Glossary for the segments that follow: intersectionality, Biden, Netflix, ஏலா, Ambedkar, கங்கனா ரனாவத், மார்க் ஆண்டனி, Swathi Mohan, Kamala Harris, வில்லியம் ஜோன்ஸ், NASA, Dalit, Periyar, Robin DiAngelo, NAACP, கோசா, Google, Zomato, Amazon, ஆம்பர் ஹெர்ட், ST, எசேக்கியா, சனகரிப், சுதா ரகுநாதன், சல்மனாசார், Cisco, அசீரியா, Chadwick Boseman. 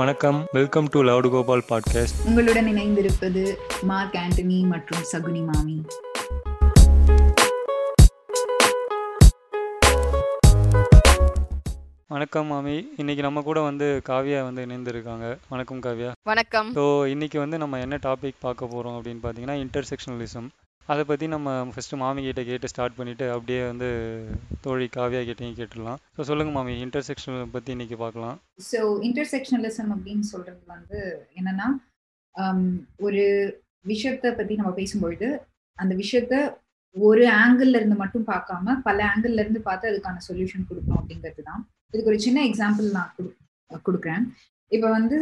வணக்கம், welcome to loud Gopal podcast. உங்களுடன் இணைந்திருப்பது மார்க் ஆண்டனி மற்றும் சகுனி மாமி. வணக்கம் மாமி. இன்னைக்கு நம்ம கூட வந்து காவியா வந்து இணைந்திருக்காங்க. வணக்கம் காவியா. வணக்கம். ஸோ இன்னைக்கு வந்து நம்ம என்ன டாபிக் பார்க்க போறோம் அப்படின்னு பார்த்தீங்கன்னா, இன்டர்செக்ஷனலிசம். அதை பற்றி நம்ம ஃபஸ்ட்டு மாமி கிட்டே கேட்டு ஸ்டார்ட் பண்ணிவிட்டு அப்படியே வந்து தோழி காவியா கிட்டேயும் கேட்டுடலாம். ஸோ சொல்லுங்கள் மாமி, இன்டர்செக்ஷனல் பற்றி இன்றைக்கி பார்க்கலாம். ஸோ இன்டர்செக்ஷனலிசம் அப்படின்னு சொல்கிறது வந்து என்னென்னா, ஒரு விஷயத்தை பற்றி நம்ம பேசும்பொழுது அந்த விஷயத்த ஒரு ஆங்கிள்லேருந்து மட்டும் பார்க்காம பல ஆங்கிள்லேருந்து பார்த்து அதுக்கான சொல்யூஷன் கொடுக்கணும் அப்படிங்கிறது தான். இதுக்கு ஒரு சின்ன எக்ஸாம்பிள் நான் கொடுக்குறேன். இப்போ வந்து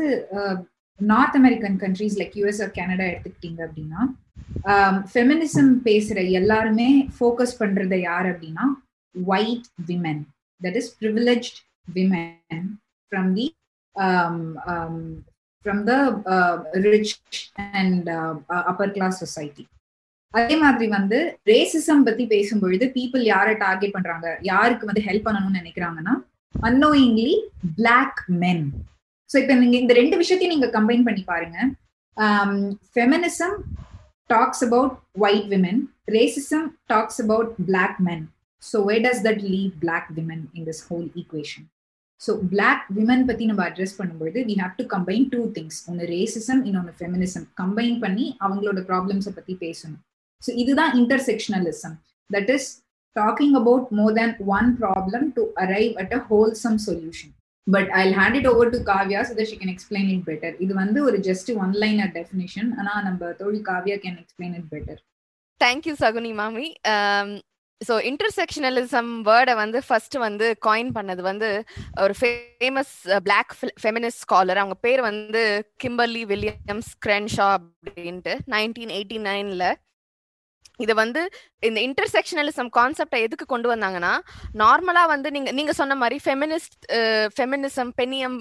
north American countries like US or Canada எடுத்துக்கிட்டிங்க அப்படின்னா, ஃபெமினிசம் பேசுகிற எல்லாருமே ஃபோக்கஸ் பண்ணுறது யார் அப்படின்னா, white women, that is privileged women from the rich and upper class society. அதே மாதிரி வந்து ரேசிசம் பற்றி பேசும்பொழுது பீப்புள் யாரை டார்கெட் பண்ணுறாங்க, யாருக்கு வந்து ஹெல்ப் பண்ணணும்னு நினைக்கிறாங்கன்னா, அன்னோயிங்லி பிளாக் மென். ஸோ இப்போ நீங்கள் இந்த ரெண்டு விஷயத்தையும் நீங்கள் கம்பைன் பண்ணி பாருங்க. Feminism talks about white women, racism talks about black men. So where does that leave black women in this whole equation? So black women patti nam address pannumbodhu we have to combine two things, one racism and one feminism, combine panni avangaloda problems patti pesanum. So idu dhaan intersectionalism, that is talking about more than one problem to arrive at a wholesome solution. But I'll hand it over to Kavya so that she can explain it better. Idu vandu or just one-liner definition, ana namba thodi Kavya can explain it better. Thank you Saguni Mami. So intersectionalism word vandu first vandu coin pannadhu vandu or famous black feminist scholar, avanga per vandu Kimberlé Crenshaw abdinte 1989 la இதை வந்து இந்த intersectionalism கான்செப்டை எதுக்கு கொண்டு வந்தாங்கன்னா, நார்மலாக வந்து நீங்கள் சொன்ன மாதிரி ஃபெமினிசம் பெண்ணியம்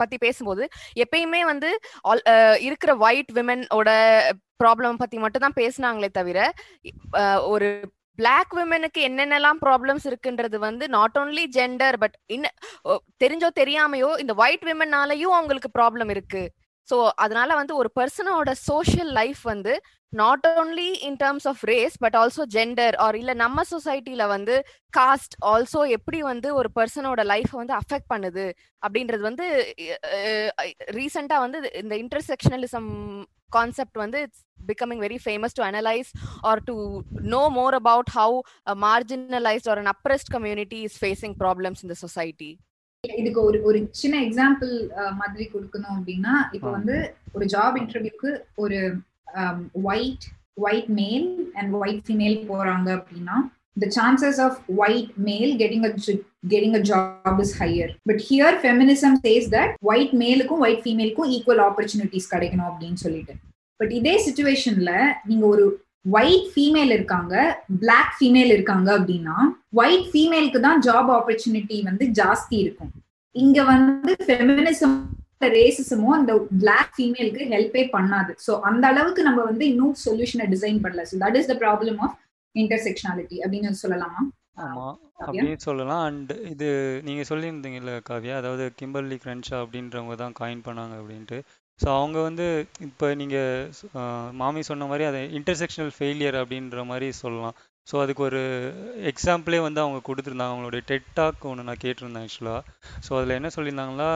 பற்றி பேசும்போது எப்பயுமே வந்து இருக்கிற ஒயிட் விமெனோட ப்ராப்ளம் பற்றி மட்டும்தான் பேசினாங்களே தவிர, ஒரு பிளாக் விமெனுக்கு என்னென்னலாம் ப்ராப்ளம்ஸ் இருக்குன்றது வந்து நாட் ஓன்லி ஜெண்டர் பட் தெரிஞ்சோ தெரியாமையோ இந்த ஒயிட் விமென்னாலையும் அவங்களுக்கு ப்ராப்ளம் இருக்கு. ஸோ அதனால வந்து ஒரு பர்சனோட சோஷியல் லைஃப் வந்து not only in terms of race but also gender or illa நம்ம சொசைட்டில வந்து காஸ்ட் ஆல்சோ எப்படி வந்து ஒரு பர்சனோட லைஃபை வந்து அஃபெக்ட் பண்ணுது அப்படின்றது வந்து ரீசெண்டாக வந்து இந்த இன்டர்செக்ஷனலிசம் கான்செப்ட் வந்து it's becoming very famous to analyse or to know more about how marginalised R an oppressed community is facing problems in the society. இதுக்கு ஒரு சின்ன எக்ஸாம்பிள் மாதிரி கொடுக்கணும் அப்படின்னா, இப்போ வந்து ஒரு ஜாப் இன்டர்வியூக்கு ஒரு white male and white female போறாங்க அப்படின்னா, the chances of white male getting a job is higher. But here feminism says that white male kum white female kum equal opportunities கிடைக்கணும் அப்படின்னு சொல்லிட்டு, பட் இதே சிச்சுவேஷன்ல நீங்க ஒரு white female இருக்காங்க black female இருக்காங்க அப்படின்னா white female க்கு தான் job opportunity வந்து ஜாஸ்தி இருக்கும். இங்க வந்து feminism ரேசிசமோ அந்த பிளாக் ஃபீமேலுக்கு ஹெல்ப்பே பண்ணாது. ஸோ அந்த அளவுக்கு நம்ம வந்து இன்னும் சொல்யூஷனை டிசைன் பண்ணல. So that is the problem of intersectionality அப்படின்னு சொல்லலாமா? ஆமாம், அப்படின்னு சொல்லலாம். அண்ட் இது நீங்கள் சொல்லியிருந்தீங்கல்ல காவியா, அதாவது கிம்பர்லி கிரென்ஷா அப்படின்றவங்க தான் காயின் பண்ணாங்க அப்படின்ட்டு. ஸோ அவங்க வந்து இப்போ நீங்கள் மாமி சொன்ன மாதிரி அதை இன்டர்செக்ஷனல் ஃபெயிலியர் அப்படின்ற மாதிரி சொல்லலாம். ஸோ அதுக்கு ஒரு எக்ஸாம்பிளே வந்து அவங்க கொடுத்துருந்தாங்க. அவங்களுடைய டெட்டாக் ஒன்று நான் கேட்டிருந்தேன் ஆக்சுவலாக. ஸோ அதில் என்ன சொல்லியிருந்தாங்கன்னா,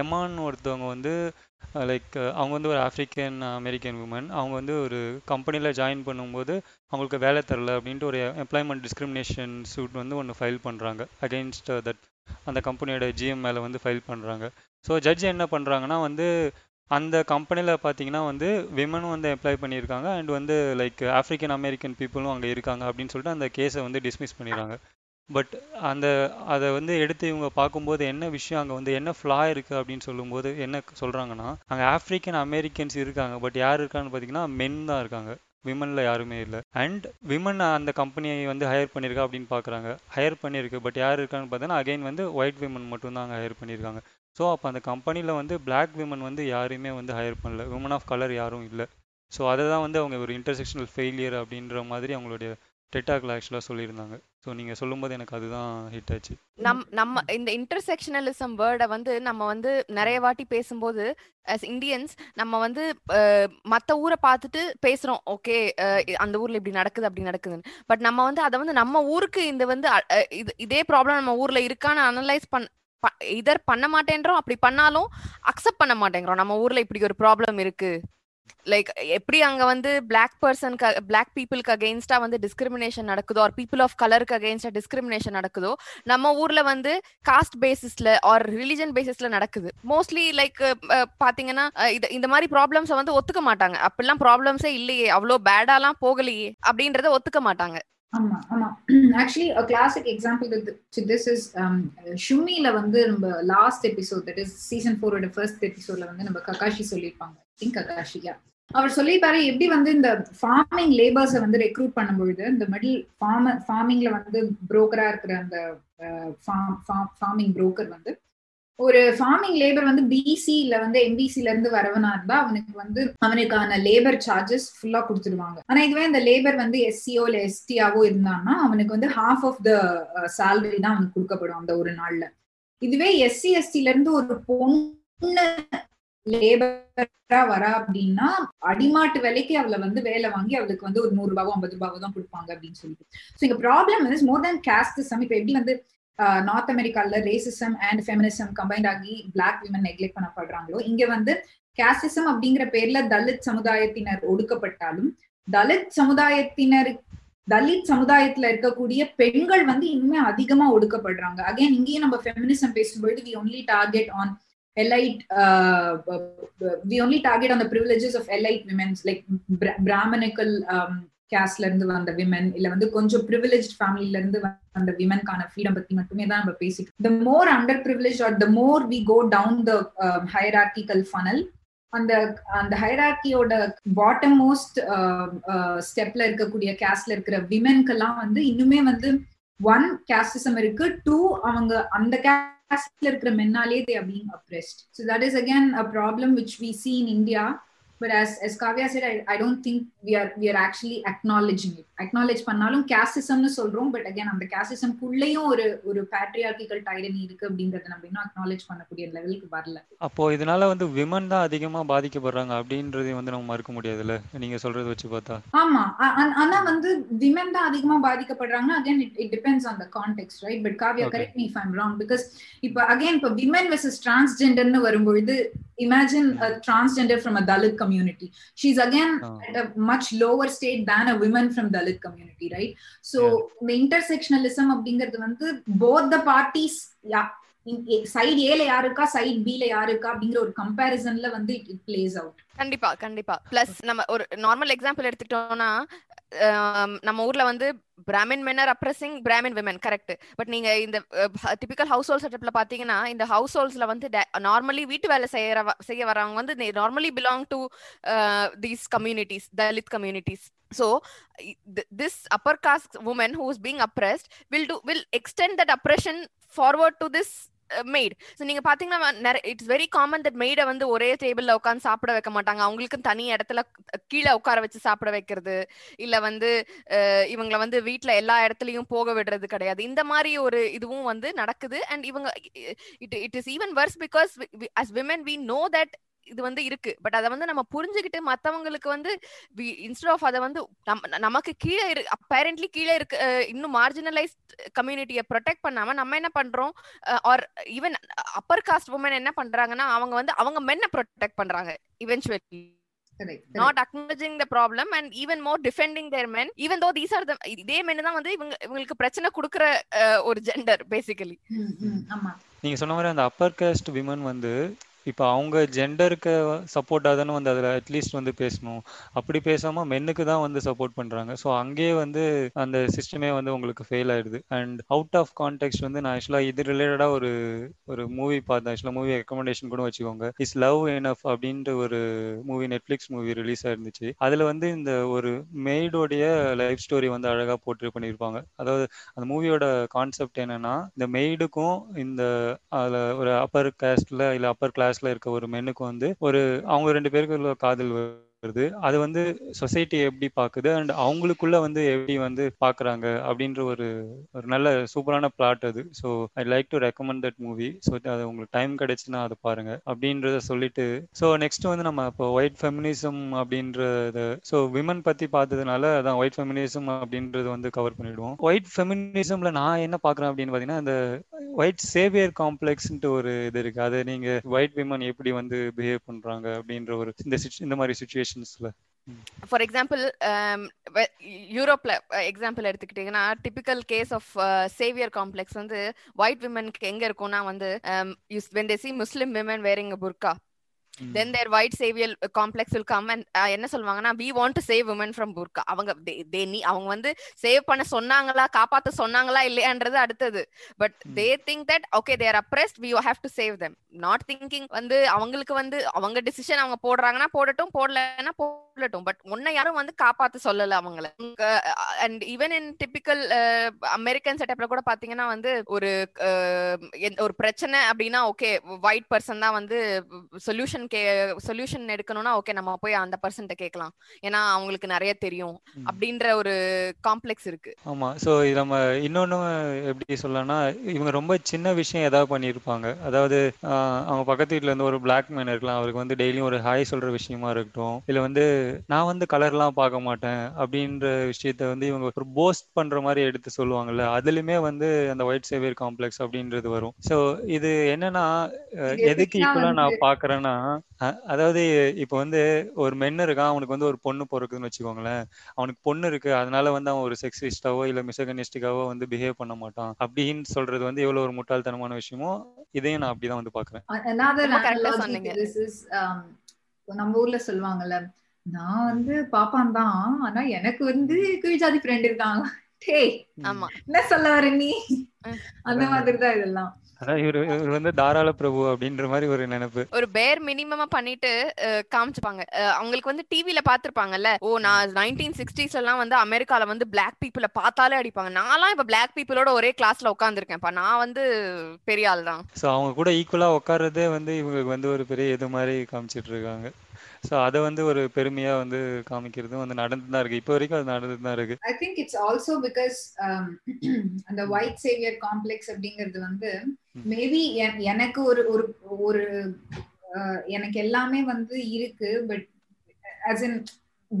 எமான் ஒருத்தவங்க வந்து லைக் அவங்க வந்து ஒரு ஆஃப்ரிக்கன் அமெரிக்கன் உமன், அவங்க வந்து ஒரு கம்பெனியில் ஜாயின் பண்ணும்போது அவங்களுக்கு வேலை தரல அப்படின்ட்டு ஒரு எம்ப்ளாய்மெண்ட் டிஸ்கிரிமினேஷன் சூட் வந்து ஒன்று ஃபைல் பண்ணுறாங்க அகெயின்ஸ்ட் தட், அந்த கம்பெனியோட GM மேலே வந்து ஃபைல் பண்ணுறாங்க. ஸோ ஜட்ஜ் என்ன பண்ணுறாங்கன்னா வந்து, அந்த கம்பெனியில் பார்த்தீங்கன்னா வந்து விமனும் வந்து எம்ப்ளாய் பண்ணியிருக்காங்க அண்ட் வந்து லைக் ஆஃப்ரிக்கன் அமெரிக்கன் பீப்புளும் அங்கே இருக்காங்க அப்படின்னு சொல்லிட்டு அந்த கேஸை வந்து டிஸ்மிஸ் பண்ணிடுறாங்க. பட் அதை வந்து எடுத்து இவங்க பார்க்கும்போது என்ன விஷயம், அங்கே வந்து என்ன ஃப்ளா இருக்குது அப்படின்னு சொல்லும்போது என்ன சொல்கிறாங்கன்னா, அங்கே ஆஃப்ரிக்கன் அமெரிக்கன்ஸ் இருக்காங்க பட் யார் இருக்கான்னு பார்த்தீங்கன்னா மென் தான் இருக்காங்க, விமனில் யாருமே இல்லை. அண்ட் விமன் அந்த கம்பெனியை வந்து ஹையர் பண்ணியிருக்கா அப்படின்னு பார்க்குறாங்க, ஹையர் பண்ணியிருக்கு பட் யார் இருக்கான்னு பார்த்தீங்கன்னா அகைன் வந்து ஒயிட் விமன் மட்டும்தான் அங்கே ஹையர் பண்ணியிருக்காங்க. ஸோ அப்போ அந்த கம்பெனியில் வந்து பிளாக் விமன் வந்து யாரையுமே வந்து ஹையர் பண்ணல, விமன் ஆஃப் கலர் யாரும் இல்லை. ஸோ அதை தான் வந்து அவங்க ஒரு இன்டர்செக்ஷனல் ஃபெயிலியர் அப்படின்ற மாதிரி அவங்களுடைய டெட்டாக்கில் ஆக்சுவலாக சொல்லியிருந்தாங்க. ஸோ நீங்கள் சொல்லும்போது எனக்கு அதுதான் ஹிட் ஆச்சு. நம்ம இந்த இன்டர்செக்ஷனலிசம் வேர்டை வந்து நம்ம வந்து நிறைய வாட்டி பேசும்போது as Indians நம்ம வந்து மற்ற ஊரை பார்த்துட்டு பேசுகிறோம், ஓகே அந்த ஊரில் இப்படி நடக்குது அப்படி நடக்குதுன்னு. பட் நம்ம வந்து அதை வந்து நம்ம ஊருக்கு இந்த வந்து இதே ப்ராப்ளம் நம்ம ஊரில் இருக்கான்னு அனலைஸ் இதர் பண்ண மாட்டேன்றோம். அப்படி பண்ணாலும் அக்செப்ட் பண்ண மாட்டேங்கிறோம் நம்ம ஊரில் இப்படி ஒரு ப்ராப்ளம் இருக்குது. லைக் எப்படி அங்க வந்து பிளாக் பீப்புளுக்கு அகெயின்ஸ்டா வந்து டிஸ்கிரிமினேஷன் நடக்குதோ ஆர் பீப்புள் ஆஃப் கலருக்கு அகெயின்ஸ்டா டிஸ்கிரிமினேஷன் நடக்குதோ நம்ம ஊர்ல வந்து காஸ்ட் பேசிஸ்ல ஆர் ரிலிஜன் பேசிஸ்ல நடக்குது மோஸ்ட்லி. லைக் பாத்தீங்கன்னா இந்த மாதிரி ப்ராப்ளம்ஸை வந்து ஒத்துக்க மாட்டாங்க. அப்படிலாம் ப்ராப்ளம்ஸே இல்லையே, அவ்வளோ பேடாலாம் போகலையே அப்படின்றத ஒத்துக்க மாட்டாங்க. ஆமா ஆமா, actually a classic example to this is ஷுமில வந்து நம்ம last episode, that is season 4 ஓட ஃபர்ஸ்ட் எபிசோட்ல வந்து நம்ம ககாஷி சொல்லிருப்பாங்க. அவர் சொல்லிருப்பாரு எப்படி வந்து இந்த ஃபார்மிங் லேபர்ஸை வந்து ரெக்ரூட் பண்ணும்பொழுது இந்த மிடில் ஃபார்மிங்ல வந்து புரோக்கரா இருக்கிற அந்த ஃபார்மிங் புரோக்கர் வந்து ஒரு ஃபார்மிங் லேபர் வந்து பிசி இல்ல வந்து எம்பிசில இருந்து வரவனா இருந்தா அவனுக்கான லேபர் சார்ஜஸ் ஃபுல்லா கொடுத்துருவாங்க. ஆனா இதுவே இந்த லேபர் வந்து எஸ்சியோ இல்ல எஸ்டியாவோ இருந்தான்னா அவனுக்கு வந்து half of the salary தான் அவனுக்கு கொடுக்கப்படும் அந்த ஒரு நாள்ல. இதுவே எஸ்சி எஸ்டில இருந்து ஒரு பொண்ணு லேபரா வர அப்படின்னா அடிமாட்டு விலைக்கு அவளை வந்து வேலை வாங்கி அவளுக்கு வந்து ஒரு 100 ரூபாவோ 50 ரூபாவோ தான் கொடுப்பாங்க அப்படின்னு சொல்லிட்டு. ப்ராப்ளம் வந்து மோர் தேன் காஸ்டிசம். இப்ப எப்படி வந்து நார்த் அமெரிக்கால ரேசிசம் அண்ட் ஃபெமினிசம் கம்பைண்ட் ஆகி பிளாக் விமன் நெக்லெக்ட் பண்ணப்படுறாங்களோ, இங்க வந்து காஸ்டிசம் அப்படிங்கிற பேர்ல தலித் சமுதாயத்தினர் ஒடுக்கப்பட்டாலும் தலித் சமுதாயத்துல இருக்கக்கூடிய பெண்கள் வந்து இன்னுமே அதிகமா ஒடுக்கப்படுறாங்க. அகைன் இங்கேயும் நம்ம ஃபெமினிசம் பேசும்பொழுது we only target on the privileges of elite women, like brahmanical caste la irundhu vanda women illa vandu konjam privileged family la irundhu vanda women kana freedom pathi mattume dhaan namba basic. The more underprivileged or the more we go down the hierarchical funnel, அந்த ஹைரார்கியோட bottom most ஸ்டெப்ல இருக்கக்கூடிய caste la irukkira women kala vandu innume vandu one casteism irukku, two avanga andha caste இருக்கிற மென்னாலே they are being oppressed. So that is again a problem which we see in India, but as Kavya said, I don't think we are actually acknowledging it. Acknowledge பண்ணாலும் casteism னு சொல்றோம், but again அந்த casteism குள்ளேயும் ஒரு patriarchal tyranny இருக்கு அப்படிங்கறத நம்ம இன்னும் acknowledge பண்ணக்கூடிய லெவலுக்கு வரல. அப்போ இதனால வந்து women தான் அதிகமா பாதிக்கப்படுறாங்க அப்படின்றதை வந்து நம்ம மறுக்க முடியாதுல, நீங்க சொல்றது வச்சு பார்த்தா. ஆமா, ஆனா வந்து women தான் அதிகமா பாதிக்கப்படுறாங்க. again it depends on the context, right? But Kavya, correct me if I'm wrong, because இப்ப women versus transgender னு வரும்பொழுது imagine a transgender from a Dalit community, she's again at a much lower state than a woman from Dalit community, right? So the intersectionalism அப்படிங்கிறது வந்து both the parties, side A ல யாருக்கா side B ல யாருக்கா அப்படிங்கற ஒரு கம்பேரிசன்ல வந்து it plays out. கண்டிப்பா கண்டிப்பா. பிளஸ் நம்ம ஒரு நார்மல் எக்ஸாம்பிள் எடுத்துட்டோம்னா நம்ம ஊர்ல வந்து Brahmin men are oppressing Brahmin women, correct? But நீங்க இந்த டிபிக்கல் ஹவுஸ் ஹோல்ட் செட்டப்ல பாத்தீங்கன்னா இந்த ஹவுஸ் ஹோல்ட்ஸ்ல வந்து நார்மலி வீட்டு வேலை செய்ய வரவங்க வந்து normally belong to these communities, Dalit communities. So this upper caste woman who is being oppressed will extend that oppression forward to this maid. So நீங்க பாத்தீங்கன்னா இட்ஸ் வெரி காமன் தட் மெய்டை வந்து ஒரே டேபிள்ல உட்காந்து சாப்பிட வைக்க மாட்டாங்க, அவங்களுக்கு தனி இடத்துல கீழே உட்கார வச்சு சாப்பிட வைக்கிறது இல்ல வந்து இவங்களை வந்து வீட்டுல எல்லா இடத்துலயும் போக விடுறது கிடையாது. இந்த மாதிரி ஒரு இதுவும் வந்து நடக்குது. அண்ட் இவங்க it is even worse because as women we know that இது வந்து இருக்கு, பட் அதை வந்து நம்ம புரிஞ்சுக்கிட்டு மத்தவங்களுக்கு வந்து இன்ஸ்டெட் ஆஃப் அதை வந்து நமக்கு கீழே அப்பேரண்ட்லி கீழே இருக்கு இன்னும் மார்ஜினலைஸ்ட் கம்யூனிட்டியை ப்ரொடெக்ட் பண்ணாம நம்ம என்ன பண்றோம், R even upper caste woman என்ன பண்றாங்கன்னா அவங்க வந்து அவங்க மென்னை ப்ரொடெக்ட் பண்றாங்க eventually. Not acknowledging the problem and even more defending their men, even though these are the இதே men தான் வந்து இவங்களுக்கு பிரச்சனை கொடுக்கிற ஒரு ஜெண்டர் பேசிக்கலி. ஆமா, நீங்க சொன்ன மாதிரி அந்த அப்பர் காஸ்ட் விமன் வந்து இப்போ அவங்க ஜெண்டருக்கு சப்போர்ட் ஆகுதுன்னு வந்து அதில் அட்லீஸ்ட் வந்து பேசணும். அப்படி பேசாமல் மென்னுக்கு தான் வந்து சப்போர்ட் பண்ணுறாங்க. ஸோ அங்கேயே வந்து அந்த சிஸ்டமே வந்து உங்களுக்கு ஃபெயில் ஆகிடுது. அண்ட் அவுட் ஆஃப் கான்டெக்ட் வந்து நான் ஆக்சுவலாக இது ரிலேட்டடாக ஒரு மூவி பார்த்தேன். ஆக்சுவலாக மூவி ரெக்கமெண்டேஷன் கூட வச்சுக்கோங்க, இஸ் லவ் எனஃப் அப்படின்ற ஒரு மூவி, நெட்ஃப்ளிக்ஸ் மூவி ரிலீஸ் ஆயிருந்துச்சு. அதில் வந்து இந்த ஒரு மெய்டோடைய லைஃப் ஸ்டோரி வந்து அழகாக போட்டு பண்ணியிருப்பாங்க. அதாவது அந்த மூவியோட கான்செப்ட் என்னன்னா இந்த மெய்டுக்கும் இந்த ஒரு அப்பர் காஸ்ட்ல இல்லை அப்பர் கிளாஸ் இருக்க ஒரு மென்னுக்கும் வந்து ஒரு அவங்க ரெண்டு பேருக்கு காதல் வருது. அது வந்து சொசைட்டி எப்படி பாக்குது அண்ட் அவங்களுக்குள்ள வந்து எப்படி வந்து பாக்குறாங்க அப்படின்ற ஒரு நல்ல சூப்பரான பிளாட் அது. So I like to recommend that movie. So அது உங்களுக்கு டைம் கிடைச்சுன்னா அதை பாருங்க அப்படின்றத சொல்லிட்டு, ஸோ நெக்ஸ்ட் வந்து நம்ம இப்போ ஒயிட் ஃபெமினிசம் அப்படின்றது, ஸோ விமன் பத்தி பார்த்ததுனால அதான் ஒயிட் ஃபெமினிசம் அப்படின்றது வந்து கவர் பண்ணிடுவோம். ஒயிட் ஃபெமினிசம்ல நான் என்ன பாக்குறேன் அப்படின்னு பாத்தீங்கன்னா, அந்த ஒயிட் சேவியர் காம்ப்ளெக்ஸ்ன்ட்டு ஒரு இது இருக்கு. அதை நீங்க ஒயிட் விமன் எப்படி வந்து பிஹேவ் பண்றாங்க அப்படின்ற ஒரு இந்த மாதிரி சிச்சுவேஷன்ஸ்ல. ஃபார் எக்ஸாம்பிள் யூரோப்ல எக்ஸாம்பிள் எடுத்துக்கிட்டீங்கன்னா, typical case of saviour complex வந்து ஒயிட் விமனுக்கு எங்க இருக்கும்னா வந்து when they see Muslim women wearing a burqa, then their white savior complex will come and என்ன சொல்வாங்கன்னா, we want to save women from burqa. அவங்க அவங்க வந்து சேவ் பண்ண சொன்னாங்களா காப்பாத்த சொன்னாங்களா இல்லையான்றது அடுத்தது. But they think that okay they are oppressed, we have to save them, not thinking வந்து அவங்களுக்கு வந்து அவங்க டிசிஷன் அவங்க போடுறாங்கன்னா போடட்டும் போடலன்னா போடட்டும், பட் உன்னை யாரும் வந்து காப்பாத்த சொல்லல அவங்கள. And even in typical American செட்டப்ல கூட பாத்தீங்கன்னா வந்து ஒரு பிரச்சனை அப்படின்னா ஓகே ஒயிட் பர்சன் தான் வந்து சொல்யூஷன் சொல்யூஷன் எடுக்கணும்னா ஓகே நம்ம போய் அந்த பர்சன்ட்ட கேட்கலாம், ஏன்னா அவங்களுக்கு நிறைய தெரியும் அப்படின்ற ஒரு காம்ப்ளெக்ஸ் இருக்கு. ஆமா, சோ நம்ம இன்னொன்னு எப்படி சொல்லலாம்னா, இவங்க ரொம்ப சின்ன விஷயம் ஏதாவது பண்ணியிருப்பாங்க. அதாவது அவங்க பக்கத்து வீட்டுல இருந்து ஒரு பிளாக் மேன் இருக்கலாம், அவருக்கு வந்து டெய்லியும் ஒரு ஹாய் சொல்ற விஷயமா இருக்கட்டும், இல்ல வந்து நான் வந்து கலர்லாம் பார்க்க மாட்டேன் அப்படின்ற விஷயத்த வந்து இவங்க ஒரு போஸ்ட் பண்ற மாதிரி எடுத்து சொல்லுவாங்கல்ல, அதுலயுமே வந்து அந்த ஒயிட் சேவியர் காம்ப்ளெக்ஸ் அப்படின்றது வரும். சோ இது என்னன்னா, எதுக்கு இப்பெல்லாம் நான் பாக்குறேன்னா, அதாவது இப்ப வந்து ஒரு மென் இருக்கான், அவனுக்கு வந்து ஒரு பொண்ணு பிறக்குதுன்னு வச்சுக்கோங்களேன், அவனுக்கு பொண்ணு இருக்கு அதனால வந்து அவன் ஒரு செக்ஸிஸ்டாவோ இல்ல மிசகனிஸ்டிக்காவோ வந்து பிஹேவ் பண்ண மாட்டான் அப்படின்னு சொல்றது வந்து எவ்வளவு ஒரு முட்டாள்தனமான விஷயமோ. இதையும் நான் அப்படிதான் வந்து பாக்குறேன். நம்ம ஊர்ல சொல்லுவாங்கல்ல, நான் வந்து பாப்பான் தான் ஆனா எனக்கு வந்து கீழ்ஜாதி ஃப்ரெண்ட் இருக்காங்க, என்ன சொல்ல வர நீ, அந்த மாதிரிதான் இதெல்லாம். இவர் வந்து தாராள பிரபு அப்படின்ற மாதிரி ஒரு நினைப்பு, ஒரு பேர் மினிமமா பண்ணிட்டு காமிச்சுப்பாங்க. அவங்களுக்கு வந்து டிவில பாத்துருப்பாங்கல்ல, ஓ நான் 1960s எல்லாம் வந்து அமெரிக்கால வந்து பிளாக் பீப்புளை பார்த்தாலே அடிப்பாங்க, நான்லாம் இப்ப பிளாக் பீப்புளோட ஒரே கிளாஸ்ல உட்காந்துருக்கேன்ப்பா, நான் வந்து பெரிய ஆள் தான். ஸோ அவங்க கூட ஈக்குவலா உட்கார்றதே வந்து இவங்களுக்கு வந்து ஒரு பெரிய இது மாதிரி காமிச்சிட்டு இருக்காங்க. ஸோ அதை வந்து ஒரு பெருமையா வந்து காமிக்கிறதும் வந்து நடந்துதான் இருக்கு, இப்போ வரைக்கும் அது நடந்துதான் இருக்கு. I think it's also because அந்த ஒயிட் சேவியர் காம்ப்ளெக்ஸ் அப்படிங்கிறது வந்து மேபி எனக்கு ஒரு ஒரு எனக்கு எல்லாமே வந்து இருக்கு, but as in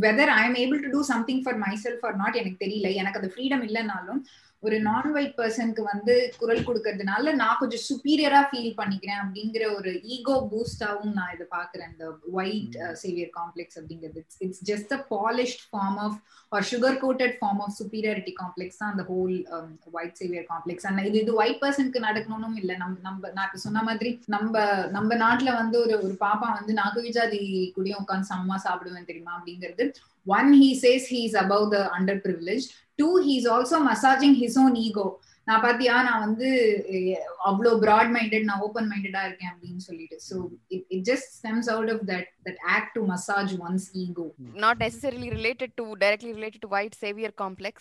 whether I am able to do something for myself or not எனக்கு தெரியல. எனக்கு அந்த ஃப்ரீடம் இல்லைனாலும் ஒரு நான் ஒயிட் பர்சனுக்கு வந்து குரல் கொடுக்கறதுனால நான் கொஞ்சம் சுப்பீரியரா ஃபீல் பண்ணிக்கிறேன் அப்படிங்கிற ஒரு ஈகோ பூஸ்டாவும் நான் இதை பாக்குறேன். இந்த ஒயிட் சேவியர் காம்ப்ளெக்ஸ் அப்படிங்கிறது it's just a polished form of or sugar coated form of superiority complex தான் அந்த ஹோல் ஒயிட் சேவியர் காம்ப்ளெக்ஸ். ஆனால் இது ஒயிட் பர்சனுக்கு நடக்கணும் இல்லை, நான் சொன்ன மாதிரி நம்ம நாட்டுல வந்து ஒரு பாப்பா வந்து நாகவிஜாதி கூடயும் உட்காந்து சமமா சாப்பிடுவேன் தெரியுமா அப்படிங்கிறது. One, he says he is above the underprivileged. Two, he is also massaging his own ego. நான் பாத்தியா நான் வந்து அவ்வளோ பிராட் மைண்டட், நான் ஓப்பன் மைண்டடா இருக்கேன் அப்படின்னு சொல்லிட்டு. So it just stems out of that act to massage one's ego. Not necessarily directly related to white savior complex,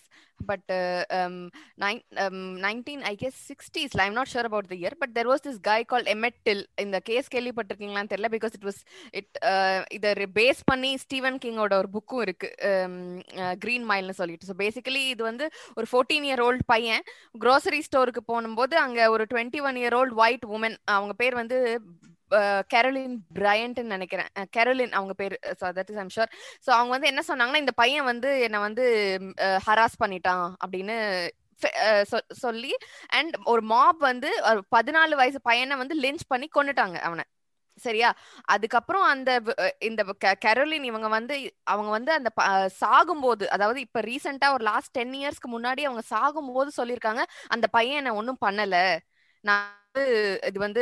but 1960s, I'm not sure about the year, but there was this guy called Emmett Till. In the case கேள்விப்பட்டிருக்கீங்களான்னு தெரியல, because இதை base பண்ணி Steven கிங்கோட ஒரு புக்கும் இருக்கு, green மைல்னு சொல்லிட்டு. So basically இது வந்து ஒரு 14-year-old பையன் grocery store க்கு போனும்போது அங்க ஒரு 21-year-old white woman, அவங்க பேர் வந்து கேரோலின் பிரையன்ட் நினைக்கிறேன், கேரோலின் அவங்க பேர், so that is I'm sure. So அவங்க வந்து என்ன சொன்னாங்கன்னா, இந்த பையன் வந்து என்ன வந்து ஹராஸ் பண்ணிட்டான் அப்படின்னு சொல்லி, அண்ட் ஒரு மாப் வந்து 14 வயசு பையனை வந்து லிஞ்ச் பண்ணி கொன்னுட்டாங்க அவனை, சரியா. அதுக்கப்புறம் இந்த கேரோலின் இவங்க வந்து அந்த சாகும்போது, அதாவது இப்ப ரீசெண்டா ஒரு லாஸ்ட் 10 yearsக்கு முன்னாடி அவங்க சாகும்போது சொல்லியிருக்காங்க, அந்த பையன் என்ன ஒன்னும் பண்ணல, நான் இது வந்து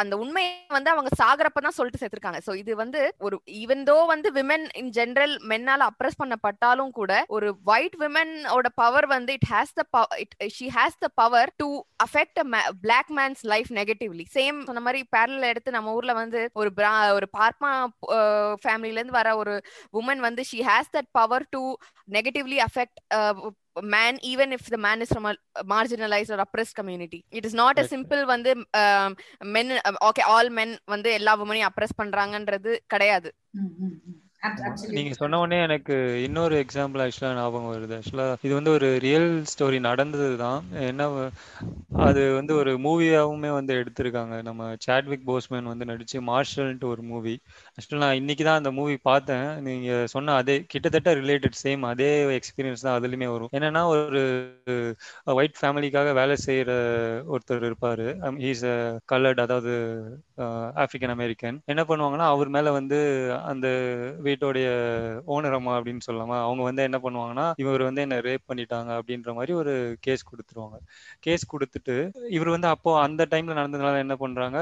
அந்த உண்மையை வந்து அவங்க சாகரப்பதான் சொல்லிட்டு சேர்த்திருக்காங்க. சோ இது வந்து ஒரு ஈவன்தோ வந்து விமன் இன் ஜெனரல் மென்னால அப்ரஸ் பண்ணப்பட்டாலும் கூட, ஒரு ஒயிட் விமனோட பவர் வந்து she has the power to affect a black man's life negatively. Same சொன்ன மாதிரி பேரலல் எடுத்து நம்ம ஊர்ல வந்து ஒரு பார்மா ஃபேமிலில இருந்து வர ஒரு உமன் வந்து she has that power to negatively affect man even if the man is from a marginalized or oppressed community. It is not a simple vandu men okay all men vandu ella women oppress pandrangaendrathu kedaiyadu. நீங்க சொன்ன உடனே எனக்கு இன்னொரு example ஆக்சுவலா ஞாபகம் வருது. ஆக்சுவலா இது வந்து ஒரு ரியல் ஸ்டோரி நடந்ததுதான். என்ன அது வந்து ஒரு மூவியாவுமே வந்து எடுத்திருக்காங்க. நம்ம சாட்விக் போஸ்மேன் வந்து நடிச்சு மார்ஷல்ன்ட்டு ஒரு மூவி. ஆக்சுவலா நான் இன்னைக்கு தான் அந்த மூவி பார்த்தேன். நீங்க சொன்ன அதே கிட்டத்தட்ட ரிலேட்டட் சேம் அதே எக்ஸ்பீரியன்ஸ் தான் அதுலயுமே வரும். என்னன்னா ஒரு ஒயிட் ஃபேமிலிக்காக வேலை செய்யற ஒருத்தர் இருப்பாரு. ஹீஸ் அ கலர்ட், அதாவது ஆப்பிரிக்கன் அமெரிக்கன். என்ன பண்ணுவாங்கன்னா அவர் மேல வந்து அந்த வீட்டோடைய ஓனர் அம்மா அப்படின்னு சொல்லலாமா, அவங்க வந்து என்ன பண்ணுவாங்கன்னா இவர் வந்து என்ன ரேப் பண்ணிட்டாங்க அப்படின்ற மாதிரி ஒரு கேஸ் கொடுத்துருவாங்க. கேஸ் கொடுத்துட்டு இவர் வந்து அப்போ அந்த டைம்ல நடந்ததுனால என்ன பண்றாங்க,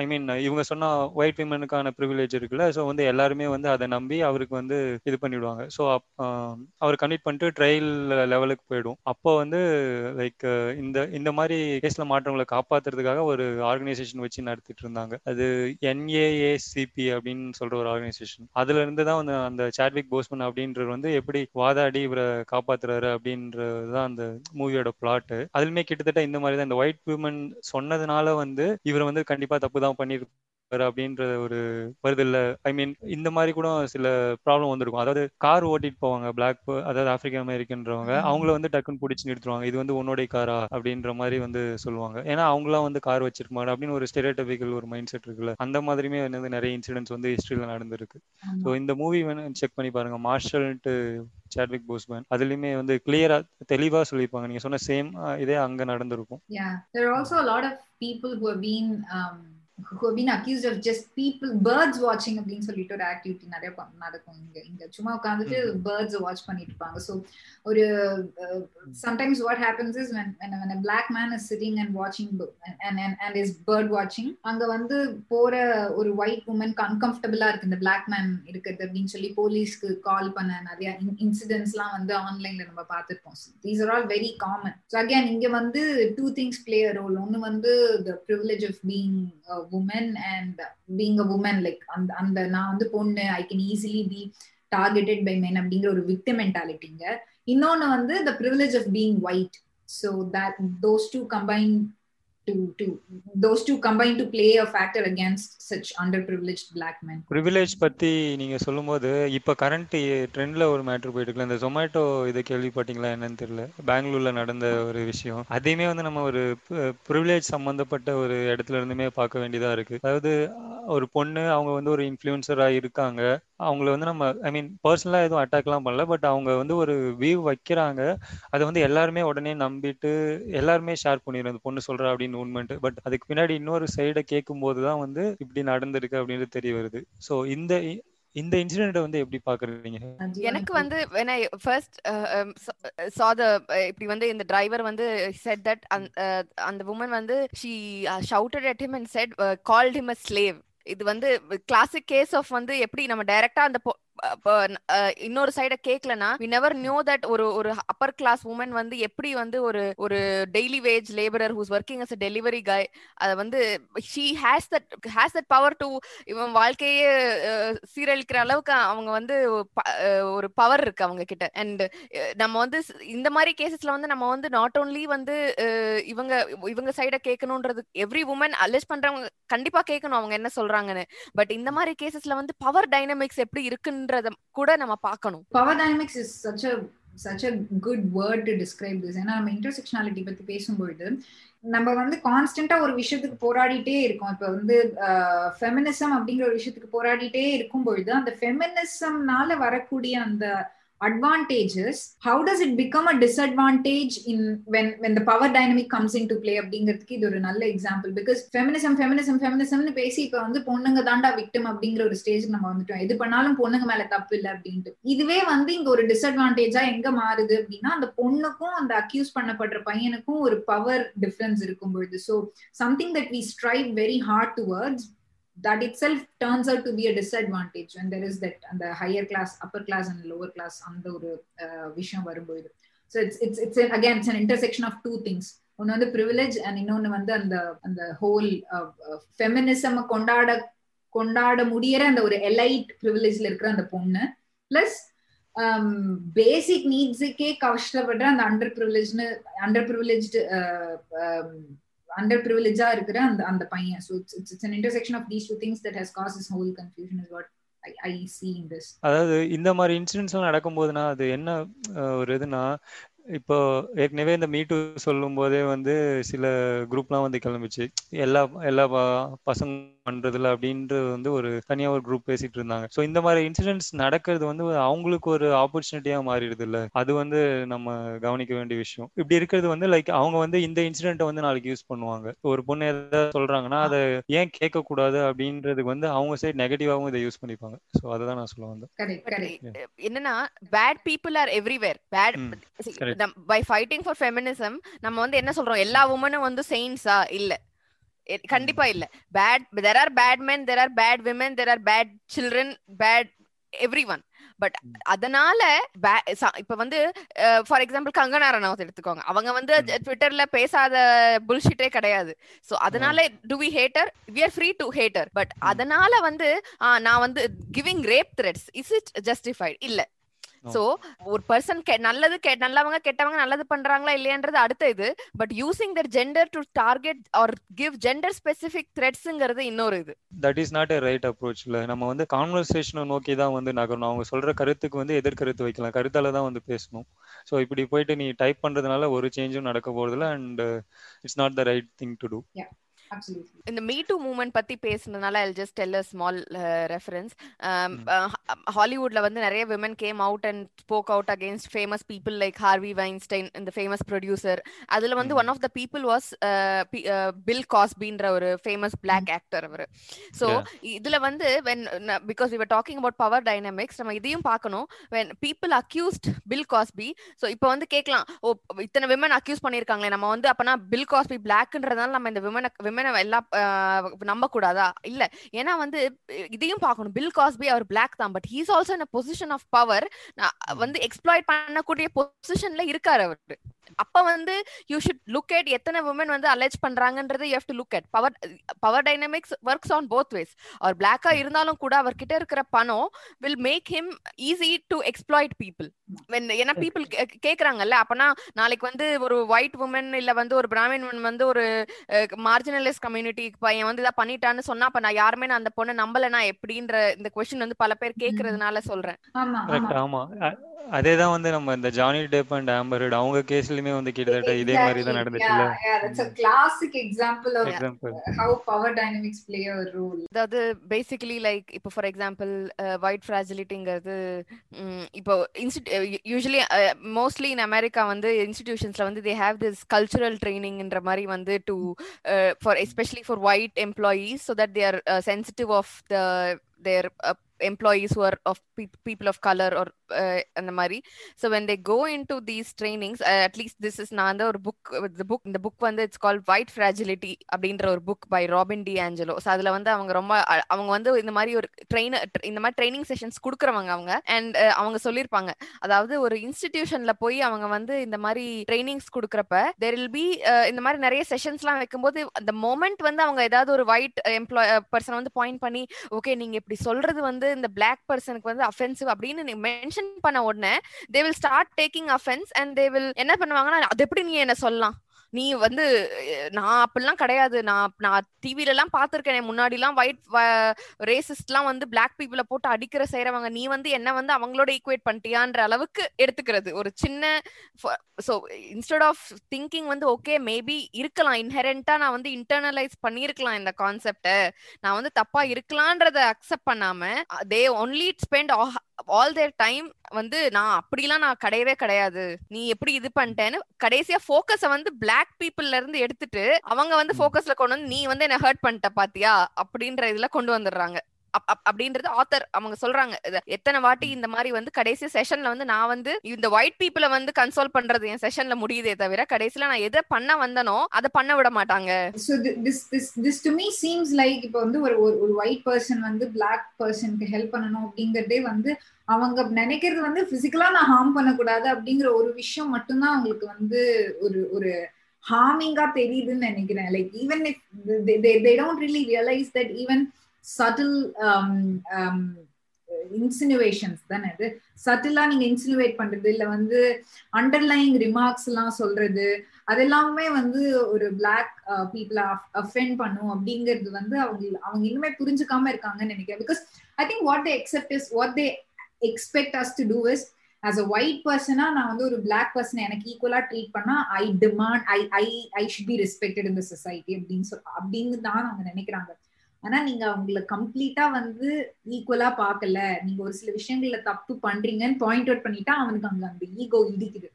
ஐ மீன் இவங்க சொன்ன ஒயிட் விமனுக்கான ப்ரிவிலேஜ் இருக்குல்ல, ஸோ வந்து எல்லாருமே வந்து அதை நம்பி அவருக்கு வந்து இது பண்ணிடுவாங்க. ஸோ அவர் கன்விக்ட் பண்ணிட்டு ட்ரையல் லெவலுக்கு போயிடும். அப்போ வந்து லைக் இந்த மாதிரி கேஸ்ல மாற்றவங்களை காப்பாத்துறதுக்காக ஒரு ஆர்கனைசேஷன் வச்சு நடத்திட்டு இருந்தாங்க. அது NAACP அப்படின்னு சொல்ற ஒரு ஆர்கனைசேஷன். அதுல இருந்துதான் வந்து அந்த சாட்விக் போஸ்மன் அப்படின்றது வந்து எப்படி வாதாடி இவரை காப்பாத்துறாரு அப்படின்றதுதான் அந்த மூவியோட பிளாட். அதுலயுமே கிட்டத்தட்ட இந்த மாதிரிதான் இந்த ஒயிட் விமன் சொன்னதுனால வந்து இவரை வந்து கண்டிப்பா தப்பு தான் பண்ணிருக்கு அப்படின்ற ஒரு வருது இல்ல. ஐ மீன் இந்த மாதிரி கூட சில ப்ராப்ளம் வந்திருக்கும். அதாவது கார் ஓட்டிட்டு போவாங்க பிளாக், அதாவது ஆப்பிரிக்கன் அமெரிக்கன்றவங்க, அவங்கள வந்து டக்குன்னு பிடிச்சி நிறுத்துவாங்க. இது வந்து உன்னோடைய காரா அப்படின்ற மாதிரி வந்து சொல்லுவாங்க. ஏன்னா அவங்களாம் வந்து கார் வச்சிருப்பாங்க அப்படின்னு ஒரு ஸ்டெரியோடைபிக்கல் ஒரு மைண்ட் செட் இருக்குல்ல. அந்த மாதிரியுமே வந்து நிறைய இன்சிடென்ட்ஸ் வந்து ஹிஸ்டரியில நடந்திருக்கு. ஸோ இந்த மூவி வேணும் செக் பண்ணி பாருங்க, மார்ஷல்ட்டு சாட்விக் போஸ்மேன். அதுலயுமே வந்து கிளியரா தெளிவா சொல்லிருப்பாங்க. நீங்க சொன்ன சேம் இதே அங்க நடந்திருக்கும். who have been accused of just people birds watching அப்படின்னு சொல்லிட்டு ஒரு ஆக்டிவிட்டி நிறைய நடக்கும். இங்க சும்மா உட்காந்துட்டு birds watch பண்ணிட்டு இருப்பாங்க. So ஒரு sometimes what happens is when a black man is sitting and watching and is bird watching, அங்க வந்து போற ஒரு white woman uncomfortable-ஆ இருக்கு இந்த black man இருக்குது அப்படின்னு சொல்லி போலீஸ்க்கு கால் பண்ண நிறைய இன்சிடென்ட்ஸ்லாம் வந்து ஆன்லைன்ல நம்ம பார்த்துருப்போம். These are all very common. So again இங்க வந்து two things play a role. ஒன்னு வந்து the privilege of being woman and being a woman, like and na vandu ponnu I can easily be targeted by men abingra or victim mentality inga. Innona vandu the privilege of being white, so that those two combine to play a factor against such underprivileged black men. Privilege பத்தி நீங்க சொல்லும்போது இப்ப current ட்ரெண்ட்ல ஒரு matter போயிட்டு இருக்குல்ல, இந்த Zomato இத கேள்விப்பட்டீங்களா என்னன்னு தெரியல, பெங்களூர்ல நடந்த ஒரு விஷயம். அதையுமே வந்து நம்ம ஒரு ப்ரிவிலேஜ் சம்பந்தப்பட்ட ஒரு இடத்துல இருந்துமே பார்க்க வேண்டியதா இருக்கு. அதாவது ஒரு பொண்ணு அவங்க வந்து ஒரு இன்ஃப்ளூயன்சரா இருக்காங்க, அவங்கள வந்து நம்ம ஐ மீன் பர்சனலா எதுவும் அட்டாக் எல்லாம் பண்ணல, பட் அவங்க வந்து ஒரு வியூ வைக்கிறாங்க, அதை வந்து எல்லாருமே உடனே நம்பிட்டு எல்லாருமே ஷேர் பண்ணிடுறோம் அந்த பொண்ணு சொல்றா அப்படின்னு மூவ்மெண்ட். பட் அதுக்கு பின்னாடி இன்னொரு சைடை கேட்கும் போதுதான் வந்து இப்படி நடந்திருக்கு அப்படின்றது தெரிய வருது. ஸோ இந்த இன்சிடென்ட் வந்து எப்படி பாக்குறீங்க? எனக்கு வந்து when I first saw the இப்படி வந்து இந்த டிரைவர் வந்து said that அந்த woman வந்து she shouted at him and said called him a slave. இது வந்து கிளாசிக் கேஸ் ஆஃப் வந்து எப்படி நம்ம டைரக்டா அந்த இன்னொரு சைட கேக்கலனா we never knew that ஒரு அப்பர் கிளாஸ் வுமன் வந்து எப்படி வந்து ஒரு daily wage labourer who's working as a delivery guy அது வந்து she has that power to இவன் வாழ்க்கையே சீரழிக்கிற அளவுக்கு அவங்க வந்து ஒரு பவர் இருக்கு அவங்க கிட்ட. அண்ட் நம்ம வந்து இந்த மாதிரி கேசஸ்ல வந்து நம்ம வந்து நாட் ஓன்லி வந்து இவங்க சைட கேட்கணும்ன்றது எவ்ரி வுமன் அலெஸ் பண்றவங்க கண்டிப்பா கேட்கணும் அவங்க என்ன சொல்றாங்கன்னு. பட் இந்த மாதிரி கேசஸ்ல வந்து பவர் டைனமிக்ஸ் எப்படி இருக்குன்னு கூட நம்ம பார்க்கணும். Power dynamics is such a good word to describe this. ஏன்னா நம்ம intersectionality பத்தி பேசும்போது நம்ம வந்து கான்ஸ்டன்டா ஒரு விஷயத்துக்கு போராடிட்டே இருக்கோம். இப்ப வந்து ஃபெமினிசம் அப்படிங்கிற ஒரு விஷயத்துக்கு போராடிட்டே இருக்கும் பொழுது அந்த ஃபெமினிசம்னால வரக்கூடிய அந்த advantages, how does it become a disadvantage in when the power dynamic comes into play அப்படிங்கிறதுக்கு இது ஒரு நல்ல எக்ஸாம்பிள். பிகாஸ் ஃபெமினிசம்னு பேசி இப்ப வந்து பொண்ணுங்க தாண்டா விக்டிம் அப்படிங்கிற ஒரு ஸ்டேஜுக்கு நம்ம வந்துட்டோம். எது பண்ணாலும் பொண்ணுங்க மேல தப்பு இல்லை அப்படின்ட்டு. இதுவே வந்து இங்க ஒரு டிஸ்அட்வான்டேஜா எங்க மாறுது அப்படின்னா அந்த பொண்ணுக்கும் அந்த அக்யூஸ் பண்ணப்படுற பையனுக்கும் ஒரு பவர் டிஃபரன்ஸ் இருக்கும் பொழுது. So something that we strive very hard towards, that itself turns out to be a disadvantage when there is that and the higher class, upper class and lower class and the vision varumbodhu. So it's an intersection of two things. One is the privilege and another one is the whole feminism kondada mudiyara and or elite privilege la irukra and ponna plus basic needs ke kavashtapadra and underprivileged-ஆ இருக்கிற அந்த பையன். So it's an intersection of these two things that has caused this whole confusion is what I see this. அதாவது இந்த மாதிரி இன்சிடென்ட்ஸ்லாம் நடக்கும்போதுனா அது என்ன ஒரு இதுனா, இப்போ ஏற்கனவே இந்த மீட்டு சொல்லும் போதே வந்து சில குரூப்லாம் வந்து கிளம்பிச்சு, எல்லா பசங்க பண்றதுல அப்படின்ற வந்து ஒரு தனியா ஒரு குரூப் பேசிட்டு இருந்தாங்க. ஸோ இந்த மாதிரி இன்சிடென்ட்ஸ் நடக்கிறது வந்து அவங்களுக்கு ஒரு ஆப்பர்ச்சுனிட்டியா மாறிடுது இல்ல, அது வந்து நம்ம கவனிக்க வேண்டிய விஷயம். இப்படி இருக்கிறது வந்து லைக் அவங்க வந்து இந்த இன்சிடென்ட்டை வந்து நாளைக்கு யூஸ் பண்ணுவாங்க. ஒரு பொண்ணு ஏதாவது சொல்றாங்கன்னா அதை ஏன் கேட்க கூடாது அப்படின்றதுக்கு வந்து அவங்க சைட் நெகட்டிவாகவும் இதை யூஸ் பண்ணிப்பாங்க. ஸோ அதுதான் நான் சொல்ல வந்தேன். என்னன்னா bad people are everywhere. by fighting for feminism நம்ம வந்து என்ன சொல்றோம், எல்லா உமனும் வந்து செயின்ஸா? இல்ல, கண்டிப்பா இல்ல. bad, there are bad men, there are bad women, there are bad children, bad everyone. But அதனால இப்ப வந்து ஃபார் எக்ஸாம்பிள் கங்கனா ரனாவத் எடுத்துக்கோங்க, அவங்க வந்து ட்விட்டர்ல பேசாத புல்ஷிட்டே கிடையாது. சோ அதனால to we header, we are free to header. But அதனால வந்து நான் வந்து giving rape threats, is it justified? இல்ல. So ஒரு பர்சன் நல்லது நல்லவங்க கெட்டவங்க நல்லது பண்றாங்களா இல்லையான்றது அடுத்த இது, but using their gender to target or give gender specific threatsங்கிறது இன்னொரு இது. That is not a right approach. நம்ம வந்து கான்வர்சேஷனை நோக்கி தான் வந்து நகரணும். அவங்க சொல்ற கருத்துக்கு வந்து எதிர்கருத்து வைக்கலாம், கருத்தால தான் வந்து பேசணும். ஸோ இப்படி போயிட்டு நீ டைப் பண்றதுனால ஒரு சேஞ்சும் நடக்க போறதுல, and it's not the right thing to do. இந்த மீ டூ மூவ்மெண்ட் பத்தி பேசுனதுனால I just tell a small reference. ஹாலிவுட்ல வந்து நிறைய women came out and spoke out against famous people like Harvey Weinstein, இந்த ஃபேமஸ் ப்ரொடியூசர். அதுல வந்து one of the people was Bill காஸ்பின்ற ஒரு ஃபேமஸ் பிளாக் ஆக்டர் அவர். ஸோ இதுல வந்து when because we were talking about power dynamics, நம்ம இதையும் பார்க்கணும். When people accused Bill Cosby, so இப்போ வந்து கேட்கலாம், ஓ இத்தனை விமன் அக்யூஸ் பண்ணியிருக்காங்களே, நம்ம வந்து அப்பனா பில் காஸ்பி பிளாக்ன்றதால நம்ம இந்த விமன் எல்லாம் நம்ப கூடாதா? இல்ல, ஏன்னா வந்து இதையும் பார்க்கணும். பில் காஸ்பி அவர் பிளாக் தான், but he's also in position of power, வந்து எக்ஸ்ப்ளாய்ட் பண்ணக்கூடிய பொசிஷன்ல இருக்காரு அவரு. அப்ப வந்து யூ ஷுட் லுக் அட் எத்தனை விமன் வந்து அலெஜ் பண்றாங்கன்றது you have to look at. Power dynamics works on both ways. அவர் பிளாக்கா இருந்தாலும் கூட அவர்கிட்ட இருக்கிற பணம் will make him easy to exploit people. ஏன்னா பீப்புள் கேக்குறாங்கல்ல, அப்பனா நாளைக்கு வந்து ஒரு ஒயிட் உமன் இல்ல வந்து ஒரு பிராமின் உமன் வந்து ஒரு மார்ஜினலைஸ் கம்யூனிட்டி பையன் வந்து இதை பண்ணிட்டான்னு சொன்னா, அப்ப நான் யாருமே நான் அந்த பொண்ணை நம்பலனா எப்படின்ற இந்த கொஸ்டின் வந்து பல பேர் கேக்குறதுனால சொல்றேன். அதேதான் வந்து நம்ம இந்த Johnny Depp and ஆம்பர் ஹெர்ட் அவங்க கேஸ்லயுமே வந்து கிட்டத்தட்ட இதே மாதிரி தான் நடந்துச்சு இல்ல. It's a classic example of how power dynamics play a role. அதாவது basically like இப்போ ஃபார் எக்ஸாம்பிள் white fragilityங்கிறது இப்போ usually mostly in America வந்து இன்ஸ்டிடியூஷன்ஸ்ல வந்து they have this cultural trainingன்ற மாதிரி வந்து to for especially for white employees so that they are sensitive of their employees who are of people of color or and mari. So when they go into these trainings, at least this is nanda or book, the book vanda, it's called White Fragility abindra or book by Robin DiAngelo. So adula vanda avanga vanda indha mari or trainer indha mari training sessions kudukravanga avanga, and avanga sollirpaanga adavadhu or institution la poi avanga vanda indha mari trainings kudukrappa there will be indha mari nariya sessions la vekumbodhu the moment vanda avanga edavadhu or white employee person vanda point panni okay neenga ipdi solradhu vanda இந்த black personக்கு வந்து offensive அப்படினு mention பண்ண உடனே they will start taking offense and they will என்ன பண்ணுவாங்கன்னா, அது எப்படி நீ என்ன சொல்லலாம், நீ வந்து நான் அப்படிலாம் கிடையாது, நான் டிவில எல்லாம் பாத்திருக்கேன் முன்னாடி எல்லாம் ஒயிட் ரேசிஸ்ட் எல்லாம் வந்து பிளாக் பீப்புளை போட்டு அடிக்கிற செய்யறவங்க, நீ வந்து என்ன வந்து அவங்களோட ஈக்குவேட் பண்ணிட்டியான்ற அளவுக்கு எடுத்துக்கிறது ஒரு சின்ன. ஸோ இன்ஸ்டெட் ஆஃப் திங்கிங் வந்து ஓகே மேபி இருக்கலாம் இன்ஹெரண்டா நான் வந்து இன்டர்னலைஸ் பண்ணிருக்கலாம் இந்த கான்செப்ட, நான் வந்து தப்பா இருக்கலான்றத அக்செப்ட் பண்ணாம they only spend all their time வந்து நான் அப்படிலாம் நான் கிடையவே கிடையாது, நீ எப்படி இது பண்ணிட்டேன்னு கடைசியா ஃபோக்கஸ வந்து பிளாக் பீப்புள்ல இருந்து எடுத்துட்டு அவங்க வந்து ஃபோக்கஸ்ல கொண்டு வந்து நீ வந்து என்ன ஹர்ட் பண்ணிட்ட பாத்தியா அப்படின்ற இதுல கொண்டு வந்துடுறாங்க அப்படின்றது ஆத்தர் அவங்க சொல்றாங்க. எத்தனை வாட்டி இந்த மாதிரி வந்து கடைசி செஷன்ல வந்து நான் வந்து இந்த ஒயிட் பீப்புளை வந்து கன்சோல் பண்றது என் செஷன்ல முடியுதே தவிர கடைசியில நான் எதை பண்ண வந்தனோ அதை பண்ண விட மாட்டாங்க. So this to me seems like இப்போ வந்து ஒரு ஒயிட் பர்சன் வந்து பிளாக் பர்சனுக்கு ஹெல்ப் பண்ணணும் அப்படிங்கறதே வந்து அவங்க நினைக்கிறது வந்து பிசிக்கலா நான் ஹார்ம் பண்ணக்கூடாது அப்படிங்கிற ஒரு விஷயம் மட்டும்தான் அவங்களுக்கு வந்து ஒரு ஹார்மிங்கா தெரியுதுன்னு நினைக்கிறேன். Like even they don't really realize that even subtle insinuations தான் அது சட்டிலா நீங்க இன்சினுவேட் பண்றது இல்ல வந்து அண்டர்லைங் ரிமார்க்ஸ் எல்லாம் சொல்றது அதெல்லாமே வந்து ஒரு பிளாக் பீப்புளை அஃபெண்ட் பண்ணும் அப்படிங்கிறது வந்து அவங்க இன்னுமே புரிஞ்சுக்காம இருக்காங்கன்னு நினைக்கிறேன். Because I think what they accept is what they expect us to do is as a white person நான் வந்து ஒரு பிளாக் பர்சனை எனக்கு ஈக்குவலா ட்ரீட் பண்ணா I demand I should be respected in the society அப்படின்னு தான் அவங்க நினைக்கிறாங்க. ஆனா நீங்க அவங்களை கம்ப்ளீட்டா வந்து ஈக்குவலா பார்க்கல, நீங்க ஒரு சில விஷயங்கள்ல தப்பு பண்றீங்கன்னு பாயிண்ட் அவுட் பண்ணிட்டா அவனுக்கு அங்க அந்த ஈகோ இடிக்குது.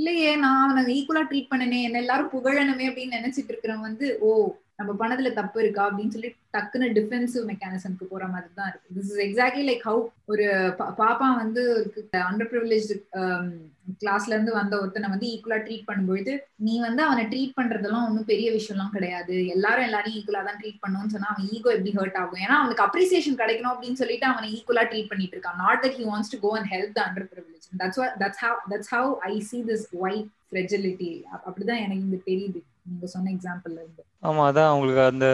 இல்லையே நான் அவனை ஈக்குவலா ட்ரீட் பண்ணனே, என்ன எல்லாரும் புகழணுமே அப்படின்னு நினைச்சிட்டு இருக்கிறவன் வந்து ஓ நம்ம பணத்துல தப்பு இருக்கா அப்படின்னு சொல்லி டக்குன்னு டிஃபென்சிவ் மெக்கானிசம்க்கு போற மாதிரி தான் இருக்கு. This is exactly like how ஒரு பாப்பா வந்து அண்டர் ப்ரிவிலேஜ் கிளாஸ்ல இருந்து வந்த ஒருத்தனை வந்து ஈக்குவலா ட்ரீட் பண்ணும்போது நீ வந்து அவனை ட்ரீட் பண்றதெல்லாம் ஒன்றும் பெரிய விஷயம்லாம் கிடையாது, எல்லாரும் ஈக்குவலா தான் ட்ரீட் பண்ணுவோம்னு சொன்னா அவன் ஈகோ எப்படி ஹர்ட் ஆகும். ஏன்னா அவனுக்கு அப்ரிசியேஷன் கிடைக்கணும் அப்படின்னு சொல்லிட்டு அவனை ஈக்குவலா ட்ரீட் பண்ணிட்டு இருக்கான். Not that he wants to go and help the under privilege. That's how I see this white fragility. அப்படிதான் எனக்கு இந்த தெரியுது நீங்க சொன்ன எக்ஸாம்பிள்ல இருந்து. ஆமா, அதான் உங்களுக்கு அந்த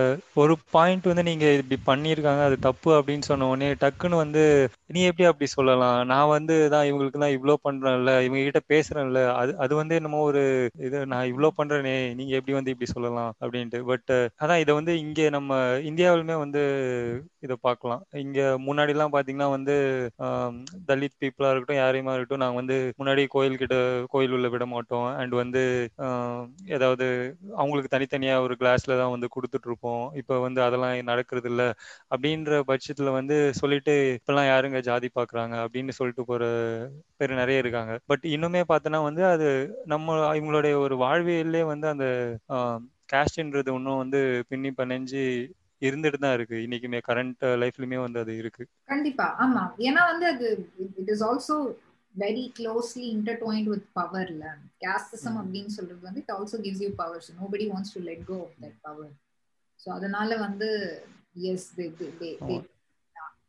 ஒரு பாயிண்ட் வந்து நீங்க இப்படி பண்ணியிருக்காங்க அது தப்பு அப்படின்னு சொன்ன உடனே டக்குன்னு வந்து நீ எப்படி அப்படி சொல்லலாம், நான் வந்து தான் இவங்களுக்கு தான் இவ்வளோ பண்றேன்ல, இவங்க கிட்ட பேசுறேன்ல, அது வந்து என்னமோ ஒரு இது நான் இவ்வளோ பண்றேனே நீங்க எப்படி வந்து இப்படி சொல்லலாம் அப்படின்ட்டு. பட் அதான் இதை வந்து இங்கே நம்ம இந்தியாவிலுமே வந்து இதை பார்க்கலாம். இங்க முன்னாடி எல்லாம் பாத்தீங்கன்னா வந்து தலித் பீப்புளா இருக்கட்டும் யாரையுமா இருக்கட்டும் நாங்கள் வந்து முன்னாடி கோயில் உள்ள விட மாட்டோம். அண்ட் வந்து ஏதாவது அவங்களுக்கு தனித்தனியா ஒரு கிளாஸ்ல தான் வந்து கொடுத்துட்டு இருப்போம். இப்ப வந்து அதெல்லாம் நடக்கிறது இல்ல அப்படின்ற பட்சத்துல வந்து சொல்லிட்டு இப்பெல்லாம் யாருங்க ஜாதி பாக்குறாங்க அப்படின்னு சொல்லிட்டு போற பேர் நிறைய இருக்காங்க. பட் இன்னுமே பார்த்தோன்னா வந்து அது நம்ம இவங்களுடைய ஒரு வாழ்வியல்லே வந்து அந்த காஸ்ட்ன்றது இன்னும் வந்து பின்னி பிணைஞ்சு இருந்துட்டு தான் இருக்கு. இன்னைக்குமே கரண்ட் லைஃப்லயுமே வந்து அது இருக்கு. கண்டிப்பா, ஆமா. ஏன்னா வந்து அது it is also very closely intertwined with power. Casteism அப்படின்னு சொல்றது வந்து it also gives you power, so nobody wants to let go of that power. So அதனால வந்து yes they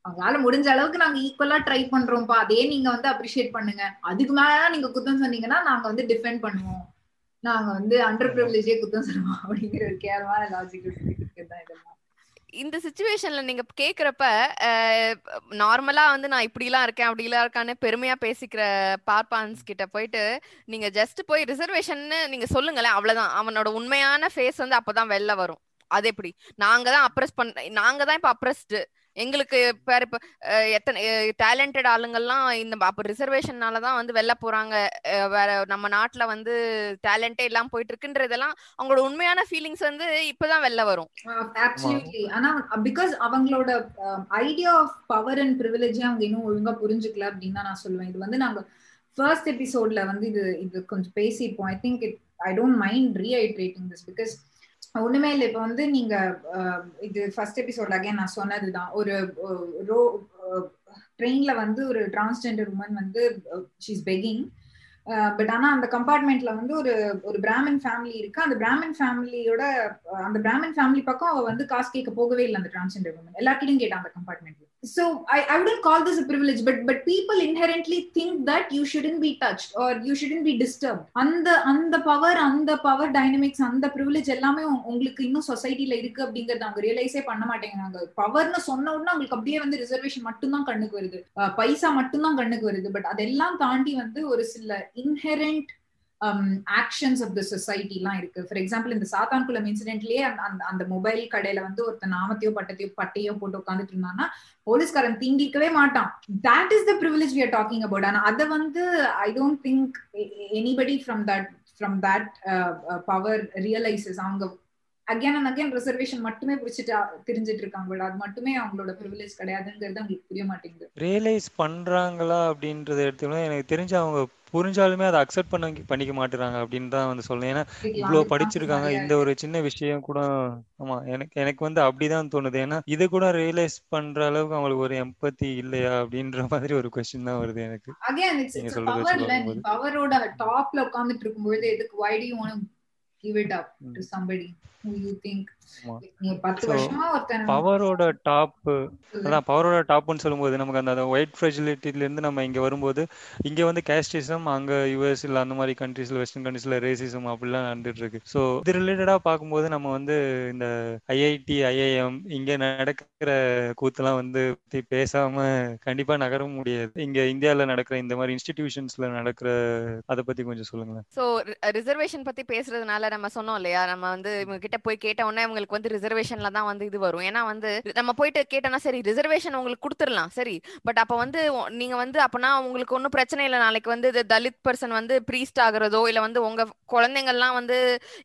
அவங்களால முடிஞ்ச அளவுக்கு நாங்க ஈக்குவலா ட்ரை பண்றோம்ப்பா, அதே நீங்க வந்து அப்ரிஷியேட் பண்ணுங்க, அதுக்கு மேல நீங்க குத்தம் சொன்னீங்கன்னா நாங்க வந்து டிஃபெண்ட் பண்ணுவோம், நாங்க வந்து அண்டர் பிரிவிலேஜே குத்தம் சொல்லுவோம் அப்படிங்கிற ஒரு கேரமான லாஜிக் இருக்குதான் இதெல்லாம். இந்த சிச்சுவேஷன்ல நீங்க கேக்குறப்ப நார்மலா வந்து நான் இப்படிலாம் இருக்கேன் அப்படிலாம் இருக்கான்னு பெருமையா பேசிக்கிற பார்ப்பான்ஸ் கிட்ட போயிட்டு நீங்க ஜஸ்ட் போய் ரிசர்வேஷன்னு நீங்க சொல்லுங்களேன், அவ்வளவுதான் அவனோட உண்மையான ஃபேஸ் வந்து அப்பதான் வெளில வரும். அது எப்படி நாங்கதான் அப்ரெஸ் பண்ண, நாங்க தான் இப்ப அப்ரெஸ்டு, எங்களுக்கு இப்ப எத்தனை டேலண்டட் ஆளுங்கள்லாம் இந்த அப்ப ரிசர்வேஷன்னாலதான் வந்து வெளில போறாங்க, வேற நம்ம நாட்டுல வந்து டேலண்டே எல்லாம் போயிட்டு இருக்குன்றதெல்லாம் அவங்களோட உண்மையான ஃபீலிங்ஸ் வந்து இப்பதான் வெளில வரும். அப்சல்யூட்லி. ஆனா பிகாஸ் அவங்களோட idea of power and privilege அவங்க இன்னும் ஒழுங்கா புரிஞ்சுக்கல அப்படின்னு தான் நான் சொல்லுவேன். இது வந்து நாங்க ஃபர்ஸ்ட் எபிசோட்ல வந்து இது கொஞ்சம் பேசிப்போம். I think I don't mind reiterating this because ஒண்ணுமே இல்லை. இப்ப வந்து நீங்க இது ஃபர்ஸ்ட் எபிசோட் அகைன் நான் சொன்னதுதான், ஒரு ட்ரெயின்ல வந்து ஒரு டிரான்ஸ்ஜெண்டர் உமன் வந்து ஷீ இஸ் பெகிங், பட் ஆனா அந்த கம்பார்ட்மெண்ட்ல வந்து ஒரு பிராமின் ஃபேமிலி இருக்கு. அந்த பிராமின் ஃபேமிலியோட அந்த பிராமின் ஃபேமிலி பக்கம் அவ வந்து காசு கேட்க போகவே இல்லை அந்த டிரான்ஸ்ஜெண்டர் உமன், எல்லார்கிட்டையும் கேட்டான் அந்த கம்பார்ட்மெண்ட்ல. So I wouldn't call this a privilege, but people inherently think that you shouldn't be touched or you shouldn't be disturbed. And the power dynamics and the privilege எல்லாமே உங்களுக்கு இன்னும் சொசைட்டில இருக்கு அப்படிங்கறது அவங்க ரியலைஸே பண்ண மாட்டேங்கிறாங்க. பவர்னு சொன்ன உடனே உங்களுக்கு அப்படியே வந்து ரிசர்வேஷன் மட்டும்தான் கண்ணுக்கு வருது, பைசா மட்டும்தான் கண்ணுக்கு வருது. பட் அதெல்லாம் தாண்டி வந்து ஒரு சில inherent actions of the society எல்லாம் இருக்கு. ஃபார் எக்ஸாம்பிள் இந்த சாத்தான்குளம் இன்சிடென்ட்லயே அந்த மொபைல் கடையில வந்து ஒருத்தன் நாமத்தையோ பட்டையோ போட்டு உட்காந்துட்டு இருந்தான்னா போலீஸ்காரன் திண்டிக்கவே மாட்டான். That is the privilege we are talking about. ஆனா அதை வந்து I don't think anybody from that power realises. அவங்க அகைன் அண்ட் அகைன் ரிசர்வேஷன் மட்டுமே பிடிச்சிட்டு தெரிஞ்சிட்டு இருக்காங்க, அது மட்டுமே அவங்களோட பிரிவிலேஜ் கிடையாதுங்கிறது அவங்களுக்கு புரிய மாட்டேங்குது. ரியலைஸ் பண்றாங்களா அப்படின்றத எடுத்துக்கணும். எனக்கு தெரிஞ்ச அவங்க புரிஞ்சாலுமே அதை அக்செப்ட் பண்ணிக்க மாட்டுறாங்க அப்படின்னு தான் வந்து சொல்லுவேன். ஏன்னா இவ்வளோ படிச்சிருக்காங்க, இந்த ஒரு சின்ன விஷயம் கூட ஆமா எனக்கு வந்து அப்படிதான் தோணுது. ஏன்னா இது கூட ரியலைஸ் பண்ற அளவுக்கு அவங்களுக்கு ஒரு எம்பத்தி இல்லையா அப்படின்ற மாதிரி ஒரு கொஸ்டின் தான் வருது எனக்கு. அகைன் இட்ஸ் பவர், பவரோட டாப்ல உட்கார்ந்துட்டு இருக்கும்போது எதுக்கு why do you want to give it up to somebody who you think பவரோட டாப் அதான் பவரோட டாப்னு சொல்லும்போது நமக்கு அந்த ஒயிட் ஃப்ரெஜிலிட்டில இருந்து நம்ம இங்க வரும்போது இங்க வந்து கேஸ்டிசம், அங்க யூஎஸ் இல்ல அந்த மாதிரி கண்ட்ரீஸ்ல வெஸ்டர்ன் கண்ட்ரீஸ்ல ரேசிசம் அப்படிலாம் நடந்துட்டு இருக்கு. ஸோ இது ரிலேட்டடா பார்க்கும்போது நம்ம வந்து இந்த ஐஐடி ஐஐஎம் இங்க நடக்கிற கூத்துலாம் வந்து பேசாம கண்டிப்பா நகர முடியாது. இங்க இந்தியாவில நடக்கிற இந்த மாதிரி இன்ஸ்டிடியூஷன்ஸ்ல நடக்கிற அதை பத்தி கொஞ்சம் சொல்லுங்களேன். ஸோ ரிசர்வேஷன் பத்தி பேசுறதுனால நம்ம சொன்னோம் இல்லையா, நம்ம வந்து இவங்க கிட்ட போய் கேட்ட உடனே அவங்களுக்கு வந்து ரிசர்வேஷன்ல தான் வந்து இது வரும். ஏன்னா வந்து நம்ம போயிட்டு கேட்டோம்னா சரி ரிசர்வேஷன் உங்களுக்கு கொடுத்துடலாம் சரி, பட் அப்போ வந்து நீங்க வந்து அப்பனா உங்களுக்கு ஒன்றும் பிரச்சனை இல்லை, நாளைக்கு வந்து தலித் பர்சன் வந்து பிரீஸ்ட் ஆகிறதோ இல்லை வந்து உங்க குழந்தைங்கள்லாம் வந்து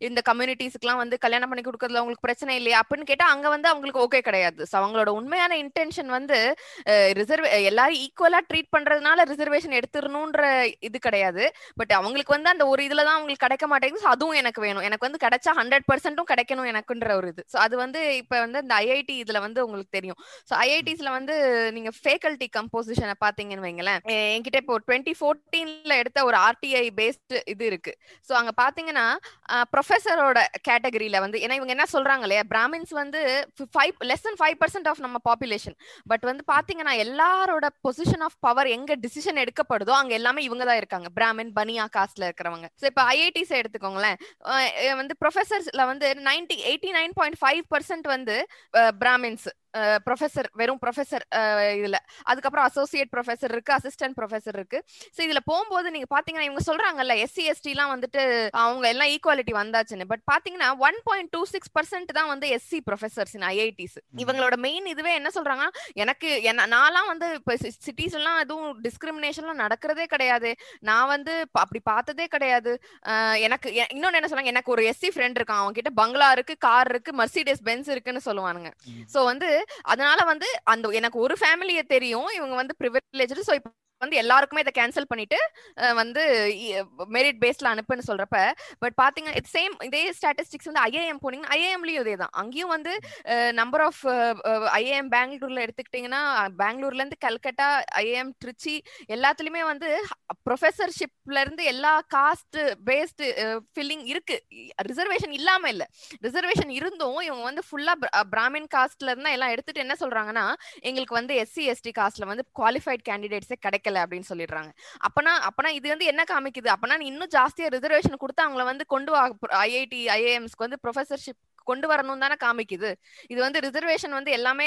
இந்த கம்யூனிட்டிஸ்க்குலாம் வந்து கல்யாணம் பண்ணி கொடுக்கறதுல உங்களுக்கு பிரச்சனை இல்லையா அப்படின்னு கேட்டால் அங்கே வந்து அவங்களுக்கு ஓகே கிடையாது. ஸோ அவங்களோட உண்மையான இன்டென்ஷன் வந்து எல்லாரும் ஈக்குவலா ட்ரீட் பண்றதுனால ரிசர்வேஷன் எடுத்துடணுன்ற இது கிடையாது. பட் அவங்களுக்கு வந்து அந்த ஒரு இதுல தான் அவங்களுக்கு கிடைக்க மாட்டேங்குது, அதுவும் எனக்கு வேணும், எனக்கு வந்து கிடைச்சா 100% கிடைக்கணும் எனக்குன்ற ஒரு இது. ஸோ அது வந்து இப்போ வந்து இந்த ஐஐடி இதுல வந்து உங்களுக்கு தெரியும். ஸோ ஐஐடிஸ்ல வந்து நீங்க ஃபேக்கல்டி கம்போசிஷனை பார்த்தீங்கன்னு வைங்களேன், என்கிட்ட இப்போ 2014 எடுத்த ஒரு ஆர்டிஐ பேஸ்டு இது இருக்கு. ஸோ அங்கே பார்த்தீங்கன்னா ப்ரொஃபஸரோட கேட்டகரியில வந்து ஏன்னா இவங்க என்ன சொல்றாங்க இல்லையா, பிராமின்ஸ் வந்து less than 5% ஆஃப் நம்ம பாப்புலேஷன், பட் வந்து பார்த்தீங்கன்னா எல்லாரோட பொசிஷன் ஆஃப் பவர் எங்க டிசிஷன் எடுக்கப்படுதோ அங்கே எல்லாமே இவங்க தான் இருக்காங்க, பிராமின் பனியா காஸ்ட்ல இருக்கிறவங்க. ஸோ இப்போ ஐஐடிஸ் எடுத்துக்கோங்களேன், வந்து ப்ரொஃபஸர்ஸ்ல வந்து 89.5% வந்து பிராமின்ஸ் ப்ரொஃபஸர், வெறும் ப்ரொஃபஸர் இதுல, அதுக்கப்புறம் அசோசியேட் ப்ரொஃபஸர் இருக்கு, அசிஸ்டன்ட் ப்ரொஃபஸர் இருக்கு. ஸோ இதுல போகும்போது நீங்க பாத்தீங்கன்னா இவங்க சொல்றாங்கல்ல எஸ்சி எஸ்டிலாம் வந்துட்டு அவங்க எல்லாம் ஈக்குவாலிட்டி வந்தாச்சுன்னு, பட் பாத்தீங்கன்னா 1.26% தான் வந்து எஸ்சி ப்ரொஃபஸர்ஸ் இன் ஐஐடிஸ். இவங்களோட மெயின் இதுவே என்ன சொல்றாங்கன்னா, எனக்கு நான்லாம் வந்து இப்போ சிட்டிஸ் எல்லாம் எதுவும் டிஸ்கிரிமினேஷன்லாம் நடக்கிறதே கிடையாது, நான் வந்து அப்படி பார்த்ததே கிடையாது. எனக்கு இன்னொன்னு என்ன சொல்றாங்க, எனக்கு ஒரு எஸ்சி ஃப்ரெண்ட் இருக்கான், அவங்க கிட்ட பங்களா இருக்கு, கார் இருக்கு, மர்சிடஸ் பென்ஸ் இருக்குன்னு சொல்லுவானுங்க. ஸோ வந்து அதனால வந்து அந்த எனக்கு ஒரு ஃபேமிலியை தெரியும், இவங்க வந்து பிரிவிலேஜ்டு, சோ இப்போ வந்து எல்லாருக்குமே இதை கேன்சல் பண்ணிட்டு வந்து மெரிட் பேஸ்ல அனுப்புன்னு சொல்றப்ப, பட் பாத்தீங்கன்னா சேம் இதே ஸ்டாட்டிஸ்டிக்ஸ் வந்து ஐஏஎம் போனீங்கன்னா ஐஏஎம்லயும் இதே தான். அங்கேயும் வந்து நம்பர் ஆஃப் ஐஏஎம் பெங்களூர்ல எடுத்துக்கிட்டீங்கன்னா, பெங்களூர்ல இருந்து கல்கட்டா, ஐஏஎம் திருச்சி, எல்லாத்துலயுமே வந்து ப்ரொஃபஸர்ஷிப்ல இருந்து எல்லா காஸ்ட் பேஸ்டு ஃபில்லிங் இருக்கு, ரிசர்வேஷன் இல்லாம இல்ல. ரிசர்வேஷன் இருந்தும் இவங்க வந்து ஃபுல்லா பிராமின் காஸ்ட்ல இருந்தா எல்லாம் எடுத்துட்டு என்ன சொல்றாங்கன்னா, எங்களுக்கு வந்து எஸ்சி எஸ்டி காஸ்ட்ல வந்து குவாலிஃபைட் கேண்டிடேட்ஸே கிடைக்கும் அப்படின்னு சொல்லிடுறாங்க. அப்பனா இது வந்து என்ன காமிக்குது, அப்பனா இன்னும் ஜாஸ்தியா ரிசர்வேஷன் கொடுத்து அவங்களை வந்து கொண்டு ஐஐடி ஐஏஎம்ஸ்க்கு வந்து ப்ரொஃபஸர்ஷிப் கொண்டு வரணும் தானே காமிக்குது. இது வந்து ரிசர்வேஷன் வந்து எல்லாமே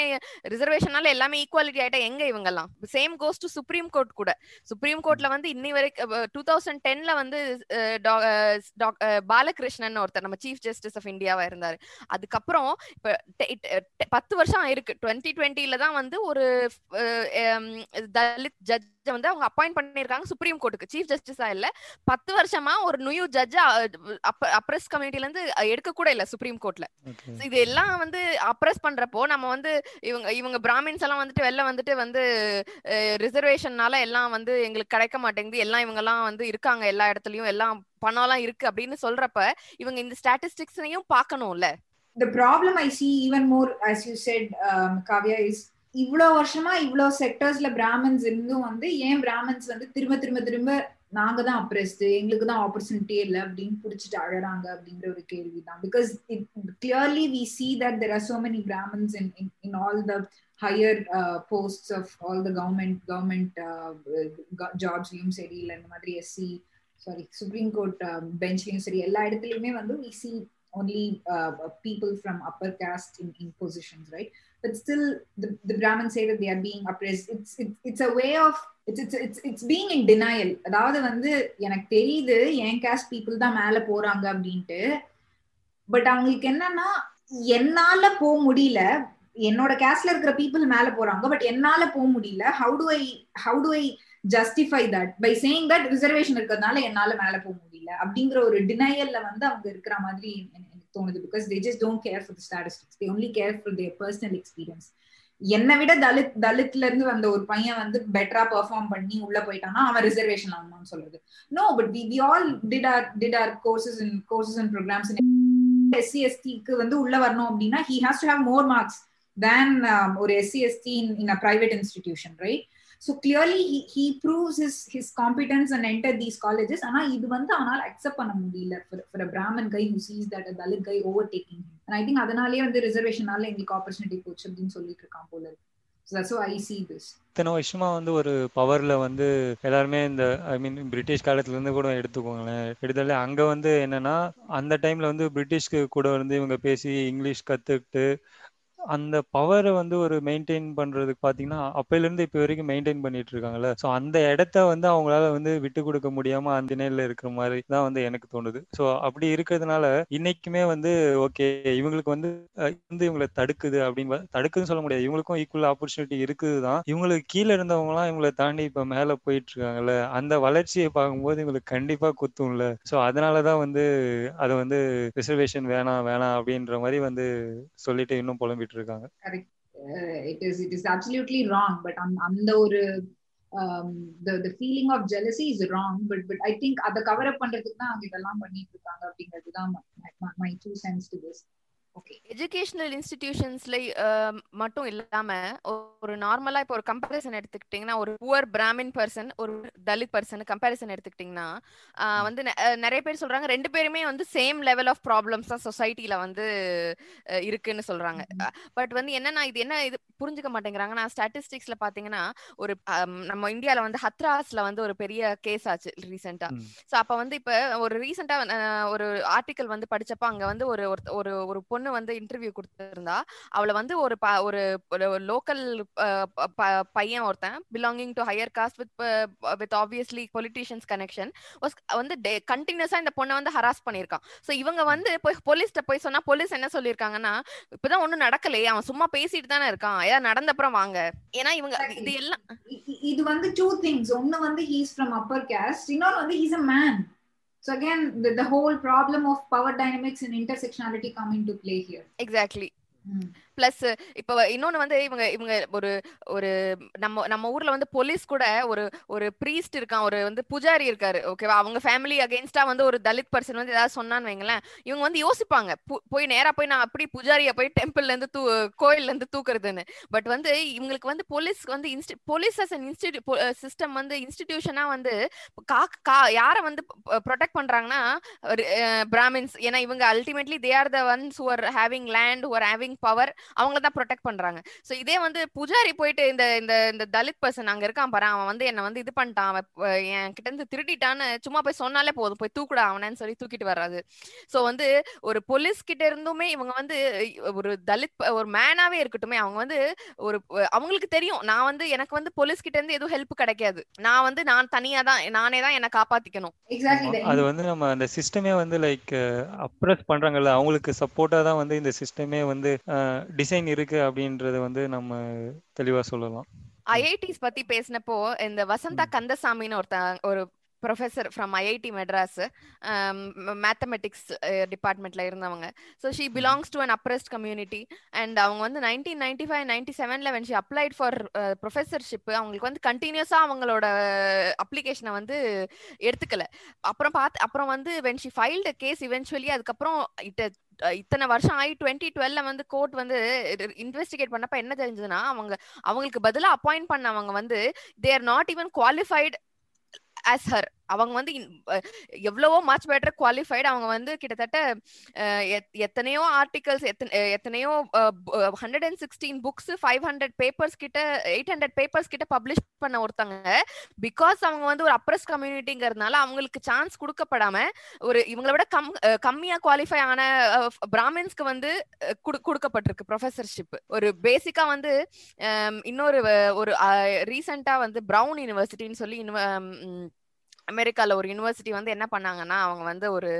ரிசர்வேஷனால எல்லாமே ஈக்குவாலிட்டி ஆயிட்டா எங்க இவங்கெல்லாம். Same goes to supreme court கூட. சுப்ரீம் கோர்ட்ல வந்து இன்னி வரைக்கும் 2010 வந்து பாலகிருஷ்ணன் ஒருத்தர் நம்ம சீஃப் ஜஸ்டிஸ் ஆஃப் இந்தியாவா இருந்தாரு. அதுக்கப்புறம் இப்ப 10 வருஷம் ஆயிருக்கு, 2020 தான் வந்து ஒரு தலித் ஜட்ஜ் வந்து அவங்க அப்பாயிண்ட் பண்ணிருக்காங்க சுப்ரீம் கோர்ட்டுக்கு. சீஃப் ஜஸ்டிஸா இல்ல, 10 வருஷமா ஒரு நியூ ஜட்ஜா அப்ரஸ் கம்யூனிட்டில இருந்து எடுக்க கூட இல்ல சுப்ரீம் கோர்ட்ல. இது எல்லாம் வந்து அப்ரஸ் பண்றப்போ நம்ம வந்து இவங்க பிராமின்ஸ் எல்லாம் வந்துட்டு வெளில வந்துட்டு வந்து ரிசர்வேஷன்னால எல்லாம் வந்து எங்களுக்கு கிடைக்க மாட்டேங்குது, எல்லாம் இவங்க எல்லாம் வந்து இருக்காங்க எல்லா இடத்துலயும், எல்லாம் பணம் எல்லாம் இருக்கு அப்படின்னு சொல்றப்ப இவங்க இந்த ஸ்டாட்டிஸ்டிக்ஸையும் பார்க்கணும்ல. The problem I see even more, as you said, Kavya, is இவ்வளோ வருஷமா இவ்வளோ செக்டர்ஸ்ல பிராமின்ஸ் இருந்தும் வந்து ஏன் பிராமின்ஸ் வந்து திரும்ப நாங்க தான் அப்ரெஸ்டு, எங்களுக்கு தான் ஆப்பர்ச்சுனிட்டியே இல்லை அப்படின்னு பிடிச்சிட்டு அழறாங்க அப்படிங்கிற ஒரு கேள்வி தான். Because it clearly we see that there are so many Brahmins in all the higher posts of all the government ஜாப்ஸ்லயும் சரி, இல்லை இந்த மாதிரி எஸ்சி சுப்ரீம் கோர்ட் பெஞ்ச்லயும் சரி, எல்லா இடத்துலையுமே வந்து we see only people from upper caste in positions, right? But still the Brahmins say that they are being oppressed. It's a way of it's being in denial. Adhaavadhu vandu enak theriyudhu en caste people da mele poranga abindittu, but avangaluk enna na ennala po mudiyala, என்னோட கேஸ்ட்ல இருக்கிற people மேல போறாங்க, but என்னால போக முடியல. How do I justify that by saying that reservation இருக்கிறதுனால என்னால மேல போக முடியல அப்படிங்கிற ஒரு டினையல்ல வந்து அவங்க இருக்கிற மாதிரி எனக்கு தோணுது. because they just don't care for the statistics, they only care for their personal experience. என்னை விட தலித்ல இருந்து வந்த ஒரு பையன் வந்து பெட்டரா பெர்ஃபார்ம் பண்ணி உள்ள போயிட்டான்னா அவன் ரிசர்வேஷன் ஆகணும்னு சொல்றது. No, but we all did our courses and programs in SC ST க்கு வந்து உள்ள வரணும் அப்படின்னா he has to have more marks than or SC ST in a private institution, right? So clearly he proves his competence and enter these colleges. ஆனால் இது வந்து ஆனால் accept பண்ண முடியல for a Brahman guy who sees that a Dalit guy overtaking. அண்ட் ஐ திங்க் அதனாலே வந்து ரிசர்வேஷனால எங்களுக்கு ஆப்பர்ச்சுனிட்டி போச்சு அப்படின்னு சொல்லிட்டு இருக்கான் போல. இத்தனை வருஷமா வந்து ஒரு பவர்ல வந்து எல்லாருமே இந்த ஐ மீன் பிரிட்டிஷ் காலத்துல இருந்து கூட எடுத்துக்கோங்களேன், எடுத்தாலே அங்க வந்து என்னன்னா அந்த டைம்ல வந்து பிரிட்டிஷ்க்கு கூட வந்து இவங்க பேசி இங்கிலீஷ் கத்துக்கிட்டு அந்த பவரை வந்து ஒரு மெயின்டைன் பண்றதுக்கு பாத்தீங்கன்னா அப்பையில இருந்து இப்ப வரைக்கும் மெயின்டைன் பண்ணிட்டு இருக்காங்கல்ல. சோ அந்த இடத்த வந்து அவங்களால வந்து விட்டு கொடுக்க முடியாம அந்த நிலையில இருக்கிற மாதிரி தான் வந்து எனக்கு தோணுது. சோ அப்படி இருக்கிறதுனால இன்னைக்குமே வந்து ஓகே இவங்களுக்கு வந்து இவங்களை தடுக்குது அப்படின்னு தடுக்குதுன்னு சொல்ல முடியாது, இவங்களுக்கும் ஈக்குவல் ஆப்பர்ச்சுனிட்டி இருக்குதுதான். இவங்களுக்கு கீழே இருந்தவங்க எல்லாம் இவங்களை தாண்டி இப்ப மேல போயிட்டு இருக்காங்கல்ல, அந்த வளர்ச்சியை பார்க்கும்போது இவங்களுக்கு கண்டிப்பா குத்தும்ல. சோ அதனாலதான் வந்து அதை வந்து ரிசர்வேஷன் வேணாம் வேணாம் அப்படின்ற மாதிரி வந்து சொல்லிட்டு இன்னும் புலம்பி இருக்காங்க. Correct. It is absolutely wrong, but அந்த ஒரு the feeling of jealousy is wrong, but I think அத cover up பண்றதுக்கு தான் இதெல்லாம் பண்ணிட்டு இருக்காங்க அப்படிங்கிறது தான் my two cents to this. Okay, educational institutionsல மட்டும் இல்லாம ஒரு நார்மலா இப்ப ஒரு கம்பேரிசன் எடுத்துக்கிட்டீங்கன்னா ஒரு புவர் பிராமின் பர்சன் ஒரு தலித் பர்சன் கம்பேரிசன் எடுத்துக்கிட்டீங்கன்னா வந்து நிறைய பேர் சொல்றாங்க ரெண்டு பேருமே வந்து சேம் லெவல் ஆஃப் ப்ராப்ளம்ஸ் தான் சொசைட்டில வந்து இருக்குன்னு சொல்றாங்க. பட் வந்து என்னன்னா இது என்ன இது புரிஞ்சுக்க மாட்டேங்கிறாங்க. நான் ஸ்டாட்டிஸ்டிக்ஸ்ல பாத்தீங்கன்னா ஒரு நம்ம இந்தியால வந்து ஹத்ராஸ்ல வந்து ஒரு பெரிய கேஸ் ஆச்சு ரீசெண்டா. ஸோ அப்ப வந்து இப்ப ஒரு ரீசெண்டா ஒரு ஆர்டிக்கல் வந்து படிச்சப்ப அங்க வந்து ஒரு ஒரு ஒரு பொண்ணு வந்து இன்டர்வியூ கொடுத்திருந்தா அவளை வந்து ஒரு லோக்கல் பையன் ஒருத்தன் belonging to higher caste with obviously politicians connection வந்து கண்டினியூஸா இந்த பொண்ணை வந்து ஹராஸ் பண்ணியிருக்கான். ஸோ இவங்க வந்து போலீஸ்ட்ட போய் சொன்னா போலீஸ் என்ன சொல்லியிருக்காங்கன்னா இப்பதான் ஒன்னும் நடக்கலையே அவன் சும்மா பேசிட்டு தானே இருக்கான் ஏதாவது நடந்த அப்புறம் வாங்க. ஏன்னா இவங்க இது எல்லாம் இது வந்து டூ திங்ஸ், ஒன்னு வந்து he is from upper caste, இன்னொரு வந்து he is a man. So again, the whole problem of power dynamics and intersectionality come into play here. Exactly. Plus இப்ப இன்னொன்னு வந்து இவங்க இவங்க ஒரு ஒரு நம்ம நம்ம ஊர்ல வந்து போலீஸ் கூட ஒரு ஒரு பிரீஸ்ட் இருக்கான் ஒரு வந்து புஜாரி இருக்காரு ஓகேவா, அவங்க ஃபேமிலி அகேன்ஸ்டா வந்து ஒரு தலித் பர்சன் வந்து ஏதாவது சொன்னான்னு வைங்களேன் இவங்க வந்து யோசிப்பாங்க போய் நேரா போய் நான் அப்படி புஜாரியை போய் டெம்பிள்ல இருந்து கோயில்ல இருந்து தூக்குறதுன்னு. பட் வந்து இவங்களுக்கு வந்து போலீஸ்க்கு வந்து போலீஸ் அஸ் அன் சிஸ்டம் வந்து இன்ஸ்டிடியூஷனா வந்து யாரை வந்து ப்ரொடெக்ட் பண்றாங்கன்னா பிராமின்ஸ். ஏன்னா இவங்க ultimately they are the ones who are having land who are having power, அவங்கள தான் ப்ரொடெக்ட் பண்றாங்க. சோ இதே வந்து புஜாரி போயிட்டு இந்த இந்த தலித் பர்சன் அங்க இருக்கான் பாரு அவன் வந்து என்ன வந்து இது பண்ணிட்டான் அவன் என் கிட்ட இருந்து திருடிட்டான்னு சும்மா போய் சொன்னாலே போதும் போய் தூக்குடா அவனு சொல்லி தூக்கிட்டு வர்றாரு. சோ வந்து ஒரு போலீஸ் கிட்ட இருந்துமே இவங்க வந்து ஒரு தலித் ஒரு மேனாவே இருக்கட்டுமே அவங்க வந்து ஒரு அவங்களுக்கு தெரியும் நான் வந்து எனக்கு வந்து போலீஸ் கிட்ட இருந்து எதுவும் ஹெல்ப் கிடைக்காது நான் வந்து நான் தனியா தான் நானே தான் என்ன காப்பாத்திக்கணும். அது வந்து நம்ம அந்த சிஸ்டமே வந்து லைக் அப்ரஸ் பண்றாங்கல்ல அவங்களுக்கு சப்போர்ட்டா தான் வந்து இந்த சிஸ்டமே வந்து டிசைன் இருக்கு அப்படின்றது வந்து நம்ம தெளிவா சொல்லலாம். ஐஐடிஸ் பத்தி பேசினப்போ இந்த வசந்தா கந்தசாமின்னு ஒரு professor from IIT Madras mathematics டிபார்ட்மெண்ட்ல இருந்தவங்க. So she belongs to an oppressed community and அவங்க வந்து 1995-97 when she applied for professorship அவங்களுக்கு வந்து கண்டினியூஸாக அவங்களோட அப்ளிகேஷனை வந்து எடுத்துக்கல. அப்புறம் அப்புறம் வந்து when she filed a case eventually அதுக்கப்புறம் இத்தனை வருஷம் ஆகி 2012 வந்து கோர்ட் வந்து இன்வெஸ்டிகேட் பண்ணப்ப என்ன தெரிஞ்சதுன்னா அவங்களுக்கு பதிலாக அப்பாயிண்ட் பண்ணவங்க வந்து they are not even qualified as her. அவங்க வந்து எவ்வளவோ மச் பெட்டர் குவாலிஃபைடு அவங்க வந்து கிட்டத்தட்ட எத்தனையோ ஆர்டிகல்ஸ் எத்தனையோ 116 புக்ஸ் 500 பேப்பர்ஸ் கிட்ட 800 பேப்பர்ஸ் கிட்ட பப்ளிஷ் பண்ண ஒருத்தங்க பிகாஸ் அவங்க வந்து ஒரு அப்ரஸ் கம்யூனிட்டிங்கிறதுனால அவங்களுக்கு சான்ஸ் கொடுக்கப்படாம ஒரு இவங்களை விட கம்மியா குவாலிஃபை ஆன பிராமின்ஸ்க்கு வந்து கொடுக்கப்பட்டிருக்கு ப்ரொஃபஸர்ஷிப். ஒரு பேசிக்கா வந்து இன்னொரு ஒரு ரீசெண்டா வந்து ப்ரவுன் யூனிவர்சிட்டின்னு சொல்லி அமெரிக்கால ஒரு யூனிவர்சிட்டி வந்து என்ன பண்ணாங்கன்னா அவங்க வந்து ஒரு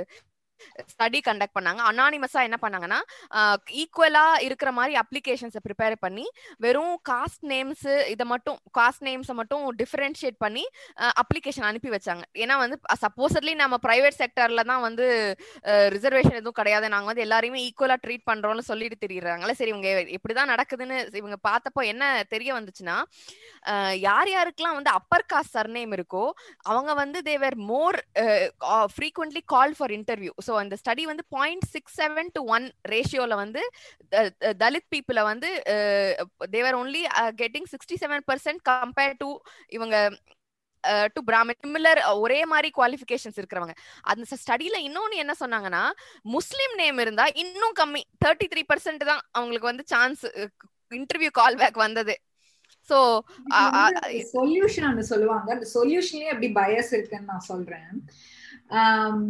ஸ்டடி கண்டக்ட் பண்ணாங்க. அனானிமஸா என்ன பண்ணாங்கன்னா ஈக்குவலா இருக்கிற மாதிரி அப்ளிகேஷன்ஸை ப்ரிப்பேர் பண்ணி வெறும் காஸ்ட் நேம்ஸை மட்டும் டிஃபரன்ஷியேட் பண்ணி அப்ளிகேஷன் அனுப்பி வச்சாங்க. ஏன்னா வந்து சப்போஸ்ட்லி நம்ம பிரைவேட் செக்டர்ல தான் வந்து ரிசர்வேஷன் எதுவும் கிடையாது நாங்க வந்து எல்லாரையுமே ஈக்குவலா ட்ரீட் பண்றோம்னு சொல்லிட்டு தெரியுறாங்களே. சரி இவங்க இப்படிதான் நடக்குதுன்னு இவங்க பார்த்தப்போ என்ன தெரிய வந்துச்சுன்னா யார் யாருக்கெல்லாம் வந்து அப்பர் காஸ்ட் சர்நேம் இருக்கோ அவங்க வந்து they were more frequently call for interview. So அந்த ஸ்டடி வந்து 0.67 to 1 ரேஷியோவில் வந்து தலித் பீப்புளை வந்து they were only getting 67% compare to இவங்க டு பிராமின் சிமிலர் ஒரே மாதிரி குவாலிஃபிகேஷன்ஸ் இருக்கிறவங்க. அந்த ஸ்டடியில இன்னொன்னு என்ன சொன்னாங்கன்னா, முஸ்லீம் நேம் இருந்தா இன்னும் கம்மி, 33% தான் அவங்களுக்கு வந்து சான்ஸ் இன்டர்வியூ கால் பேக் வந்தது. சோ சொல்யூஷன் சொல்லுவாங்க, அந்த சொல்யூஷன்லயே அப்படி பயஸ் இருக்குன்னு நான் சொல்றேன்.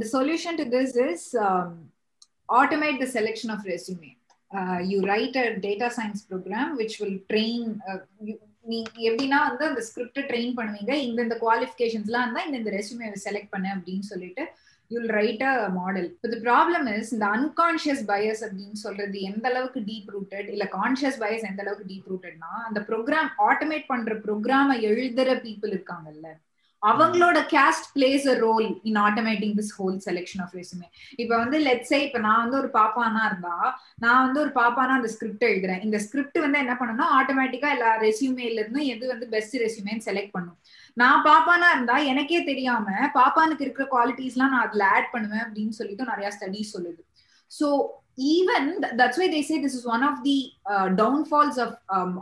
The solution to this is automate the selection of resume. You write a data science program which will train நீ எப்படின்னா வந்து அந்த ஸ்கிரிப்டை ட்ரெயின் பண்ணுவீங்க, இந்த குவாலிஃபிகேஷன்ஸ்லாம் இருந்தால் இந்த ரெஸ்யூமே செலக்ட் பண்ண அப்படின்னு சொல்லிட்டு யூல் ரைட் அ மாடல். இப்போ ப்ராப்ளம் இஸ் இந்த அன்கான்ஷியஸ் பயஸ் அப்படின்னு சொல்றது எந்த அளவுக்கு டீப் ரூட்டட், இல்லை கான்ஷியஸ் பயஸ் எந்த அளவுக்கு டீப் ரூட்டட்னா, அந்த ப்ரோக்ராம் ஆட்டோமேட் பண்ற ப்ரோக்ராமை எழுதுற பீப்புள் இருக்காங்கல்ல, அவங்களோட caste plays a role in automating this whole selection of resume. இப்போ வந்து லெட்ஸ் சே இப்போ நான் வந்து ஒரு பாப்பானா இருந்தா, நான் வந்து ஒரு பாப்பானா அந்த ஸ்கிரிப்ட் எழுதுறேன். இந்த ஸ்கிரிப்ட் வந்து என்ன பண்ணணும்னா ஆட்டோமேட்டிக்கா எல்லா ரெஸ்யூமேல இருந்தும் எது வந்து பெஸ்ட் ரெஸ்யூமேன்னு செலக்ட் பண்ணும். நான் பாப்பானா இருந்தா எனக்கே தெரியாம பாப்பானுக்கு இருக்கிற குவாலிட்டிஸ்லாம் நான் அதுல ஆட் பண்ணுவேன் அப்படின்னு சொல்லிட்டு நிறைய ஸ்டடிஸ் சொல்லுது. So even that's why they say this is one of the downfalls of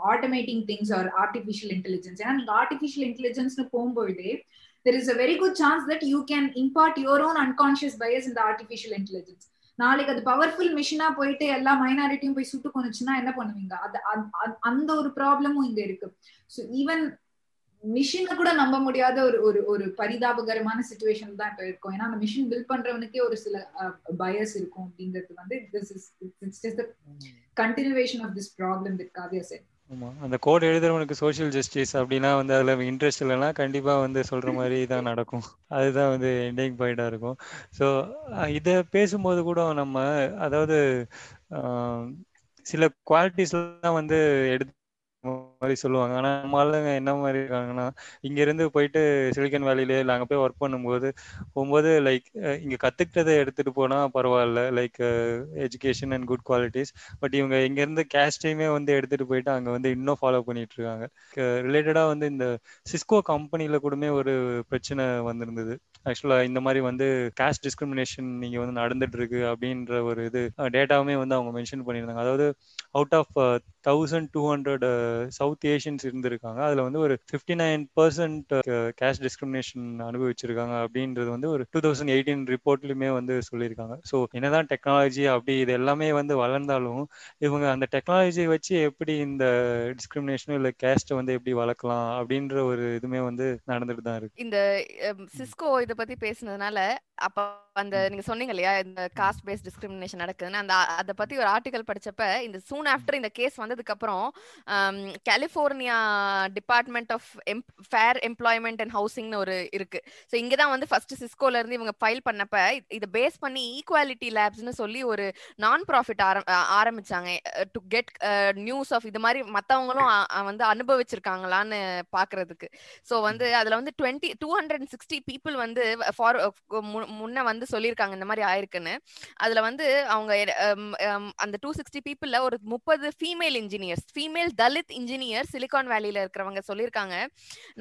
automating things or artificial intelligence. And artificial intelligence nu pombodhe there is a very good chance that you can impart your own unconscious bias in the artificial intelligence. நாளைக்கு அது powerful மிஷினா போயிட்டு எல்லா மைனாரிட்டியும் போய் சுட்டு கொண்டுச்சுன்னா என்ன பண்ணுவீங்க? அந்த ஒரு ப்ராப்ளமும் இங்க இருக்கு. ஸோ ஈவன் மிஷினை கூட நம்ப முடியாத ஒரு பரிதாபகரமான சிச்சுவேஷன் தான் இப்ப இருக்கும். ஏன்னா அந்த மிஷின் பில்ட் பண்றவனுக்கே ஒரு சில பயஸ் இருக்கும் அப்படிங்கிறது வந்து it's just the continuation of this problem with Kavya sir. ஆமா, அந்த கோட் எழுதுறவனுக்கு சோஷியல் ஜஸ்டிஸ் அப்படின்னா வந்து அதுல இன்ட்ரெஸ்ட் இல்லைன்னா கண்டிப்பா வந்து சொல்ற மாதிரி தான் நடக்கும். அதுதான் வந்து எண்டிங் பாயிண்டா இருக்கும். ஸோ இதை பேசும்போது கூட நம்ம அதாவது சில குவாலிட்டிஸ் எல்லாம் வந்து எடுத்து மாதிரி சொல்லுவாங்க. ஆனா நம்ம ஆளுங்க என்ன மாதிரி இருக்காங்கன்னா, இங்க இருந்து போயிட்டு சிலிக்கன் வேலியிலே நாங்க போய் ஒர்க் போகும்போது லைக் இங்க கத்துக்கிட்டதை எடுத்துட்டு போனா பரவாயில்ல, like education and good qualities. But இவங்க இங்க இருந்து கேஸ்டையுமே வந்து எடுத்துட்டு போயிட்டு அங்க வந்து இன்னும் ஃபாலோ பண்ணிட்டு இருக்காங்க. ரிலேட்டடா வந்து இந்த சிஸ்கோ கம்பெனில கூடமே ஒரு பிரச்சனை வந்திருந்தது. ஆக்சுவலா இந்த மாதிரி வந்து கேஸ்ட் டிஸ்கிரிமினேஷன் நீங்க வந்து நடந்துட்டு இருக்கு அப்படின்ற ஒரு இது டேட்டாவுமே வந்து அவங்க மென்ஷன் பண்ணியிருந்தாங்க. அதாவது அவுட் ஆஃப் 1200 சவுத் ஏஷியன்ஸ் இருந்திருக்காங்க, அதுல வந்து ஒரு 59% கேஸ்ட் டிஸ்கிரிமினேஷன் அனுபவிச்சிருக்காங்க அப்படின்றது வந்து ஒரு 2018 ரிப்போர்ட்லயுமே வந்து சொல்லியிருக்காங்க. ஸோ என்னதான் டெக்னாலஜி அப்படி இது எல்லாமே வந்து வளர்ந்தாலும் இவங்க அந்த டெக்னாலஜி வச்சு எப்படி இந்த டிஸ்கிரிமினேஷனும் இல்லை கேஸ்ட்டை வந்து எப்படி வளர்க்கலாம் அப்படின்ற ஒரு இதுவுமே வந்து நடந்துட்டு தான் இருக்கு. இந்த சிஸ்கோ இதை பத்தி பேசினதுனால அப்ப அந்த நீங்க சொன்னீங்க இல்லையா இந்த காஸ்ட் பேஸ்ட் டிஸ்கிரிமினேஷன் நடக்குதுன்னு, அந்த அதை பத்தி ஒரு ஆர்டிகல் படிச்சப்ப இந்த சூன் ஆஃப்டர் இந்த கேஸ் வந்ததுக்கு அப்புறம் California Department of Fair employment and ஹவுசிங்னு ஒரு இருக்கு. ஸோ இங்கதான் வந்து ஃபர்ஸ்ட் சிஸ்கோல இருந்து இவங்க ஃபைல் பண்ணப்ப இதை பேஸ் பண்ணி ஈக்குவாலிட்டி லேப்ஸ்ன்னு சொல்லி ஒரு நான் ப்ராஃபிட் ஆரம்பிச்சாங்க டு கெட் நியூஸ் ஆஃப் இது மாதிரி மற்றவங்களும் வந்து அனுபவிச்சிருக்காங்களான்னு பாக்குறதுக்கு. ஸோ வந்து அதுல வந்து 260 பீப்புள் வந்து முன்ன வந்து சொல்லியிருக்காங்க இந்த மாதிரி ஆயிருக்குன்னு. அதுல வந்து அவங்க அந்த 260 பீப்புள்ல ஒரு 30 ஃபீமேல் தலித் இன்ஜினியர் சிலிகான் வேலியில இருக்கிறவங்க சொல்லியிருக்காங்க,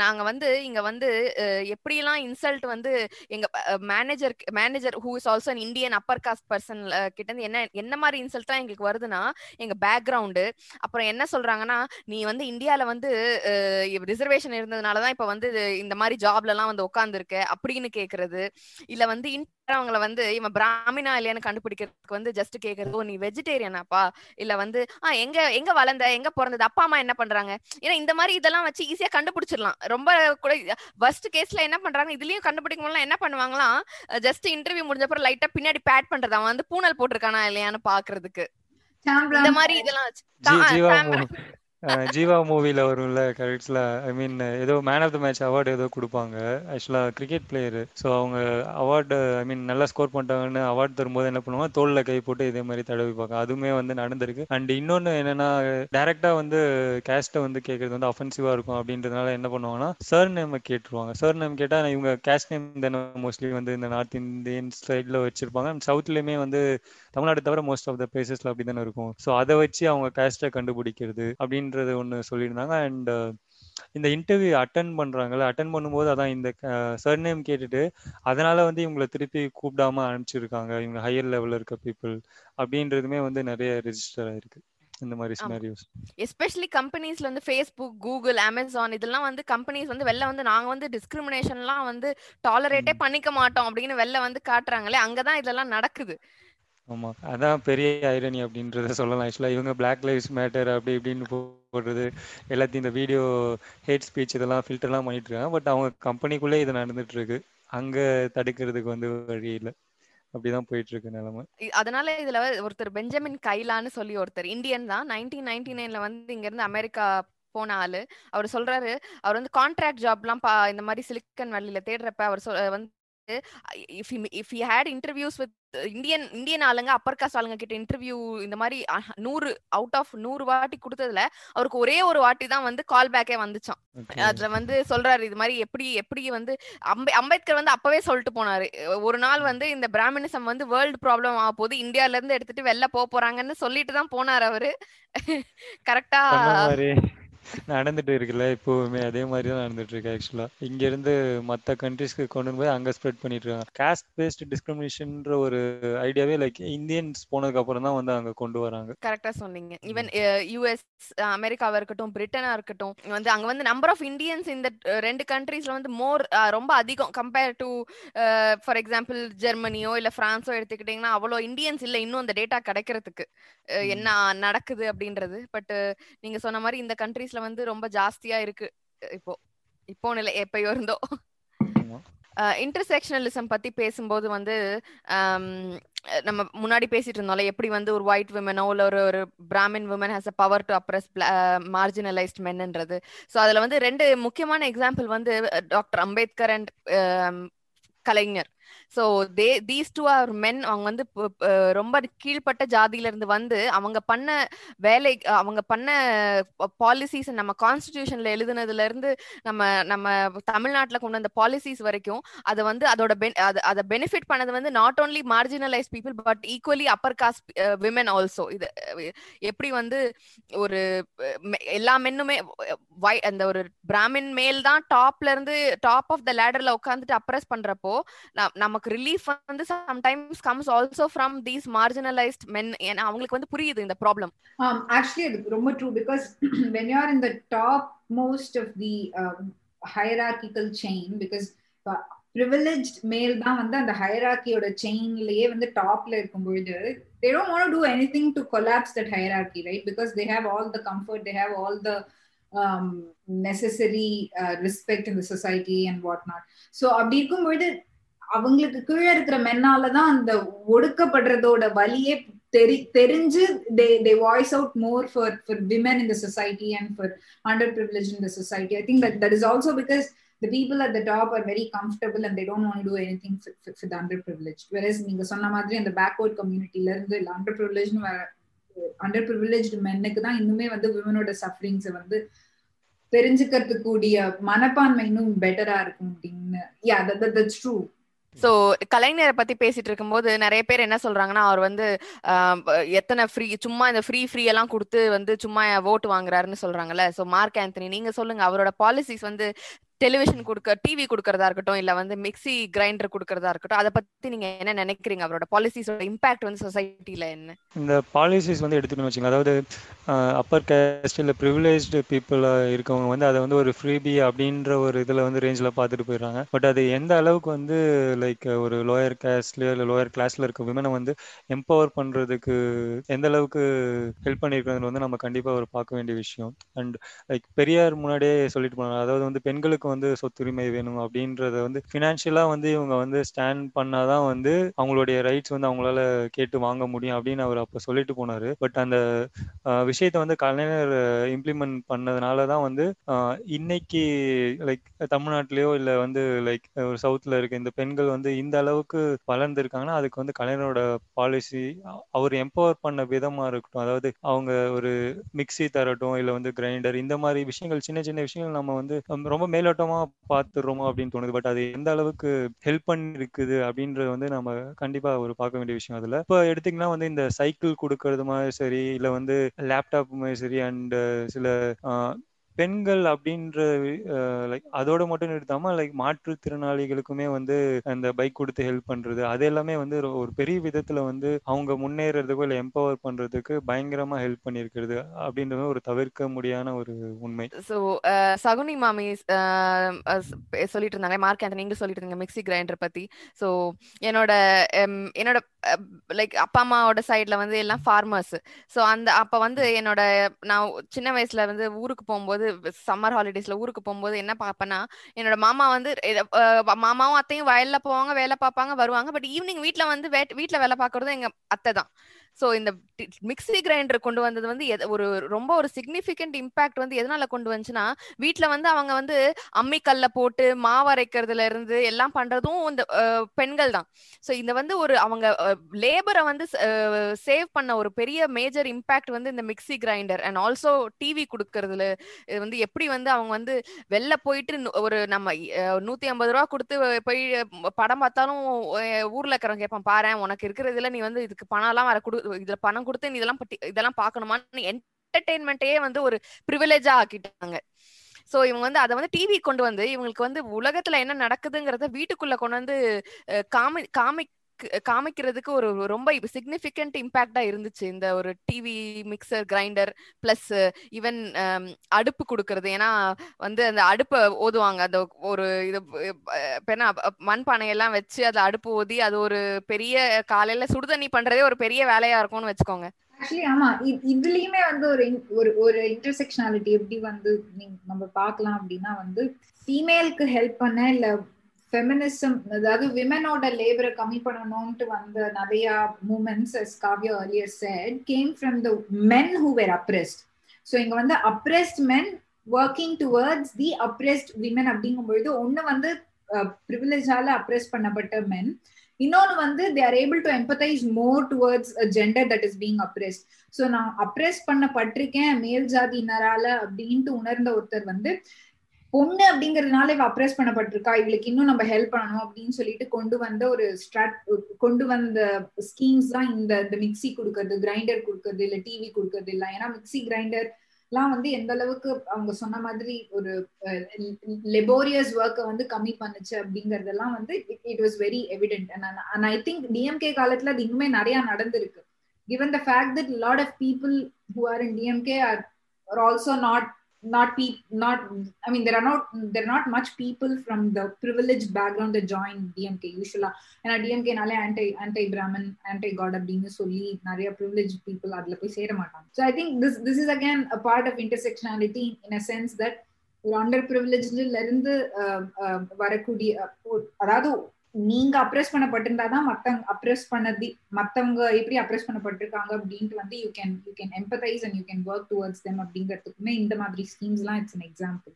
நாங்க வந்து இங்க வந்து எப்படிலாம் இன்சல்ட் வந்து எங்க manager who is also Indian upper caste person கிட்ட இருந்து என்ன மாதிரி இன்சல்ட் தான் எங்களுக்கு வருதுன்னா எங்க பேக்ரவுண்டு. அப்புறம் என்ன சொல்றாங்கன்னா, நீ வந்து இந்தியால வந்து ரிசர்வேஷன் இருந்ததுனாலதான் இப்ப வந்து இந்த மாதிரி ஜாப்ல எல்லாம் வந்து உட்காந்துருக்க அப்படின்னு கேக்குறது, இல்ல வந்து அவங்களை வந்து இவன் பிராமினா இல்லையான்னு கண்டுபிடிக்கிறதுக்கு வந்து ஜஸ்ட் கேக்குறது, நீ வெஜிடேரியனாப்பா, இல்ல வந்து எங்க வளர்ந்த எங்க பிறந்தது அப்பா அம்மா என்ன பண்றாங்க, ஏன்னா இந்த மாதிரி இதெல்லாம் வச்சு ஈஸியா கண்டுபிடிச்சிடலாம். ரொம்ப கூட ஃபர்ஸ்ட் கேஸ்ல என்ன பண்றாங்க, இதுலயும் கண்டுபிடிக்கும் போதுலாம் என்ன பண்ணுவாங்களாம், ஜஸ்ட் இன்டர்வியூ முடிஞ்சப்பறம் லைட்டா பின்னாடி பேட் பண்றது, அவன் வந்து பூனல் போட்டிருக்கானா இல்லையான்னு பாக்குறதுக்கு. இந்த மாதிரி இதெல்லாம் ஜீவா மூவில வரும்ல கரெக்ட்ஸ்ல, ஐ மீன் ஏதோ man of the match award ஏதோ கொடுப்பாங்க ஆக்சுவலா கிரிக்கெட் பிளேயரு. ஸோ அவங்க அவார்டு ஐ மீன் நல்லா ஸ்கோர் பண்ணிட்டாங்கன்னு அவார்டு தரும்போது என்ன பண்ணுவாங்க, தோல்ல கை போட்டு இதே மாதிரி தடவிப்பாங்க. அதுவுமே வந்து நடந்திருக்கு. அண்ட் இன்னொன்னு என்னன்னா, டைரக்டா வந்து கேஸ்ட்டை வந்து கேட்கறது வந்து அஃபென்சிவா இருக்கும் அப்படின்றதுனால என்ன பண்ணுவாங்கன்னா சர் நேம் கேட்டுருவாங்க. சர் நேம் கேட்டா இவங்க கேஸ்ட் நேம் தானே மோஸ்ட்லி வந்து இந்த நார்த் இந்தியன் சைட்ல வச்சிருப்பாங்க. அண்ட் சவுத்லயுமே வந்து தமிழ்நாடு தவிர மோஸ்ட் ஆஃப் த பிளேசஸ்ல அப்படி தானே இருக்கும். ஸோ அதை வச்சு அவங்க கேஸ்ட்டை கண்டுபிடிக்கிறது அப்படின்னு ஒன்னு சொல்லியிருந்தாங்க. அண்ட் இந்த இன்டர்வியூ அட்டன் பண்ணுறாங்களே, அட்டன் பண்ணும்போது அதான் இந்த சர்நேம் கேட்டுட்டு அதனால் வந்து இவங்களை திருப்பி கூப்பிடாமல் அனுப்பிச்சிருக்காங்க இவங்க ஹையர் லெவலில் இருக்க பீப்புள் அப்படின்றதுமே வந்து நிறைய ரெஜிஸ்டர் ஆகிருக்கு இந்த மாதிரி சினாரியோஸ். எஸ்பெஷலி கம்பெனிஸ்ல வந்து Facebook, Google, Amazon இதெல்லாம் வந்து கம்பெனிஸ் வந்து வெளில வந்து நாங்கள் வந்து டிஸ்கிரிமினேஷன்லாம் வந்து டாலரேட்டே பண்ணிக்க மாட்டோம் அப்படின்னு வெளில வந்து காட்டுறாங்களே, அங்கே தான் இதெல்லாம் நடக்குது. ஆமா, அதான் பெரிய ஐரணி அப்படின்றத சொல்லலாம். ஆக்சுவலா இவங்க பிளாக் லைவ்ஸ் மேட்டர் அப்படி இப்படின்னு போடுறது எல்லாத்தையும் இந்த வீடியோ ஹேட் ஸ்பீச் இதெல்லாம் ஃபில்டர்லாம் பண்ணிட்டு இருக்காங்க. பட் அவங்க கம்பெனிக்குள்ளே இது நடந்துட்டு இருக்கு, அங்க தடுக்கிறதுக்கு வந்து வழி இல்லை. அப்படிதான் போயிட்டு இருக்கு நிலைமை. அதனால இதுல ஒருத்தர் பெஞ்சமின் கைலான்னு சொல்லி ஒருத்தர் இந்தியன் தான் 1999 வந்து இங்க இருந்து அமெரிக்கா போன ஆளு, அவர் சொல்றாரு, அவர் வந்து கான்ட்ராக்ட் ஜாப்லாம் இந்த மாதிரி சிலிக்கன் வேலியில தேடுறப்ப அவர் வந்து if he had interviews with Indian ஆளுங்க, அப்பர் காஸ்ட் ஆளுங்க கிட்ட இன்டர்வியூ இந்த மாதிரி 100 out of 100 வாட்டி கொடுத்ததுல அவருக்கு ஒரே ஒரு வாட்டி தான் வந்து கால் பேக்கே வந்துச்சான். அதுல வந்து சொல்றாரு இது மாதிரி எப்படி வந்து அம்பேத்கர் வந்து அப்பவே சொல்லிட்டு போனாரு, ஒரு நாள் வந்து இந்த பிராமணிசம் வந்து வேர்ல்டு ப்ராப்ளம் ஆக போது, இந்தியால இருந்து எடுத்துட்டு வெளில போறாங்கன்னு சொல்லிட்டு தான் போனாரு அவரு. கரெக்டா நடந்துட்டு இருக்குல்ல இப்பவுமே அதே மாதிரி தான் நடந்துட்டு இருக்கு. ஆக்சுவலா இங்க இருந்து மற்ற கண்ட்ரிஸ்க்கு கொண்டு போய் அங்க ஸ்ப்ரெட் பண்ணிட்டு இருக்காங்க. காஸ்ட் பேஸ்ட் டிஸ்கிரிமினேஷன்ன்ற ஒரு ஐடியாவே லைக் இந்தியன்ஸ் போனதுக்கு அப்புறம் தான் வந்து அங்க கொண்டு வராங்க. கரெக்டா சொன்னீங்க. ஈவன் US, அமெரிக்காவா இருக்கட்டும், பிரிட்டனா இருக்கட்டும், வந்து அங்க வந்து நம்பர் ஆஃப் இந்தியன்ஸ் இந்த ரெண்டு கண்ட்ரீஸ்ல வந்து ரொம்ப அதிகம் கம்பேர் டு ஃபார் எக்ஸாம்பிள் ஜெர்மனியோ இல்ல பிரான்ஸோ எடுத்துக்கிட்டீங்கன்னா அவ்வளோ இந்தியன்ஸ் இல்ல இன்னும் அந்த டேட்டா கிடைக்கிறதுக்கு என்ன நடக்குது அப்படின்றது. பட் நீங்க சொன்ன மாதிரி இந்த கண்ட்ரீஸ்ல வந்து ரொம்ப ஜாஸ்தியா இருக்கு இப்போ இல்ல எப்பயோ இருந்தோ. இன்டர்செக்ஷனலிசம் பத்தி பேசும்போது வந்து நம்ம முன்னாடி பேசிட்டு இருந்தோம்ல, எப்படி வந்து ஒரு ஒயிட் விமனோ இல்ல ஒரு Brahmin women has a power to oppress marginalised மென்ன்றது. ஸோ அதுல வந்து ரெண்டு முக்கியமான எக்ஸாம்பிள் வந்து doctor Ambedkar and Kalaignar. So these two are men. அவங்க வந்து ரொம்ப கீழ்பட்ட ஜாதியில இருந்து வந்து அவங்க பண்ண வேலை, அவங்க பண்ண பாலிசிஸ், நம்ம கான்ஸ்டிடியூஷன்ல எழுதுனதுல இருந்து நம்ம தமிழ்நாட்டில் கொண்டு வந்த பாலிசிஸ் வரைக்கும் அதை வந்து அதை பெனிஃபிட் பண்ணது வந்து not only marginalised people but equally upper caste women also. இது எப்படி வந்து ஒரு எல்லா மென்னுமே அந்த ஒரு பிராமின் மேல் தான் டாப் ஆஃப் த லேடர்ல உட்காந்துட்டு அப்ரஸ் பண்றப்போ நமக்கு ரிலீஃப் வந்து sometimes comes also from these marginalised men. அவங்களுக்கு வந்து புரியுது இந்த ப்ராப்ளம். ஆக்சுவலி அது ரொம்ப true because when you are in the top most of the hierarchical chain, because privileged male தான் வந்து அந்த ஹையரார்க்கியோட செயின்லயே வந்து டாப்ல இருக்கும்போது they don't want to do anything to collapse that hierarchy, right? Because they have all the comfort, they have all the necessary respect in the society and whatnot. So அப்படி இருக்கும்போது அவங்களுக்கு கீழே இருக்கிற மென்னாலதான் அந்த ஒடுக்கப்படுறதோட வலியே தெரிஞ்சு they voice out more for women in the society and for underprivileged in the society. I think that is also because the people at the top are very comfortable and they don't want to do anything for the underprivileged. Whereas நீங்க சொன்ன மாதிரி அந்த backward communityல இருந்து underprivileged menனுக்கு தான் இன்னுமே வந்து womenோட sufferings வந்து தெரிஞ்சுக்கிறதுக்கு கூடிய மனப்பான்மை இன்னும் பெட்டரா இருக்கும் அப்படின்னு. Yeah, that's true. ஸோ கலைஞரை பத்தி பேசிட்டு இருக்கும்போது நிறைய பேர் என்ன சொல்றாங்கன்னா, அவர் வந்து எத்தனை ஃப்ரீ சும்மா இந்த ஃப்ரீ எல்லாம் கொடுத்து வந்து சும்மா ஓட்டு வாங்குறாருன்னு சொல்றாங்கல்ல. ஸோ மார்க் ஆந்தனி நீங்க சொல்லுங்க, அவரோட பாலிசிஸ் வந்து டெலிவிஷன் டிவி கொடுக்கறதா இருக்கட்டும் இல்ல வந்து மிக்சி கிரைண்டர் கொடுக்கறதா இருக்கட்டும், அதை பத்தி நீங்க என்ன நினைக்கிறீங்க? அவரோட பாலிசிஸோட இம்பாக்ட் வந்து சொசைட்டில என்ன? இந்த பாலிசிஸ் வந்து எடுத்துக்கணும்னு வச்சுக்கோங்க, அதாவது அப்பர் காஸ்ட் இல்ல ப்ரிவிலேஜ்டு பீப்புளா இருக்கவங்க வந்து அதை வந்து ஒரு ஃப்ரீபி அப்படின்ற ஒரு இதுல வந்து ரேஞ்சில் பார்த்துட்டு போயிடுறாங்க. பட் அது எந்த அளவுக்கு வந்து லைக் ஒரு லோயர் காஸ்ட்லயோ இல்லை லோயர் கிளாஸ்ல இருக்க விமனை வந்து எம்பவர் பண்றதுக்கு எந்த அளவுக்கு ஹெல்ப் பண்ணிருக்கிறதுல வந்து நம்ம கண்டிப்பா ஒரு பார்க்க வேண்டிய விஷயம். அண்ட் லைக் பெரியார் முன்னாடியே சொல்லிட்டு போனாங்க, அதாவது வந்து பெண்களுக்கு வந்து சொத்துரிமை வேணும் அப்படின்றத வந்து பினான்சியலா வந்து இவங்க வந்து ஸ்டாண்ட் பண்ணாதான் வந்து அவங்களுடைய ரைட்ஸ் வந்து அவங்களால கேட்டு வாங்க முடியும் அப்படின்னு அவர் அப்ப சொல்லிட்டு போனாரு. பட் அந்த விஷயத்த வந்து கலைஞர் இம்ப்ளிமெண்ட் பண்ணதுனாலதான் வந்து இன்னைக்கு லைக் தமிழ்நாட்டிலயோ இல்ல வந்து லைக் ஒரு சவுத்ல இருக்க இந்த பெண்கள் வந்து இந்த அளவுக்கு வளர்ந்துருக்காங்கன்னா அதுக்கு வந்து கலைஞரோட பாலிசி அவர் எம்பவர் பண்ண விதமா இருக்கட்டும். அதாவது அவங்க ஒரு மிக்சி தரட்டும் இல்ல வந்து கிரைண்டர் இந்த மாதிரி விஷயங்கள் சின்ன சின்ன விஷயங்கள் நம்ம வந்து ரொம்ப மேல பாத்துறோமோ அப்படின்னு தோணுது. பட் அது எந்த அளவுக்கு ஹெல்ப் பண்ணி இருக்குது அப்படின்றது வந்து நம்ம கண்டிப்பா ஒரு பார்க்க வேண்டிய விஷயம். அதுல இப்ப எடுத்தீங்கன்னா வந்து இந்த சைக்கிள் கொடுக்கறது மாதிரி சரி, இல்ல வந்து லேப்டாப் மாதிரி சரி, அண்ட் சில பெண்கள் அப்படின்ற லைக் அதோட மட்டும் நிறுத்தாம லைக் மாற்றுத்திறனாளிகளுக்குமே வந்து அந்த பைக் கொடுத்து ஹெல்ப் பண்றது அது எல்லாமே வந்து ஒரு பெரிய விதத்துல வந்து அவங்க முன்னேறதுக்கோ இல்லை எம்பவர் பண்றதுக்கு பயங்கரமா ஹெல்ப் பண்ணிருக்கிறது அப்படின்றது ஒரு தவிர்க்க முடியாத ஒரு உண்மை. ஸோ சகுனி மாமி சொல்லிட்டு இருந்தாங்க, மார்க் ஆண்டனி இங்கிலீஷ் சொல்லிட்டு இருந்தாங்க மிக்சி கிரைண்டர் பத்தி. ஸோ என்னோட லைக் அப்பா அம்மாவோட சைட்ல வந்து எல்லாம் ஃபார்மர்ஸ். ஸோ அந்த அப்ப வந்து என்னோட நான் சின்ன வயசுல வந்து ஊருக்கு போகும்போது சம்மர் ஹாலிடேஸ்ல ஊருக்கு போகும்போது என்ன பார்ப்பேன்னா என்னோட மாமா வந்து மாமாவும் அத்தையும் வயல்ல போவாங்க, வேலை பார்ப்பாங்க, வருவாங்க. பட் ஈவினிங் வீட்டுல வந்து வீட்டுல வேலை பார்க்கறது எங்க அத்தை தான். ஸோ இந்த மிக்சி கிரைண்டர் கொண்டு வந்தது வந்து ஒரு ரொம்ப ஒரு சிக்னிஃபிகண்ட் இம்பாக்ட் வந்து எதனால கொண்டு வந்துச்சுன்னா, வீட்டில் வந்து அவங்க வந்து அம்மிக்கல்ல போட்டு மாவரைக்கிறதுல இருந்து எல்லாம் பண்றதும் இந்த பெண்கள் தான். ஸோ இந்த வந்து ஒரு அவங்க லேபரை வந்து சேவ் பண்ண ஒரு பெரிய மேஜர் இம்பாக்ட் வந்து இந்த mixie grinder and also TV கொடுக்கறதுல வந்து எப்படி வந்து அவங்க வந்து வெளில போயிட்டு ஒரு நம்ம 150 ரூபா கொடுத்து போய் படம் பார்த்தாலும் ஊர்ல இருக்கிறவங்க கேட்பான், பாரு உனக்கு இருக்கிறதுல நீ வந்து இதுக்கு பணம் எல்லாம் வர கொடு, இதுல பணம் கொடுத்து நீ இதெல்லாம் பார்க்கணுமான்னு என்டர்டெயின்மெண்ட்டையே வந்து ஒரு பிரிவிலேஜா ஆக்கிட்டாங்க. ஸோ இவங்க வந்து அதை வந்து டிவி கொண்டு வந்து இவங்களுக்கு வந்து உலகத்துல என்ன நடக்குதுங்கிறத வீட்டுக்குள்ள கொண்டு வந்து காமிக்கிறதுக்கு ஒரு ரொம்ப சிக்னிஃபிகண்ட் இம்பாக்டா இருந்துச்சு இந்த ஒரு TV, mixer grinder, plus even அடுப்பு கொடுக்கறது. ஏன்னா வந்து அந்த அடுப்பை ஓதுவாங்க, அந்த ஒரு இது மண்பானையெல்லாம் வச்சு அதை அடுப்பு ஓதி அது ஒரு பெரிய காலையில சுடுதண்ணி பண்றதே ஒரு பெரிய வேலையா இருக்கும்னு வச்சுக்கோங்க. ஆக்சுவலி ஆமா, இதுலயுமே வந்து ஒரு இன்டர்செக்ஷனாலிட்டி எப்படி வந்து நம்ம பார்க்கலாம் அப்படின்னா வந்து ஃபீமேலுக்கு ஹெல்ப் பண்ண இல்ல ஃபெமினிசம், அதாவது விமனோட லேபரை கம்மி பண்ணணும்ட்டு வந்த நிறைய moments as Kavya earlier said came from the men who were oppressed. So இங்க வந்து oppressed men working towards the oppressed women அப்படிங்கும்பொழுது ஒன்று வந்து ப்ரிவிலேஜால அப்ரெஸ் பண்ணப்பட்ட மென், இன்னொன்று வந்து they are able to empathize more towards a gender that is being oppressed. So நான் oppress பண்ணப்பட்டிருக்கேன் மேல் ஜாதியினரால அப்படின்ட்டு உணர்ந்த ஒருத்தர் வந்து பொண்ணு அப்படிங்கறதுனால இவ அப்ரெஸ் பண்ணப்பட்டிருக்கா, இவளுக்கு இன்னும் நம்ம ஹெல்ப் பண்ணணும் அப்படின்னு சொல்லிட்டு கொண்டு வந்த ஸ்கீம்ஸ் தான் இந்த மிக்சி கொடுக்கறது, கிரைண்டர் கொடுக்கறது, இல்ல டிவி கொடுக்கறது இல்லை. ஏன்னா மிக்சி கிரைண்டர் எல்லாம் வந்து எந்த அளவுக்கு அவங்க சொன்ன மாதிரி ஒரு லெபோரியஸ் ஒர்க்கை வந்து கம்மி பண்ணுச்சு அப்படிங்கறதெல்லாம் வந்து it was very evident. And I think DMK காலத்துல அது இன்னுமே நிறைய நடந்திருக்கு. Given the fact that a lot of people who are in DMK are also there are not much people from the privileged background that join DMK usually, and DMK nale anti-Brahmin, anti-God அப்படினு சொல்லி நிறைய privileged people அதல போய் சேர மாட்டாங்க. So I think this is again a part of intersectionality in a sense that ஒரு under privilegedல இருந்து வரக்கூடிய, அதாவது நீங்க அப்ரெஸ் பண்ணப்பட்டிருந்தாதான் மத்தவங்க எப்படி அப்ரெஸ் பண்ணப்பட்டிருக்காங்க அப்படின்ட்டு வந்து you can empathize and you can work towards them அப்படிங்கிறதுக்குமே இந்த மாதிரி ஸ்கீம்ஸ் எல்லாம் it's an example.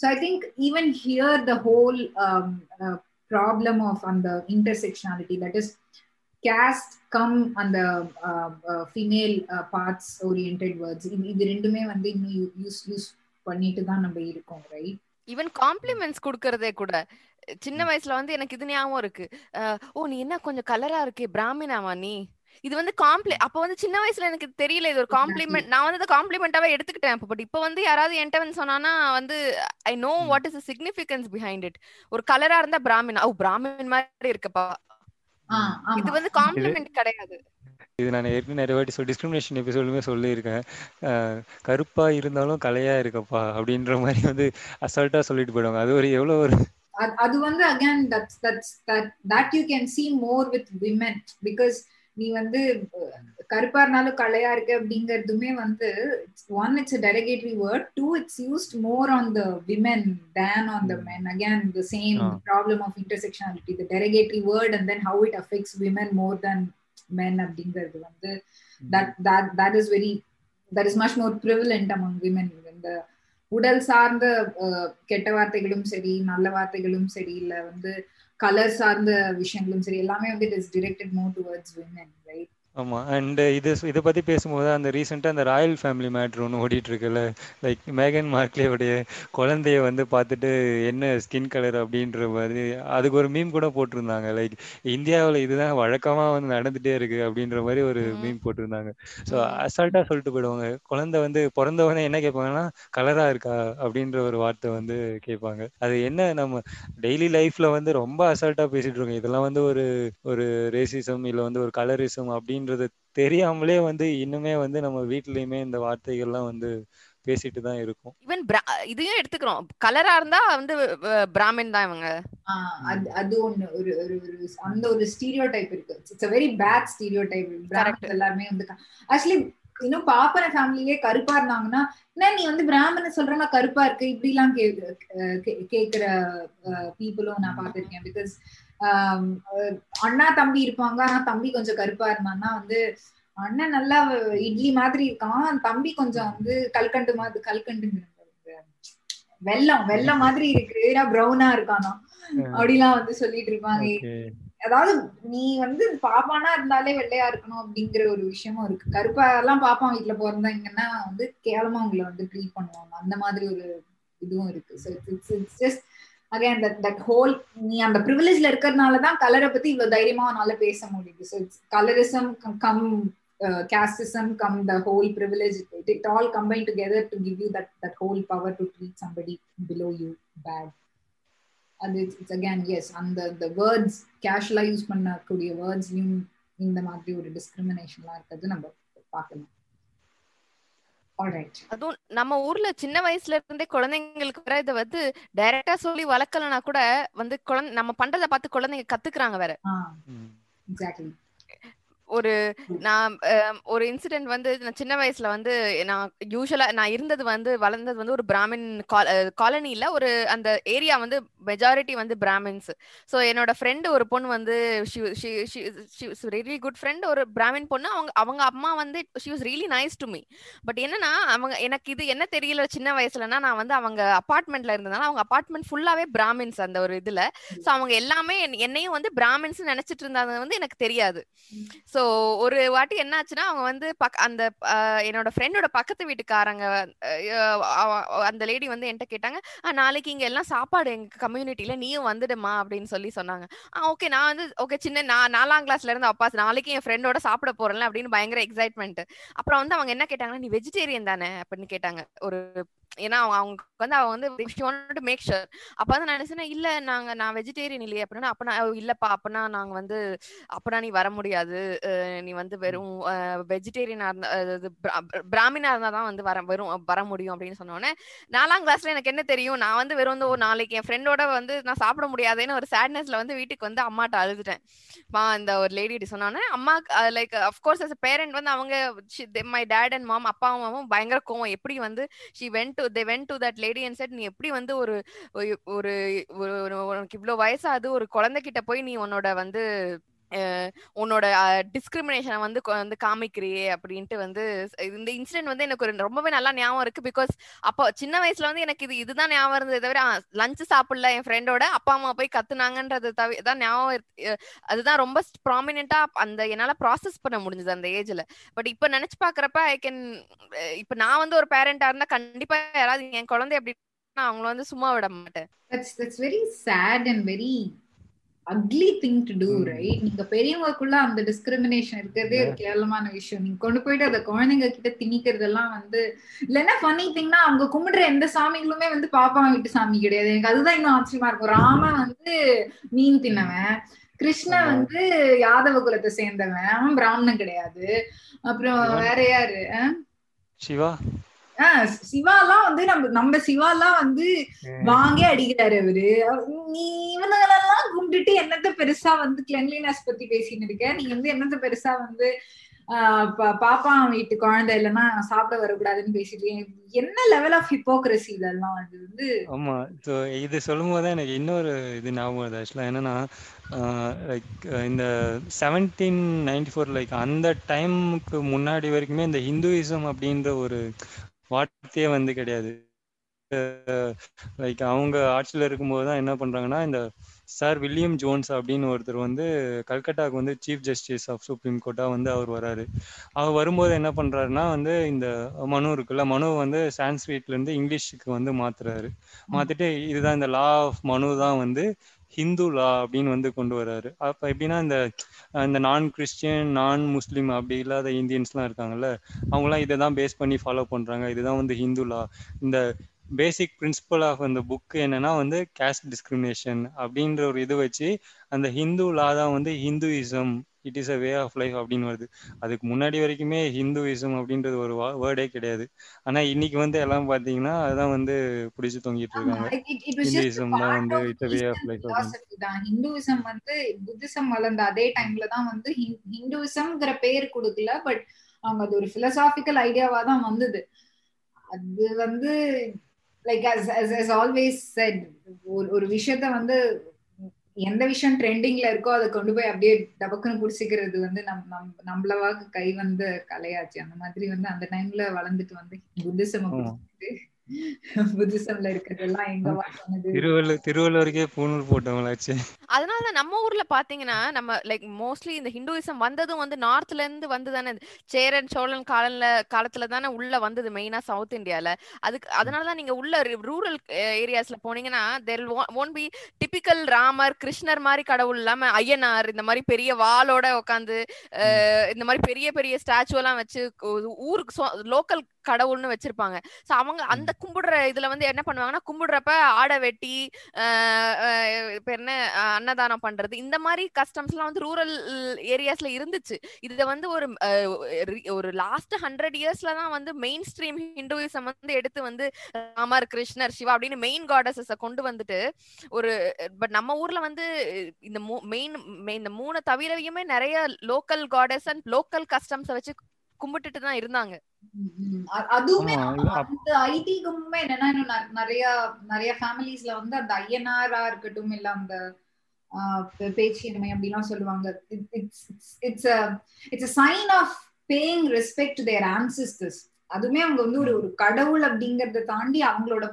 So I think even here the whole problem of on the intersectionality, that is caste come on the female parts oriented words, இது ரெண்டுமே வந்து இன்னும் use பண்ணிட்டு தான் நம்ம இருக்கோம், ரைட்? ஈவன் காம்ப்ளிமெண்ட்ஸ் கொடுக்கறதே கூட சின்ன வயசுல வந்து எனக்கு இது ஞாபகம் இருக்கு, ஓ நீ என்ன கொஞ்சம் கலரா இருக்கே, பிராமினாமா நீ, இது வந்து அப்ப வந்து சின்ன வயசுல எனக்கு தெரியல, இது ஒரு காம்ப்ளிமெண்ட், நான் வந்து காம்ப்ளிமெண்டாவே எடுத்துக்கிட்டேன். பட் இப்ப வந்து யாராவது என்கிட்ட வந்து சொன்னா வந்து I know what is the significance behind it. ஒரு கலரா இருந்தா பிராமின், ஓ பிராமின் மாதிரி இருக்குப்பா, இது வந்து காம்ப்ளிமெண்ட் கிடையாது. இது நான் ஏற்கனவே நிறைய வாட்டி டிஸ்கிரிமினேஷன் எபிசோடுமே சொல்லியிருக்கேன், கருப்பா இருந்தாலும் கலையா இருக்கப்பா அப்படின்ற மாதிரி வந்து அசால்ட்டா சொல்லிட்டு போயிடுவாங்க. அது ஒரு எவ்வளோ ஒரு அது வந்து again that you can see more with women, because நீ வந்து கருப்பா இருந்தாலும் கலையா இருக்கு அப்படிங்கிறதுமே வந்து one it's a derogatory word, two it's used more on the women than on the men. Again the same problem of intersectionality, the derogatory word and then how it affects women more than men அப்படிங்கிறது வந்து that is much more prevalent among women. Even the உடல் சார்ந்த கெட்ட வார்த்தைகளும் சரி, நல்ல வார்த்தைகளும் சரி, இல்ல வந்து கலர் சார்ந்த விஷயங்களும் சரி, எல்லாமே வந்து it is directed more towards women, right? ஆமாம். அண்ட் இதை பற்றி பேசும்போது அந்த ரீசெண்டாக அந்த ராயல் ஃபேமிலி மேட்ரு ஒன்று ஓடிட்டுருக்குல்ல, லைக் மேகன் மார்க்லேவுடைய குழந்தைய வந்து பார்த்துட்டு என்ன ஸ்கின் கலர் அப்படின்ற மாதிரி அதுக்கு ஒரு மீம் கூட போட்டிருந்தாங்க. லைக் இந்தியாவில் இதுதான் வழக்கமாக வந்து நடந்துகிட்டே இருக்குது அப்படின்ற மாதிரி ஒரு மீம் போட்டிருந்தாங்க. ஸோ அசால்ட்டாக சொல்லிட்டு போயிடுவாங்க. குழந்தை வந்து பிறந்தவொடனே என்ன கேட்பாங்கன்னா கலராக இருக்கா அப்படின்ற ஒரு வார்த்தை வந்து கேட்பாங்க. அது என்ன நம்ம டெய்லி லைஃப்பில் வந்து ரொம்ப அசால்ட்டாக பேசிகிட்டு இருக்கோம். இதெல்லாம் வந்து ஒரு ஒரு ரேசிசம் இல்லை வந்து ஒரு கலரிசம் அப்படின்னு தெரியாமலே வந்து இன்னுமே வந்து நம்ம வீட்லயுமே இந்த வார்த்தைகள்லாம் வந்து பேசிட்டு தான் இருக்கும். ஈவன் இதையும் எடுத்துக்கிறோம். கலரா இருந்தா வந்து பிராமின் தான் இவங்க. அது ஒண்ணு ஒரு அந்த ஒரு ஸ்டீரியோடைப் இருக்கு. It's a very bad stereotype. Brahmins எல்லாரும் வந்து ஆக்சுவலி இன்னும் பாப்பர ஃபேமிலியே கருப்பா இருந்தாங்கன்னா நீ வந்து பிராமணன் சொல்றா கருப்பா இருக்கு இப்படிலாம் கேக்குற பீப்புளும் நான் பாத்திருக்கேன். பிகாஸ் அண்ணா தம்பி இருப்பாங்க, ஆனா தம்பி கொஞ்சம் கருப்பா இருந்தான்னா வந்து அண்ணன் நல்லா இட்லி மாதிரி இருக்கான், தம்பி கொஞ்சம் வந்து கல்கண்டுங்கிறது வெள்ளம் மாதிரி இருக்கு ப்ரௌனா இருக்கானா அப்படிலாம் வந்து சொல்லிட்டு இருப்பாங்க. அதாவது நீ வந்து பாப்பானா இருந்தாலே வெள்ளையா இருக்கணும் அப்படிங்கிற ஒரு விஷயமும் இருக்கு. கருப்பா எல்லாம் பாப்பான் வீட்டுல பிறந்தாங்கன்னா வந்து கேவலமா அவங்களை வந்து ட்ரீட் பண்ணுவாங்க. அந்த மாதிரி ஒரு இதுவும் இருக்கு. So it's just again that whole நீ அந்த ப்ரிவிலேஜ்ல இருக்கிறதுனாலதான் கலரை பத்தி இவ்வளவு தைரியமா அவனால பேச முடியுது. So it's colourism cum casteism come the whole privilege, it all combined together to give you that whole power to treat somebody below you bad. And it's again yes, and the words casually use பண்ண கூடிய words இந்த மாதிரி ஒரு டிஸ்கிரிமினேஷன்லாம் இருக்கிறது நம்ம பார்க்கலாம். அதுவும் நம்ம ஊர்ல சின்ன வயசுல இருந்தே குழந்தைங்களுக்கு வேற இதை வந்து டைரக்டா சொல்லி வளர்க்கலனா கூட வந்து நம்ம பண்றத பார்த்து குழந்தைங்க கத்துக்கிறாங்க. வேற ஒரு இன்சிடென்ட் வந்து சின்ன வயசுல வந்து நான் இருந்தது வந்து வளர்ந்தது வந்து ஒரு பிராமின் காலனியில ஒரு அந்த ஏரியா வந்து மெஜாரிட்டி வந்து பிராமின்ஸ். ஸோ என்னோட ஃப்ரெண்டு ஒரு பொண்ணு வந்து ரியலி குட் ஃப்ரெண்ட், ஒரு பிராமின் பொண்ணு. அவங்க அம்மா வந்து she was really nice to me. But என்னன்னா அவங்க எனக்கு இது என்ன தெரியல சின்ன வயசுலன்னா, நான் வந்து அவங்க அப்பார்ட்மெண்ட்ல இருந்ததுனால அவங்க அப்பார்ட்மெண்ட் ஃபுல்லாவே பிராமின்ஸ் அந்த ஒரு இதுல. ஸோ அவங்க எல்லாமே என்னையும் வந்து பிராமின்ஸ் நினைச்சிட்டு இருந்தாங்க வந்து எனக்கு தெரியாது. ஸோ ஒரு வாட்டி என்ன ஆச்சுன்னா அவங்க வந்து அந்த என்னோட ஃப்ரெண்டோட பக்கத்து வீட்டுக்காரங்க அந்த லேடி வந்து என்கிட்ட கேட்டாங்க, நாளைக்கு இங்கே எல்லாம் சாப்பாடு எங்க கம்யூனிட்டியில நீயும் வந்துடுமா அப்படின்னு சொல்லி சொன்னாங்க. ஓகே நான் வந்து ஓகே சின்ன நாலாம் கிளாஸ்ல இருந்து அப்பா நாளைக்கு என் ஃப்ரெண்டோட சாப்பிட போறேன்ல அப்படின்னு பயங்கர எக்ஸைட்மெண்ட். அப்புறம் வந்து அவங்க என்ன கேட்டாங்கன்னா, நீ வெஜிடேரியன் தானே அப்படின்னு கேட்டாங்க. ஒரு ஏன்னா அவங்களுக்கு வந்து அவங்க வந்து மேக் ஷூர். அப்ப வந்து நான் நினைச்சேன்னா இல்ல நான் வெஜிடேரியன் இல்லையே அப்படின்னா, அப்பனா இல்லப்பா அப்பனா நாங்க வந்து அப்பனா நீ வர முடியாது, நீ வந்து வெறும் வெஜிடேரியனா இருந்தா பிராமினா இருந்தாதான் வந்து வர முடியும் அப்படின்னு சொன்னோடனே நாலாம் கிளாஸ்ல எனக்கு என்ன தெரியும், நான் வந்து வெறும் வந்து ஒரு நாளைக்கு என் ஃப்ரெண்டோட வந்து நான் சாப்பிட முடியாதுன்னு ஒரு சேட்னஸ்ல வந்து வீட்டுக்கு வந்து அம்மாட்ட அழுதுட்டேன். இந்த ஒரு லேடி சொன்னோடனே அம்மா லைக் அஃப்கோர்ஸ் அஸ் பேரண்ட் வந்து அவங்க மை டேட் அண்ட் மாம் அப்பா அம்மாவும் பயங்கர கோவம். எப்படி வந்து she went they went to that lady and said, நீ எப்படி வந்து உனக்கு இவ்வளோ வயசாகுது ஒரு குழந்தைகிட்ட போய் நீ உன்னோட டிஸ்கிரிமினேஷனை வந்து காமிக்கிறியே அப்படின்ட்டு வந்து இந்த இன்சிடென்ட் வந்து எனக்கு ஒரு ரொம்பவே நல்லா ஞாபகம் இருக்கு. பிகாஸ் அப்போ சின்ன வயசுல வந்து எனக்கு இதுதான் ஞாபகம் இருந்தது, தவிர லஞ்ச் சாப்பிடல என் ஃப்ரெண்டோட அப்பா அம்மா போய் கத்துனாங்கன்றது தான் ஞாபகம். அதுதான் ரொம்ப ப்ராமினென்ட்டா அந்த என்னால ப்ராசஸ் பண்ண முடிஞ்சது அந்த ஏஜ்ல. பட் இப்ப நினைச்சு பாக்குறப்ப இப்ப நான் வந்து ஒரு பேரண்டா இருந்தா கண்டிப்பா யாராவது என் குழந்தை அப்படின்னா அவங்கள வந்து சும்மா விட மாட்டேன். ugly thing to do, right? நீங்க பெரியவங்களுக்குள்ள அந்த டிஸ்கிரிமினேஷன் இருக்கிறதே ஒரு கேவலமான விஷயம். நீங்க கொண்டு போயிட்டு அந்த குழந்தைங்க கிட்ட திணிக்கிறதெல்லாம் வந்து இல்லைன்னா ஃபன்னி திங்னா அவங்க கும்பிடுற எந்த சாமிகளுமே வந்து பாப்பா வீட்டு சாமி கிடையாது. எனக்கு அதுதான் இன்னும் ஆச்சரியமா இருக்கும். ராமன் வந்து மீன் தின்னவன், கிருஷ்ணன் வந்து யாதவ குலத்தை சேர்ந்தவன், அவன் பிராமணன் கிடையாது. அப்புறம் வேற யாரு சிவா சிவாலாம் வந்து நம்ம சிவாலாம் வந்து வாங்க அடிக்கிறாரு அவரு. நீ இவனெல்லாம் கும்பிட்டுட்டு என்னத்த பெருசா வந்து கிளென்லினஸ் பத்தி பேசின்னு இருக்க, நீ வந்து என்னத்த பெருசா வந்து பாப்பா வீட்டு குழந்தை இல்லைன்னா சாப்பிட வரக்கூடாதுன்னு பேசிட்டு என்ன லெவல் ஆஃப் ஹிப்போக்ரஸி இதெல்லாம் அது வந்து. ஆமா, ஸோ இது சொல்லும் போதுதான் எனக்கு இன்னொரு இது ஞாபகம் வருது. ஆக்சுவலா என்னன்னா லைக் இந்த 1794 லைக் அந்த டைமுக்கு முன்னாடி வரைக்குமே இந்த ஹிந்துவிசம் அப்படின்ற ஒரு வார்த்தையே வந்து கிடையாது. லைக் அவங்க ஆட்சியில் இருக்கும்போது தான் என்ன பண்றாங்கன்னா இந்த சார் வில்லியம் ஜோன்ஸ் அப்படின்னு ஒருத்தர் வந்து கல்கட்டாவுக்கு வந்து சீஃப் ஜஸ்டிஸ் ஆஃப் சுப்ரீம் கோர்ட்டாக வந்து அவர் வராரு. அவர் வரும்போது என்ன பண்ணுறாருன்னா வந்து இந்த மனு இருக்குல்ல, மனு வந்து சான்ஸ்கிரிட்லேருந்து இங்கிலீஷுக்கு வந்து மாற்றுறாரு. மாற்றிட்டு இதுதான் இந்த லா ஆஃப் மனு தான் வந்து ஹிந்து லா அப்படின்னு வந்து கொண்டு வர்றாரு. அப்போ எப்படின்னா இந்த நான் கிறிஸ்டியன் நான் முஸ்லீம் அப்படி இல்லாத இந்தியன்ஸ்லாம் இருக்காங்கல்ல, அவங்களாம் இதை தான் பேஸ் பண்ணி ஃபாலோ பண்ணுறாங்க, இதுதான் வந்து ஹிந்து லா. இந்த பேசிக் பிரின்சிபல் ஆஃப் அந்த புக்கு என்னன்னா வந்து காஸ்ட் டிஸ்கிரிமினேஷன் அப்படின்ற ஒரு இது வச்சு அந்த ஹிந்து லா தான் வந்து Hinduism it is a way of life அப்படின்னு வருது. அதுக்கு முன்னாடி வரைக்குமே ஹிந்துயிசம் அப்படின்றது ஒரு வேர்டே கிடையாது. ஆனா இன்னைக்கு வந்து எல்லாம் பாத்தீங்கன்னா அதான் வந்து பிடிச்சு தொங்கிட்டு இருக்காங்க. ஹிந்துயிசம் தான் வந்து it's a way of life. Hinduism வந்து புத்திசம் வளர்ந்த அதே டைம்ல தான் வந்து ஹிந்துயிசம்ங்கிற பேர் கொடுக்கல, பட் அவங்க அது ஒரு பிலோசாபிக்கல் ஐடியாவா தான் வந்தது. அது வந்து like as always said, ஒரு விஷயத்தை வந்து எந்த விஷயம் ட்ரெண்டிங்ல இருக்கோ அதை கொண்டு போய் அப்படியே டபக்குன்னு குடிச்சிக்கிறது வந்து நம்மளவா கை வந்து கலையாச்சு. அந்த மாதிரி வந்து அந்த டைம்ல வளர்ந்துட்டு வந்து புத்திசம் புத்திசம்ல இருக்கிறதெல்லாம் எங்கவா திருவள்ளுவருக்கே பூணூல் போட்டவங்களாச்சு. அதனாலதான் நம்ம ஊர்ல பாத்தீங்கன்னா நம்ம லைக் மோஸ்ட்லி இந்த ஹிந்துயிசம் வந்ததும் வந்து நார்த்ல இருந்து வந்துதானே, சேரன் சோழன் காலத்துல தானே உள்ள வந்தது மெயினா சவுத் இந்தியால. அதுக்கு அதனாலதான் நீங்க உள்ள ரூரல் ஏரியாஸ்ல போனீங்கன்னா there won't be typical Ramar கிருஷ்ணர் மாதிரி கடவுள் இல்லாம ஐயனார் இந்த மாதிரி பெரிய வாளோட உட்காந்து இந்த மாதிரி பெரிய பெரிய ஸ்டாச்சு எல்லாம் வச்சு ஊருக்கு லோக்கல் கடவுள்னு வச்சிருப்பாங்க. சோ அவங்க அந்த கும்பிடுற இதுல வந்து என்ன பண்ணுவாங்கன்னா கும்பிடுறப்ப ஆடை வெட்டி என்ன அன்னதானம் பண்றது இந்த மாதிரி கஸ்டம்ஸ் எல்லாம் வந்து ரூரல் ஏரியாஸ்ல இருந்துச்சு. இது வந்து ஒரு லாஸ்ட் 100 இயர்ஸ்ல தான் வந்து மெயின் ஸ்ட்ரீம் ஹிந்துயிசம் வந்து எடுத்து வந்து ராமர் கிருஷ்ணர் சிவா அப்படின்னு மெயின் காடஸஸை கொண்டு வந்துட்டு பட் நம்ம ஊர்ல வந்து இந்த இந்த மூணு தவிரவையுமே நிறைய லோக்கல் காடஸ் அண்ட் லோக்கல் கஸ்டம்ஸை வச்சு கும்பிட்டுட்டு தான் இருந்தாங்க. அதுவுமே அந்த ஐதீகமுமே என்னன்னா இன்னும் நிறைய நிறைய ஃபேமிலிஸ்ல வந்து அந்த ஐயனாரா இருக்கட்டும் இல்ல அந்த பேச்சியமை அப்படிலாம் சொல்லுவாங்க. It's a sign of paying respect to their ancestors. அதுமே அவங்க வந்து ஒரு கடவுள் அப்படிங்கறத தாண்டி அவங்களோட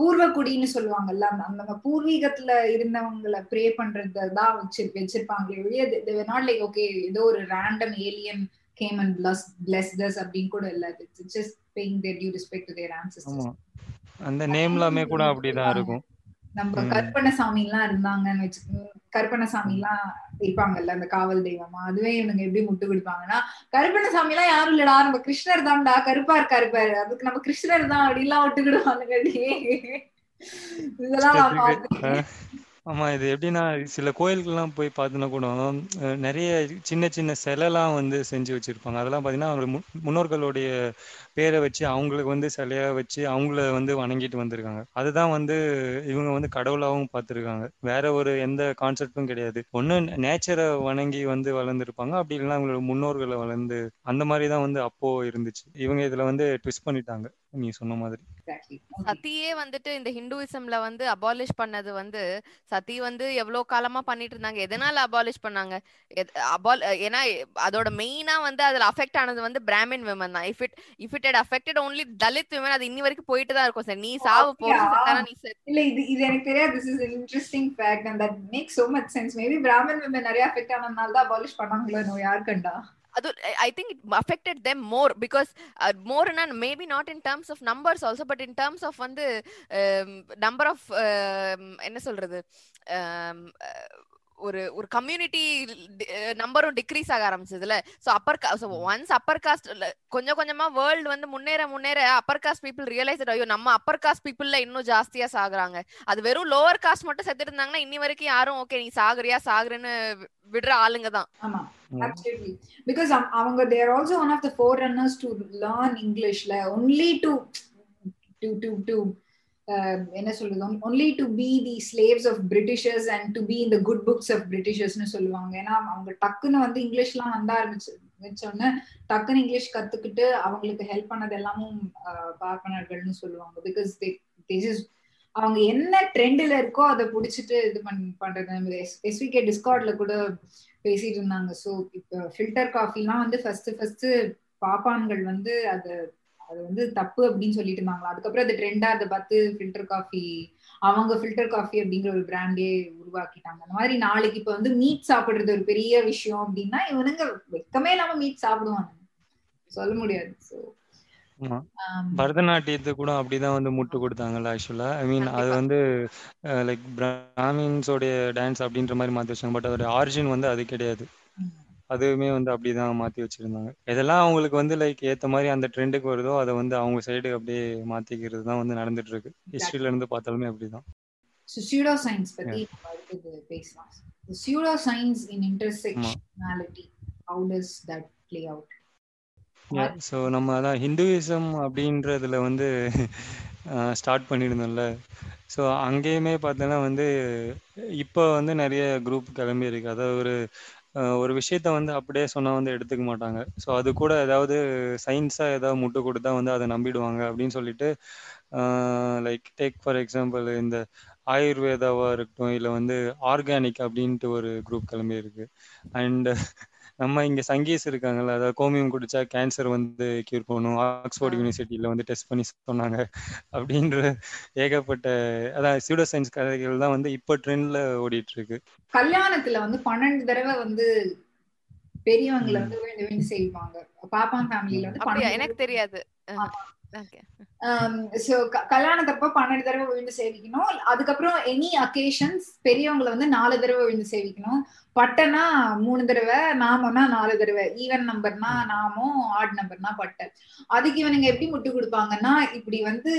பூர்வ குடின்னு சொல்லுவாங்கல்ல, நம்ம பூர்வீகத்துல இருந்தவங்களை ப்ரே பண்றதுதான் வச்சிருப்பாங்க. ஓகே ஏதோ ஒரு random alien came and blessed us அப்படிங்க கூட இல்ல, it's just paying their due respect to their ancestors. அந்த நேம்லாமே கூட அப்படி தான் இருக்கும். நம்ம கற்பனசாமிலாம் இருந்தாங்கன்னு வெச்சு கற்பனசாமிலாம் இருப்பாங்கல்ல அந்த காவல் தெய்வமா, அதுவே இவங்க எப்படி முட்டு கொடுப்பாங்கன்னா கற்பனசாமிலாம் யாரும் இல்லடா நம்ம கிருஷ்ணர் தான்டா, கருப்பா இருக்காரு பாரு அதுக்கு நம்ம கிருஷ்ணர் தான் அப்படிலாம் விட்டுக்கிடுவானுங்க. இதெல்லாம் பாத்தீங்க. ஆமா, இது எப்படின்னா சில கோயில்கள்லாம் போய் பார்த்தோன்னா கூட நிறைய சின்ன சின்ன சிலைலாம் வந்து செஞ்சு வச்சிருப்பாங்க. அதெல்லாம் பார்த்தீங்கன்னா அவங்க முன்னோர்களுடைய பேரை வச்சு அவங்களுக்கு வந்து சிலையா வச்சு அவங்கள வந்து வணங்கிட்டு வந்திருக்காங்க. அதுதான் வந்து இவங்க வந்து கடவுளாகவும் பார்த்துருக்காங்க. வேற ஒரு எந்த கான்செப்டும் கிடையாது. ஒன்னு நேச்சரை வணங்கி வந்து வளர்ந்துருப்பாங்க, அப்படி இல்லைன்னா அவங்களோட முன்னோர்களை வளர்ந்து அந்த மாதிரி தான் வந்து அப்போ இருந்துச்சு. இவங்க இதுல வந்து ட்விஸ்ட் பண்ணிட்டாங்க நீ சொன்ன மாதிரி. சதியே வந்துட்டு இந்த ஹிந்துயிசம்ல வந்து அபாலிஷ் பண்ணது வந்து சதி வந்து எவ்வளவு காலமா பண்ணிட்டு இருந்தாங்க. எதனால அபாலிஷ் பண்ணாங்க? ஏன்னா அதோட மெயினா வந்து அதுல அஃபெக்ட் ஆனது வந்து பிராமின் விமன் தான். If it had affected only Dalit women அது இன்னி வரைக்கும் போயிட்டு தான் இருக்கும். சார் நீ சாவு போறதுக்கான நீ இல்ல இது எனக்கு தெரியாது. this is an interesting fact and that makes so much sense. maybe Brahmin women நிறைய அஃபெக்ட் ஆனனால தான் அபாலிஷ் பண்ணாங்களோ நோ யார் கண்டா. I think it affected them more because more and maybe not in terms of numbers also but in terms of one the number of enna solradhu ஒரு community நம்பரும் decrease ஆக ஆரம்பிச்சதுல. So Appar caste கொஞ்சம் கொஞ்சமா world வந்து முன்னேற முன்னேற upper caste people realise ஐயோ நம்ம அப்பர் காஸ்ட் பீப்புள்ல இன்னும் ஜாஸ்தியா சாகுறாங்க. அது வெறும் லோவர் காஸ்ட் மட்டும் செத்துட்டு இருந்தாங்கன்னா இன்னி வரைக்கும் யாரும் ஓகே நீ சாகுறேன்னு விடுற ஆளுங்க தான். ஆமா அப்சல்யூட்லி பிகாஸ் அவங்க they are also one of the forerunners to learn இங்கிலீஷ்ல only to என்ன சொல்லுது only to be the slaves of Britishers and to be in the good books of Britishers னு சொல்லுவாங்க. ஏன்னா அவங்க டக்குன்னு வந்து இங்கிலீஷ்லாம் வந்த ஆரம்பிச்சோன்னு டக்குன்னு இங்கிலீஷ் கத்துக்கிட்டு அவங்களுக்கு ஹெல்ப் பண்ணது எல்லாமும் பார்ப்பனர்கள்னு சொல்லுவாங்க. பிகாஸ் அவங்க என்ன ட்ரெண்ட்ல இருக்கோ அதை பிடிச்சிட்டு இது பண்றது. எஸ்விகே டிஸ்கார்ட்ல கூட பேசிட்டு இருந்தாங்க. ஸோ இப்போ ஃபில்டர் காஃபிலாம் வந்து ஃபர்ஸ்ட் பாப்பான்கள் வந்து அதை அது வந்து தப்பு அப்படின்னு சொல்லிட்டு இருந்தாங்களா. அதுக்கப்புறம் அது ட்ரெண்டா அதை பார்த்து ஃபில்டர் காஃபி, அவங்க ஃபில்டர் காஃபி அப்படிங்கிற ஒரு பிராண்டே உருவாக்கிட்டாங்க. அந்த மாதிரி நாளைக்கு இப்ப வந்து மீட் சாப்பிடுறது ஒரு பெரிய விஷயம் அப்படின்னா இவனுங்க வெக்கமே இல்லாம மீட் சாப்பிடுவாங்க, சொல்ல முடியாது. பரதநாட்டியத்தை கூட அப்படிதான் வந்து முட்டு கொடுத்தாங்கல்ல ஆக்சுவலா. ஐ மீன் அது வந்து லைக் பிராமின்ஸோடைய டான்ஸ் அப்படின்ற மாதிரி மாத்தி வச்சாங்க, பட் அதோட ஆரிஜின் வந்து அது கிடையாது. அதுவுமே வந்து அப்படிதான் மாத்தி வச்சிருந்தாங்க. இதெல்லாம் அவங்களுக்கு வந்து லைக் ஏத்த மாதிரி அந்த ட்ரெண்டுக்கு வருதோ அதை வந்து அவங்க சைடு அப்படியே மாத்திக்கிறது தான் வந்து நடந்துட்டு இருக்கு. ஹிஸ்டரியில இருந்து பார்த்தாலுமே அப்படிதான். சூடோ சயின்ஸ் பத்தி பேசலாம். Pseudo science in intersectionality, how does that play out? So நம்ம அதான் ஹிந்துவிசம் அப்படின்றதுல வந்து ஸ்டார்ட் பண்ணியிருந்தோம்ல. ஸோ அங்கேயுமே பார்த்தோன்னா வந்து இப்போ வந்து நிறைய குரூப் கிளம்பி இருக்குது. அதாவது ஒரு விஷயத்த வந்து அப்படியே சொன்னால் வந்து எடுத்துக்க மாட்டாங்க. ஸோ அது கூட ஏதாவது சயின்ஸாக ஏதாவது முட்டு கொடுத்தா வந்து அதை நம்பிடுவாங்க அப்படின்னு சொல்லிட்டு, லைக் டேக் ஃபார் எக்ஸாம்பிள் இந்த ஆயுர்வேதாவாக இருக்கட்டும், இல்லை வந்து ஆர்கானிக் அப்படின்ட்டு ஒரு குரூப் கிளம்பி இருக்குது. அண்ட் நம்ம இங்கே சங்கீஸ் இருக்காங்கல்ல, அதாவது கோமியம் குடிச்சா கேன்சர் வந்து கியூர் பண்ணும், ஆக்ஸ்போர்ட் யூனிவர்சிட்டியில் வந்து டெஸ்ட் பண்ணி சொன்னாங்க அப்படின்ற ஏகப்பட்ட அதான் சூடோ சயின்ஸ் கதைகள் தான் வந்து இப்போ ட்ரெண்ட்ல ஓடிட்டு இருக்கு. கல்யாணத்துல வந்து 12 தடவை வந்து பெரியவங்களை வந்து செய்வாங்க, பாப்பா ஃபேமிலியில வந்து எனக்கு தெரியாது. கல்யாணத்தப்ப 12 தடவை விழுந்து சேவிக்கணும். அதுக்கப்புறம் எனி அகேஷன்ஸ் பெரியவங்களை வந்து 4 தடவை விழுந்து சேவிக்கணும். பட்டனா 3 தடவை, நாமம்னா 4 தடவை, ஈவன் நம்பர்னா நாமும், ஆட் நம்பர்னா பட்டை. அதுக்கு இவனுங்க எப்படி முட்டு கொடுப்பாங்கன்னா, இப்படி வந்து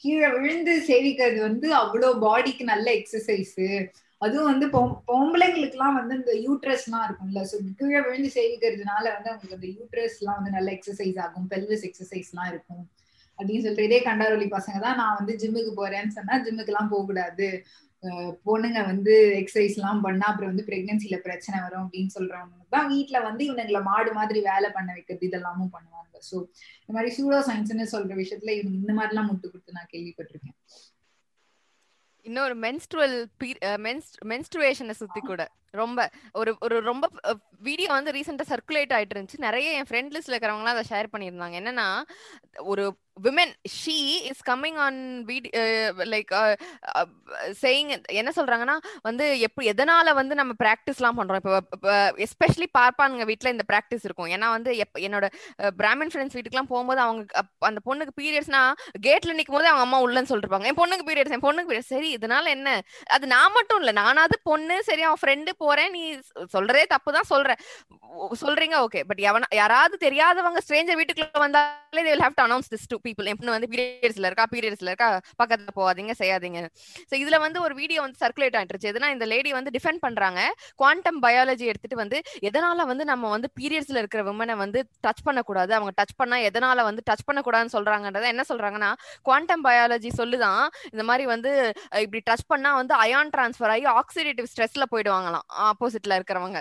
கீழே விழுந்து சேவிக்கிறது வந்து அவ்வளோ பாடிக்கு நல்ல எக்ஸசைஸ். அதுவும் வந்து பொம்பளைங்களுக்கு எல்லாம் வந்து இந்த யூட்ரஸ் எல்லாம் இருக்கும்ல, சோ கீழே விழுந்து சேவிக்கிறதுனால வந்து அவங்களுக்கு அந்த யூட்ரஸ் எல்லாம் வந்து நல்ல எக்ஸசைஸ் ஆகும், பெல்விஸ் எக்ஸசைஸ் எல்லாம் இருக்கும் அப்படின்னு சொல்லிட்டு. இதே கண்டாரொலி பசங்க தான் நான் வந்து ஜிம்முக்கு போறேன்னு சொன்னா ஜிம்முக்கு எல்லாம் போக கூடாது, பொண்ணுங்க வந்து எக்ஸசைஸ் எல்லாம் பண்ணா அப்புறம் வந்து பிரெக்னன்சில பிரச்சனை வரும் அப்படின்னு சொல்றவங்க தான் வீட்டுல வந்து இவனுங்களை மாடு மாதிரி வேலை பண்ண வைக்கிறது இதெல்லாமும் பண்ணுவாங்க. சோ இந்த மாதிரி சூடோ சயின்ஸ்ன்னு சொல்ற விஷயத்துல இவனுக்கு இந்த மாதிரி எல்லாம் முட்டு கொடுத்து நான் கேள்விப்பட்டிருக்கேன். இன்னொரு மென்ஸ்ட்ரேஷனை சுத்தி கூட ரொம்ப ஒரு ஒரு ரொம்ப வீடியோ வந்து ரீசெண்டா சர்க்குலேட் ஆயிட்டு இருந்துச்சு. நிறைய என் ஃப்ரெண்ட் லிஸ்ட்ல இருக்கிறவங்களாம் அதை ஷேர் பண்ணியிருந்தாங்க. என்னன்னா, ஒரு women she is coming on video like saying, என்ன சொல்றாங்கன்னா வந்து எப்படி எதனால வந்து நம்ம ப்ராக்டிஸ்லாம் பண்றோம். இப்போ எஸ்பெஷலி பார்ப்பானுங்க வீட்டில் இந்த ப்ராக்டிஸ் இருக்கும். ஏன்னா வந்து என்னோட பிராமின் ஃப்ரெண்ட்ஸ் வீட்டுக்குலாம் போகும்போது அவங்க அந்த பொண்ணுக்கு பீரியட்ஸ்னா கேட்ல நிற்கும் போது அவங்க அம்மா உள்ளன்னு சொல்லிருப்பாங்க, என் பொண்ணுக்கு பீரியட்ஸ், என் பொண்ணுக்கு பீரியட்ஸ். சரி, இதனால என்ன? அது நான் மட்டும் இல்லை, நானாவது பொண்ணு, சரி அவன் ஃப்ரெண்டு போறேன், நீ சொல்றதே தப்பு தான் சொல்றீங்க ஓகே, பட் யாராவது தெரியாதவங்க ஸ்ட்ரேஞ்சர் வீட்டுக்குள்ள வந்தாலே they will have to announce this to people. எப்பன்னு வந்து பீரியட்ஸ்ல இருக்கா, பீரியட்ஸ்ல இருக்கா, பக்கத்துல போகாதீங்க, செய்யாதீங்க. சோ இதுல வந்து ஒரு வீடியோ வந்து சர்க்குலேட் ஆயிட்டுருச்சு. எதுனா இந்த லேடி வந்து டிஃபெண்ட் பண்றாங்க, குவாண்டம் பயாலஜி எடுத்துட்டு வந்து எதனால வந்து நம்ம வந்து பீரியட்ஸ்ல இருக்கிற விமனை வந்து டச் பண்ணக்கூடாது, அவங்க டச் பண்ணா எதனால வந்து டச் பண்ணக்கூடாதுன்னு சொல்றாங்கன்றத. என்ன சொல்றாங்கன்னா, குவாண்டம் பயாலஜி சொல்லுதான் இந்த மாதிரி வந்து இப்படி டச் பண்ணா வந்து அயான் டிரான்ஸ்பர் ஆகி ஆக்சிடேட்டிவ் ஸ்ட்ரெஸ்ல போயிடுவாங்களாம் ஆப்போசிட்ல இருக்கிறவங்க.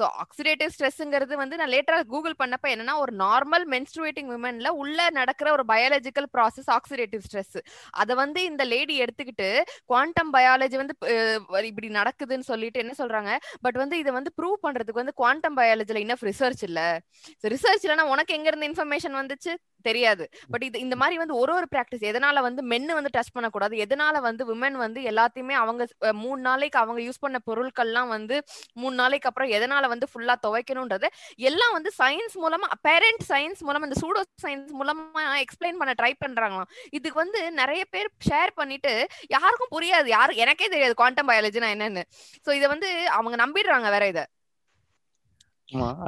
ஸோ ஆக்சிடேட்டிவ் ஸ்ட்ரெஸ்ங்கிறது வந்து நான் லேட்டராக கூகுள் பண்ணப்ப என்னன்னா, ஒரு நார்மல் மென்ஸ்ட்ரேட்டிங் விமன்ல உள்ள நடக்கிற ஒரு பயாலஜிக்கல் ப்ராசஸ் ஆக்சிடேட்டிவ் ஸ்ட்ரெஸ். அதை வந்து இந்த லேடி எடுத்துக்கிட்டு குவாண்டம் பயாலஜி வந்து இப்படி நடக்குதுன்னு சொல்லிட்டு என்ன சொல்றாங்க, பட் வந்து இதை வந்து ப்ரூவ் பண்றதுக்கு வந்து குவாண்டம் பயாலஜில இன்னும் ரிசர்ச் இல்லை. ரிசர்ச் இல்லைன்னா உனக்கு எங்க இருந்து இன்ஃபர்மேஷன் வந்துச்சு தெரியாது. பட் இது இந்த மாதிரி வந்து ஒரு பிராக்டிஸ் எதனால வந்து மென்னு வந்து டச் பண்ணக்கூடாது, எதனால வந்து விமன் வந்து எல்லாத்தையுமே அவங்க 3 நாளைக்கு அவங்க யூஸ் பண்ண பொருட்கள்லாம் வந்து 3 நாளைக்கு அப்புறம் எதனால வந்து ஃபுல்லா துவைக்கணும்ன்றது எல்லாம் வந்து சயின்ஸ் மூலமா, அப்பேரண்ட் சயின்ஸ் மூலமா, இந்த சூடோ சயின்ஸ் மூலமா எக்ஸ்பிளைன் பண்ண ட்ரை பண்றாங்களாம். இதுக்கு வந்து நிறைய பேர் ஷேர் பண்ணிட்டு யாருக்கும் புரியாது, யாரும் எனக்கே தெரியாது குவாண்டம் பயாலஜினா என்னன்னு. ஸோ இதை வந்து அவங்க நம்பிடுறாங்க வேற. இதை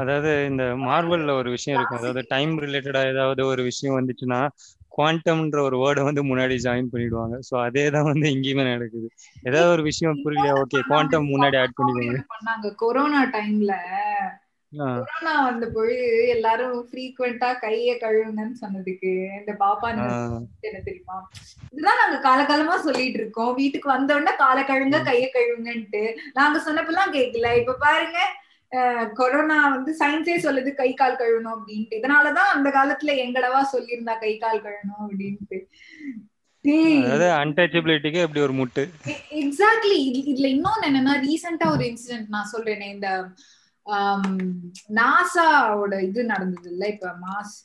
அதாவது இந்த மார்வல்ல ஒரு விஷயம் இருக்கும், அதாவது டைம் ரிலேட்டடா ஏதாவது ஒரு விஷயம் வந்துச்சுன்னா குவாண்டம்ன்ற ஒரு வேர்டை வந்து முன்னாடி ஜாயின் பண்ணிடுவாங்க. ஸோ அதே தான் வந்து இங்கேயுமே நடக்குது. ஏதாவது ஒரு விஷயம் புரியலையா, ஓகே குவாண்டம் முன்னாடி ஆட் பண்ணிடுவாங்க. கொரோனா டைம்ல கொரோனா வந்த பொழுது எல்லாரும் ஃப்ரீக்வெண்டா கையை கழுவுங்கன்னு சொன்னதுக்கு இந்த பாப்பா என்ன தெரியுமா, இதுதான் நாங்க காலகாலமா சொல்லிட்டு இருக்கோம், வீட்டுக்கு வந்த உடனே காலை கழுவுங்க கையை கழுவுங்கன்ட்டு. நாங்க சொன்னப்பெல்லாம் கேட்கல, இப்ப பாருங்க கொரோனா வந்து சயின்ஸே சொல்லுது கை கால் கழுவணும் அப்படின்ட்டு. இதனாலதான் அந்த காலத்துல எங்களவா சொல்லியிருந்தா கை கால் கழுவணும் அப்படின்ட்டு. எக்ஸாக்ட்லி. இதுல இன்னொன்னு என்னன்னா, ரீசெண்டா ஒரு இன்சிடென்ட் நான் சொல்றேனே, இந்த நாசாவோட இது நடந்தது இல்ல இப்ப மாஸ்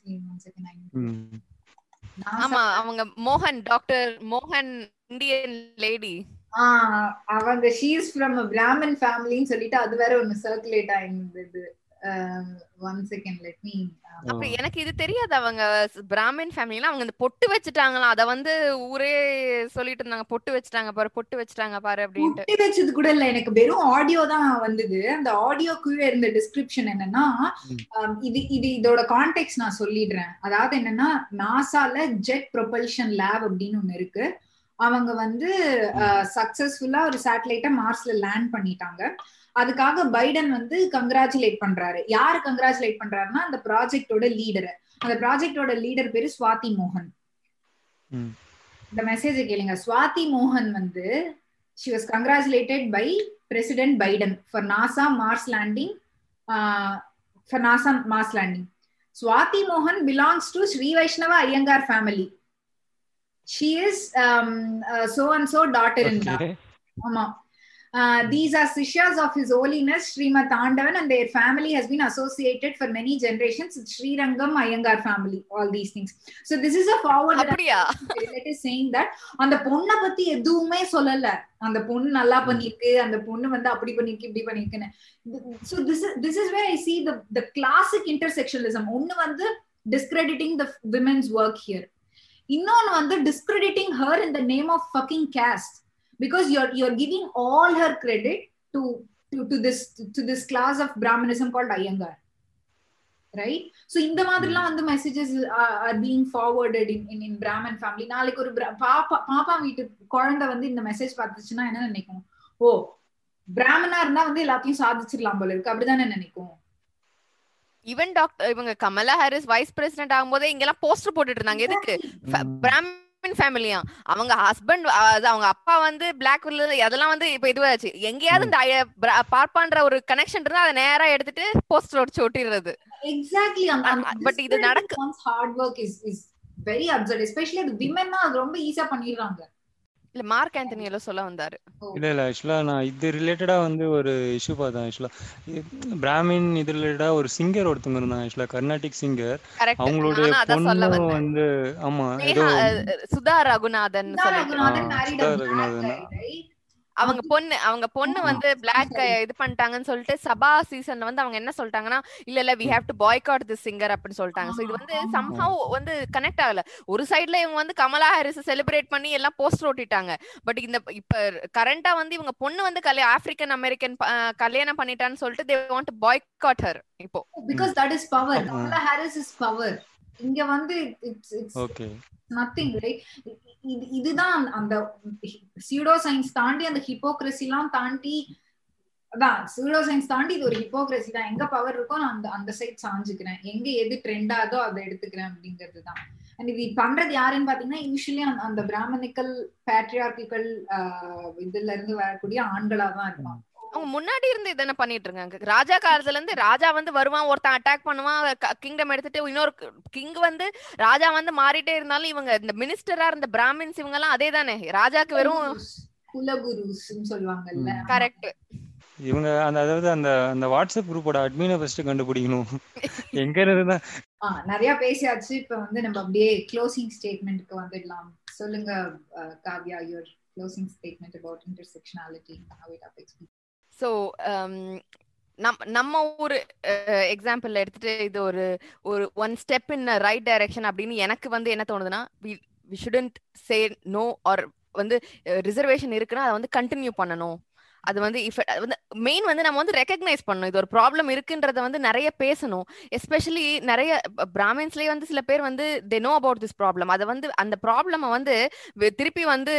ஆமா அவங்க மோகன் டாக்டர் மோகன் இந்தியன் லேடி அவங்க she is from a Brahmin family ன்னு சொல்லிட்டு அது வேற ஒன்னு சர்க்குலேட் ஆயிருந்தது. One second, let me அப்ப எனக்கு இது தெரியாது. அவங்க பிராமின் ஃபேமிலில அவங்க அந்த பொட்டு வச்சிட்டாங்களா அத வந்து ஊரே சொல்லிட்டு இருந்தாங்க பொட்டு வச்சிட்டாங்க பாரு பொட்டு வச்சிட்டாங்க பாரு அப்படினு. பொட்டு வச்சது கூட இல்ல, எனக்கு வெறும் ஆடியோ தான் வந்தது. அந்த ஆடியோ கீழ இருந்த டிஸ்கிரிப்ஷன் என்னன்னா இது இதோட கான்டெக்ஸ்ட் நான் சொல்லிடுறேன். அதாவது என்னன்னா நாசால ஜெட் ப்ரொபல்ஷன் லேப் அப்படின்னு ஒன்னு இருக்கு. அவங்க வந்து சக்சஸ்ஃபுல்லா ஒரு சேட்டலைட்டை மார்ஸ்ல லேண்ட் பண்ணிட்டாங்க. அதுக்காக பைடன் வந்து கங்க்ராச்சுலேட் பண்றாரு. யாரு கங்க்ராச்சுலேட் பண்றாருன்னா அந்த ப்ராஜெக்டோட லீடர். அந்த ப்ராஜெக்டோட லீடர் பேரு ஸ்வாதி மோகன். இந்த மெசேஜ் கேளுங்க. ஸ்வாதி மோகன் வந்து she was congratulated by President Biden for NASA Mars landing. Swathi Mohan belongs to Sri Vaishnava Iyengar family. She is so and so daughter-in-law. Mama, these are Sishas of His Holiness Srimad Tandavan and their family has been associated for many generations with Sri Rangam Iyengar family, all these things. So this is a forward that is saying that and the ponna patti eduvume solala and the ponna nalla pannirke and the ponna vanda apdi pannirke ipdi pannirkena. So this is where I see the classic intersectionalism. One vandu discrediting the women's work here, innon vandu discrediting her in the name of fucking caste. Because you're giving all her credit to this class of Brahmanism called Iyengar, right? So in the madrilla and the messages are being forwarded in Brahmin family. Nalik oru papa meet kolanda vandu indha message paathuchuna enna nenikum, oh brahmana irna vandu ellathiyum saadhichiralam pole irukku apdi dhaan nenikum. Even doctor ivanga Kamala Harris vice president aagumbodhe ingala poster pottittu iranga edukku brahmin ஃபேமிலியா. அவங்க husband அவங்க அப்பா வந்து black அதெல்லாம் வந்து இப்ப இதுவாச்சு. எங்கேயாவது இந்த பார்ப்பான்ற ஒரு கனெக்ஷன் இருந்தா அதை நேரா எடுத்துட்டு போஸ்டர் ஒடிச்சு ஒட்டிடுறது. எக்ஸாக்ட்லி. பட் இது நடக்கும். Hard work is very absurd, especially அது விமென்னா ரொம்ப ஈஸியா பண்ணிடுறாங்க. இல்ல மார்க் ஆண்டனி எல்லாம் சொல்ல வந்தாரு. இல்ல ஆக்சுவலா நான் இது ரிலேட்டடா வந்து ஒரு இஷ்யூ பார்த்தேன். ஆக்சுவலா பிராமின் இது ரிலேட்டடா ஒரு சிங்கர் ஒருத்தவங்க இருந்தாங்க. ஆக்சுவலா கர்நாடிக் சிங்கர். அவங்களோட பொண்ணு வந்து ஆமா ஏதோ சுதா ரகுநாதன் அவங்க பொண்ணு வந்து பிளாக் இது பண்ணிட்டாங்கன்னு சொல்லிட்டு சபா சீசன்ல வந்து அவங்க என்ன சொல்லிட்டாங்கன்னா இல்ல we have to boycott this singer அப்படின்னு சொல்லிட்டாங்க. சோ இது வந்து somehow வந்து கனெக்ட் ஆகல. ஒரு சைடுல இவங்க வந்து கமலா ஹாரிஸ் செலிப்ரேட் பண்ணி எல்லாம் போஸ்டர் ஓட்டிட்டாங்க. பட் இந்த இப்ப கரண்டா வந்து இவங்க பொண்ணு வந்து ஆப்பிரிக்கன் அமெரிக்கன் கல்யாணம் பண்ணிட்டான்னு சொல்லிட்டு they want to boycott her. இப்போ because that is power. Kamala Harris is power. இங்க வந்து it's okay nothing, right? இதுதான் அந்த சீடோ சயின்ஸ் தாண்டி அந்த ஹிப்போக்ரசிலாம் தாண்டி அதான் சீடோ சயின்ஸ் தாண்டி இது ஒரு ஹிப்போக்ரசி தான். எங்க பவர் இருக்கோ நான் அந்த சைட் சாஞ்சுக்கிறேன், எங்க எது ட்ரெண்டாகோ அதை எடுத்துக்கிறேன் அப்படிங்கிறது தான். அண்ட் இது பண்றது யாருன்னு பாத்தீங்கன்னா யூஸ்வலி அந்த பிராமணிக்கல் பேட்ரியார்கிக்கல் இதுல இருந்து வரக்கூடிய ஆண்களா தான் இருப்பாங்க. அவங்க முன்னாடி இருந்து இதென்ன பண்ணிட்டு இருக்காங்க. ராஜா காலத்துல இருந்து ராஜா வந்து வருவான், ஒருத்தன் அட்டாக் பண்ணுவான், கிங்டம் எடுத்துட்டு இன்னொரு கிங் வந்து ராஜா வந்து மாறிட்டே இருந்தாலும் இவங்க இந்த மினிஸ்டரா இருந்த பிராமின்ஸ் இவங்க எல்லாம் அதே தானே. ராஜாக்கு வெறும் குலகுருஸ்னு சொல்வாங்கல்ல. கரெக்ட். இவங்க அதாவது அந்த அந்த வாட்ஸ்அப் குரூப்போட அட்மினை ஃபர்ஸ்ட் கண்டுபிடிக்கணும் எங்க இருந்தா. நிறைய பேசியாச்சு, இப்ப வந்து நம்ம அப்படியே க்ளோசிங் ஸ்டேட்மெண்ட்க்கு வந்துடலாம். சொல்லுங்க Kavya, your closing statement about intersectionality and how it affects people. So நம்ம ஒரு எக்ஸாம்பிள் எடுத்துட்டு இது ஒரு one step in right direction அப்படின்னு எனக்கு வந்து என்ன தோணுதுன்னா we shouldn't say no or வந்து ரிசர்வேஷன் இருக்குன்னா அதை வந்து கண்டினியூ பண்ணணும். அது வந்து மெயின் வந்து நம்ம வந்து ரெகக்னைஸ் பண்ணணும் இது ஒரு ப்ராப்ளம் இருக்குன்றத வந்து நிறைய பேசணும். எஸ்பெஷலி நிறைய பிராமின்ஸ்லேயே வந்து சில பேர் வந்து they know about this problem. அதை வந்து அந்த ப்ராப்ளமை வந்து திருப்பி வந்து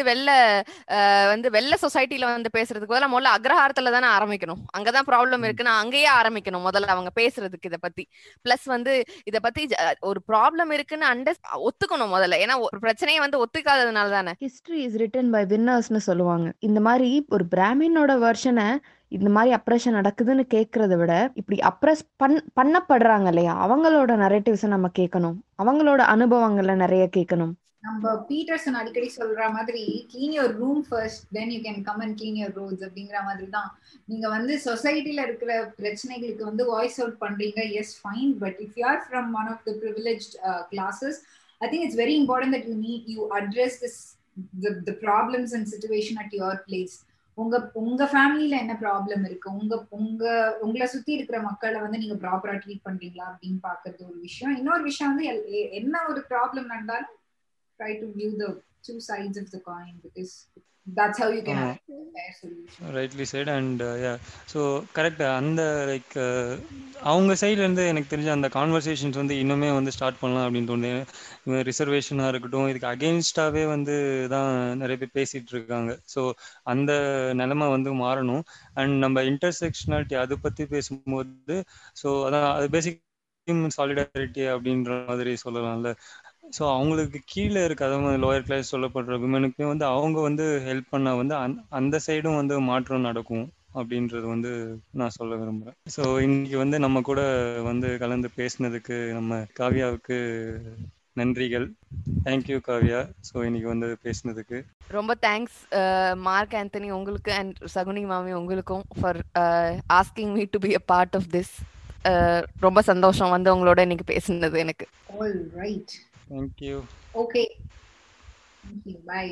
வெள்ள சொசைட்டியில் வந்து பேசுறதுக்கு முதல்ல அக்ரஹாரத்தில் தானே ஆரம்பிக்கணும். அங்கே தான் ப்ராப்ளம் இருக்குன்னா அங்கேயே ஆரம்பிக்கணும் முதல்ல அவங்க பேசுறதுக்கு. இதை பற்றி ப்ளஸ் வந்து இதை பற்றி ஒரு ப்ராப்ளம் இருக்குன்னு ஒத்துக்கணும் முதல்ல. ஏன்னா ஒரு பிரச்சனையை வந்து ஒத்துக்காததுனால தானே. ஹிஸ்டரி இஸ் ரிட்டன் பை வின்னர்ஸ்னு சொல்லுவாங்க. இந்த மாதிரி ஒரு பிராமினோட வருஷனை இந்த மாதிரி அப்ரஷன் நடக்குதுன்னு கேட்கறத விட இப்படி அப்ரஸ் பண்ணப்படுறாங்க இல்லையா, அவங்களோட நரேட்டிவ்ஸை நம்ம கேட்கணும், அவங்களோட அனுபவங்களை நிறைய கேட்கணும். நம்ம பீட்டர்சன் அடிக்கடி சொல்ற மாதிரி clean your room first then you can come and clean your roads அப்படிங்கிற மாதிரி தான். நீங்க வந்து சொசைட்டில இருக்கிற பிரச்சனைகளுக்கு வந்து வாய்ஸ் அவுட் பண்றீங்க, yes fine, but if you are from one of the privileged classes, I think it's very important that you address the problems and situation at your place. உங்க ஃபேமிலியில என்ன ப்ராப்ளம் இருக்கு, உங்களை சுத்தி இருக்கிற மக்களை வந்து நீங்க ப்ராப்பரா ட்ரீட் பண்றீங்களா அப்படின்னு பாக்குறது ஒரு விஷயம். இன்னொரு விஷயம் வந்து என்ன ஒரு ப்ராப்ளம் நடந்தாலும் try to view the two sides of the coin, because that's how you can actually get a solution. Rightly said, and yeah, so correct. And like அவங்க சைடுல இருந்து எனக்கு தெரிஞ்ச அந்த கான்வர்சேஷன்ஸ் வந்து இன்னுமே வந்து ஸ்டார்ட் பண்ணலாம் அப்படின்னு தோணுது. இவன் ரிசர்வேஷனாக இருக்கட்டும், இதுக்கு அகெயின்ஸ்டாகவே வந்து தான் நிறைய பேர் பேசிகிட்டு இருக்காங்க. ஸோ அந்த நிலைமை வந்து மாறணும். அண்ட் நம்ம இன்டர்செக்ஷனாலிட்டி அதை பற்றி பேசும்போது, ஸோ அதான் அது பேசிக் சாலிடாரிட்டி அப்படின்ற மாதிரி சொல்லலாம்ல. ஸோ அவங்களுக்கு கீழே இருக்க, அதாவது லோயர் கிளாஸ் சொல்லப்படுற விமனுக்குமே வந்து அவங்க வந்து ஹெல்ப் பண்ணால் வந்து அந்த சைடும் வந்து மாற்றம் நடக்கும் அப்படின்றது வந்து நான் சொல்ல விரும்புகிறேன். ஸோ இன்னைக்கு வந்து நம்ம கூட வந்து கலந்து பேசினதுக்கு நம்ம காவியாவுக்கு நன்றிகள். தேங்க்யூ காவியா. ஸோ இன்னைக்கு வந்து பேசினதுக்கு ரொம்ப தேங்க்ஸ் மார்க் ஆண்டனி உங்களுக்கு அண்ட் சகுனி மாமி உங்களுக்கும் for asking me to be a part of this. ரொம்ப சந்தோஷம் வந்து உங்களோட இன்னைக்கு பேசினது எனக்கு. All right. Thank you. Okay. Thank you. Bye.